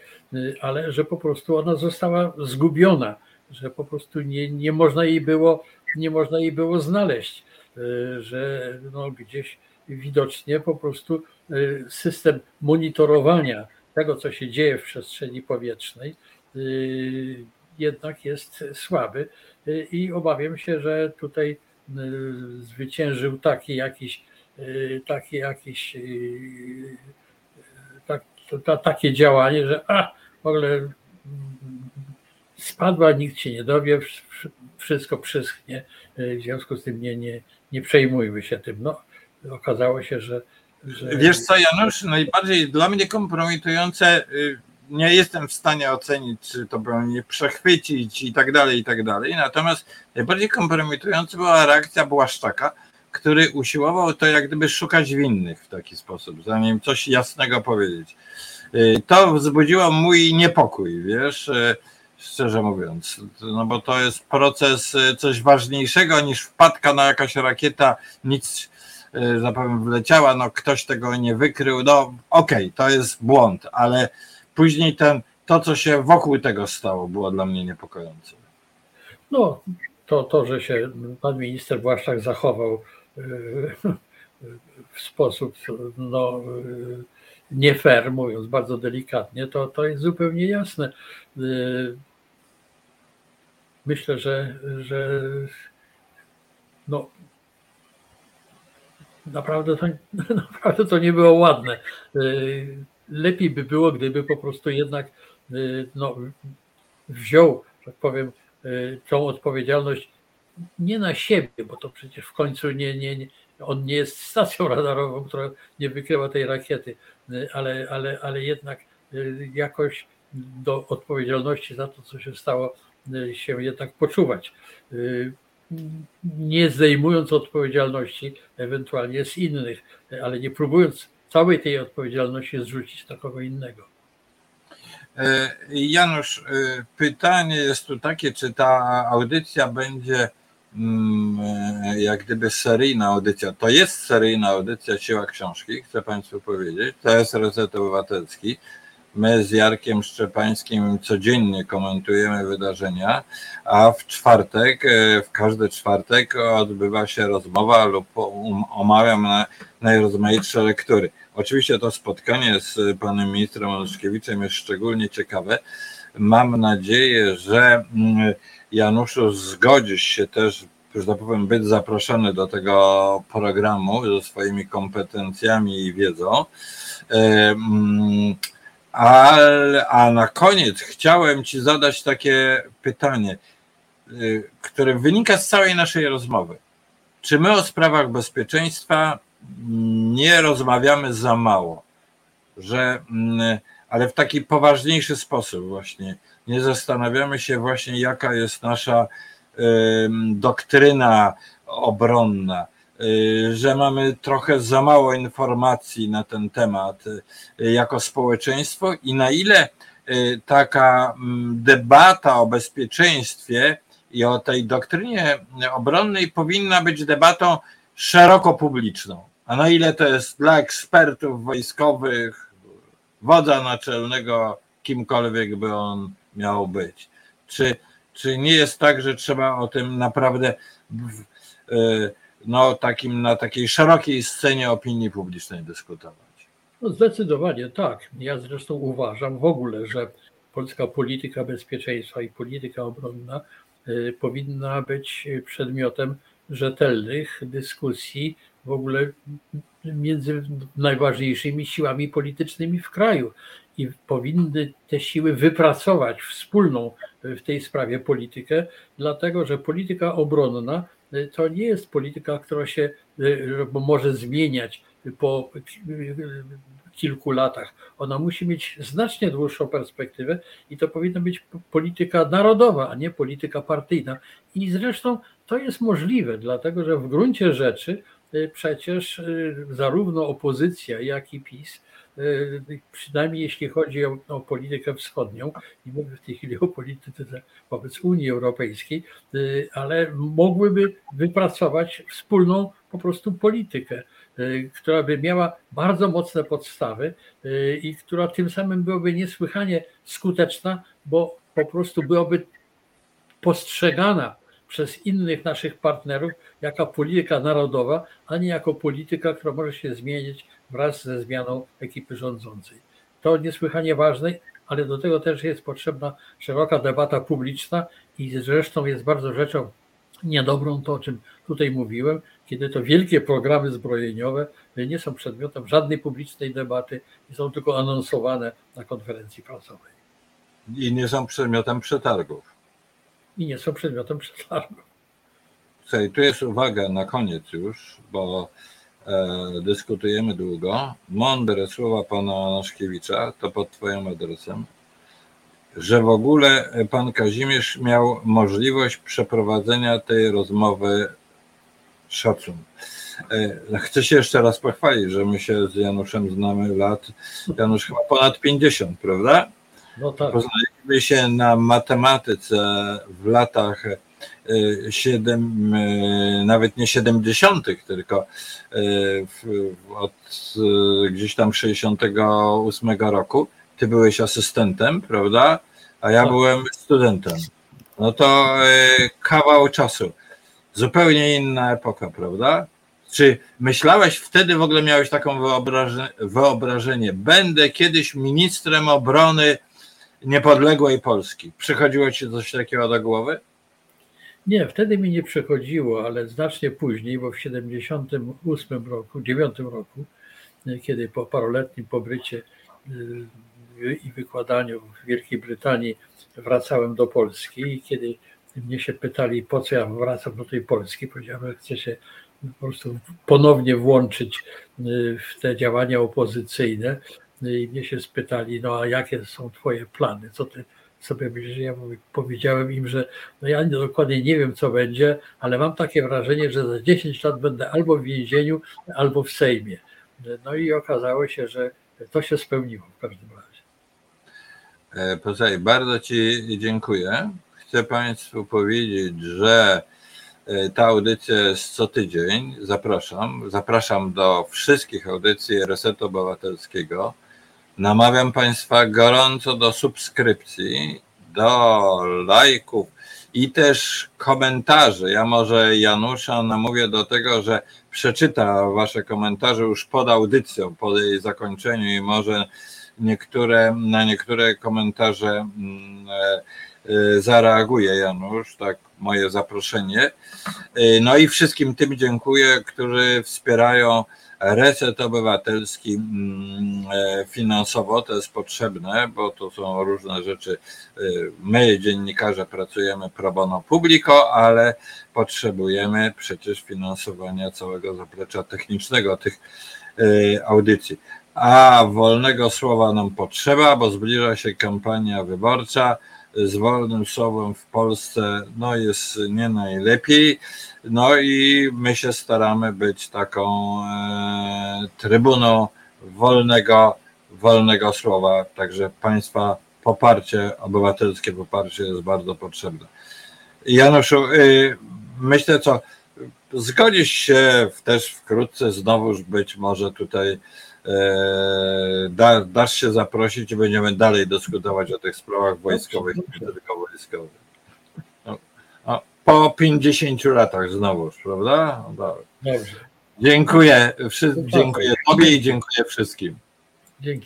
ale że po prostu ona została zgubiona, że po prostu nie, nie można jej było, nie można jej było znaleźć, że no gdzieś widocznie po prostu system monitorowania tego, co się dzieje w przestrzeni powietrznej, jednak jest słaby i obawiam się, że tutaj zwyciężył taki jakiś, taki jakiś tak, to, takie działanie, że a, w ogóle spadła, nikt się nie dowie, wszystko przyschnie, w związku z tym nie, nie, nie przejmujmy się tym. No, okazało się, że Że... Wiesz co, Janusz, najbardziej dla mnie kompromitujące, nie jestem w stanie ocenić, czy to by mnie przechwycić i tak dalej, i tak dalej. Natomiast najbardziej kompromitująca była reakcja Błaszczaka, który usiłował to jak gdyby szukać winnych w taki sposób, zanim coś jasnego powiedzieć. To wzbudziło mój niepokój, wiesz, szczerze mówiąc, no bo to jest proces coś ważniejszego niż wpadka na jakaś rakieta, nic zapewne wleciała, no ktoś tego nie wykrył, no okej, to jest błąd, ale później ten, to, co się wokół tego stało, było dla mnie niepokojące. No, to, to że się pan minister Błaszczak zachował w sposób no, nie fair, mówiąc bardzo delikatnie, to, to jest zupełnie jasne. Myślę, że, że no, naprawdę, to, naprawdę to nie było ładne. Lepiej by było, gdyby po prostu jednak no, wziął, tak powiem, tą odpowiedzialność nie na siebie, bo to przecież w końcu nie, nie, nie, on nie jest stacją radarową, która nie wykrywa tej rakiety, ale, ale, ale jednak jakoś do odpowiedzialności za to, co się stało, się jednak poczuwać. Nie zdejmując odpowiedzialności ewentualnie z innych, ale nie próbując całej tej odpowiedzialności zrzucić na kogo innego. Janusz, pytanie jest tu takie, czy ta audycja będzie jak gdyby seryjna audycja. To jest seryjna audycja Siła Książki, chcę Państwu powiedzieć. To jest Reset Obywatelski. My z Jarkiem Szczepańskim codziennie komentujemy wydarzenia, a w czwartek, w każdy czwartek odbywa się rozmowa lub omawiam najrozmaitsze lektury. Oczywiście to spotkanie z panem ministrem Onyszkiewiczem jest szczególnie ciekawe. Mam nadzieję, że Januszu zgodzisz się też, że tak powiem, być zaproszony do tego programu ze swoimi kompetencjami i wiedzą. A, a na koniec chciałem Ci zadać takie pytanie, które wynika z całej naszej rozmowy. Czy my o sprawach bezpieczeństwa nie rozmawiamy za mało, że, ale w taki poważniejszy sposób właśnie. Nie zastanawiamy się właśnie, jaka jest nasza y, doktryna obronna, że mamy trochę za mało informacji na ten temat jako społeczeństwo i na ile taka debata o bezpieczeństwie i o tej doktrynie obronnej powinna być debatą szeroko publiczną, a na ile to jest dla ekspertów wojskowych, wodza naczelnego, kimkolwiek by on miał być. Czy, czy nie jest tak, że trzeba o tym naprawdę yy, no takim, na takiej szerokiej scenie opinii publicznej dyskutować? No zdecydowanie tak. Ja zresztą uważam w ogóle, że polska polityka bezpieczeństwa i polityka obronna y, powinna być przedmiotem rzetelnych dyskusji w ogóle między najważniejszymi siłami politycznymi w kraju i powinny te siły wypracować wspólną w tej sprawie politykę, dlatego że polityka obronna to nie jest polityka, która się może zmieniać po kilku latach. Ona musi mieć znacznie dłuższą perspektywę i to powinna być polityka narodowa, a nie polityka partyjna. I zresztą to jest możliwe, dlatego że w gruncie rzeczy przecież zarówno opozycja, jak i PiS, przynajmniej jeśli chodzi o, o politykę wschodnią, nie mówię w tej chwili o polityce wobec Unii Europejskiej, ale mogłyby wypracować wspólną po prostu politykę, która by miała bardzo mocne podstawy i która tym samym byłaby niesłychanie skuteczna, bo po prostu byłaby postrzegana przez innych naszych partnerów jako polityka narodowa, a nie jako polityka, która może się zmienić wraz ze zmianą ekipy rządzącej. To niesłychanie ważne, ale do tego też jest potrzebna szeroka debata publiczna i zresztą jest bardzo rzeczą niedobrą to, o czym tutaj mówiłem, kiedy to wielkie programy zbrojeniowe nie są przedmiotem żadnej publicznej debaty i są tylko anonsowane na konferencji prasowej. I nie są przedmiotem przetargów. I nie są przedmiotem przetargu. Słuchaj, tu jest uwaga na koniec już, bo e, dyskutujemy długo. Mądre słowa pana Onyszkiewicza, to pod twoim adresem, że w ogóle pan Kazimierz miał możliwość przeprowadzenia tej rozmowy. Szacun. E, chcę się jeszcze raz pochwalić, że my się z Januszem znamy lat, Janusz chyba ponad pięćdziesiąt, prawda? No tak. Poznaliśmy się na matematyce w latach siedem, nawet nie siedemdziesiątych, tylko w, od gdzieś tam sześćdziesiątego ósmego roku. Ty byłeś asystentem, prawda? A ja no. byłem studentem. No to kawał czasu. Zupełnie inna epoka, prawda? Czy myślałeś, wtedy w ogóle miałeś taką wyobrażenie, będę kiedyś ministrem obrony niepodległej Polski? Przychodziło ci coś takiego do głowy? Nie, wtedy mi nie przychodziło, ale znacznie później, bo w siedemdziesiątym ósmym roku, dziewiątym roku, kiedy po paroletnim pobycie i wykładaniu w Wielkiej Brytanii wracałem do Polski i kiedy mnie się pytali, po co ja wracam do tej Polski, powiedziałem, że chcę się po prostu ponownie włączyć w te działania opozycyjne i mnie się spytali, no a jakie są twoje plany, co ty sobie myślisz? Ja powiedziałem im, że no ja dokładnie nie wiem, co będzie, ale mam takie wrażenie, że za dziesięć lat będę albo w więzieniu, albo w Sejmie. No i okazało się, że to się spełniło w każdym razie. Posłuchaj, bardzo ci dziękuję. Chcę państwu powiedzieć, że ta audycja jest co tydzień. Zapraszam. Zapraszam do wszystkich audycji Resetu Obywatelskiego. Namawiam państwa gorąco do subskrypcji, do lajków i też komentarzy. Ja może Janusza namówię do tego, że przeczyta wasze komentarze już pod audycją, po jej zakończeniu i może niektóre, na niektóre komentarze zareaguje Janusz, tak moje zaproszenie. No i wszystkim tym dziękuję, którzy wspierają Reset Obywatelski finansowo, to jest potrzebne, bo to są różne rzeczy. My, dziennikarze, pracujemy pro bono publico, ale potrzebujemy przecież finansowania całego zaplecza technicznego tych audycji. A wolnego słowa nam potrzeba, bo zbliża się kampania wyborcza. Z wolnym słowem w Polsce no jest nie najlepiej. No i my się staramy być taką e, trybuną wolnego, wolnego słowa. Także państwa poparcie, obywatelskie poparcie jest bardzo potrzebne. Januszu, y, myślę, co zgodzisz się też wkrótce znowuż być może tutaj Da, dasz się zaprosić i będziemy dalej dyskutować o tych sprawach wojskowych, nie tylko wojskowych. No, no, po pięćdziesięciu latach znowuż, prawda? No, dobrze. Dziękuję. Wszy- dziękuję Tobie i dziękuję wszystkim. Dzięki.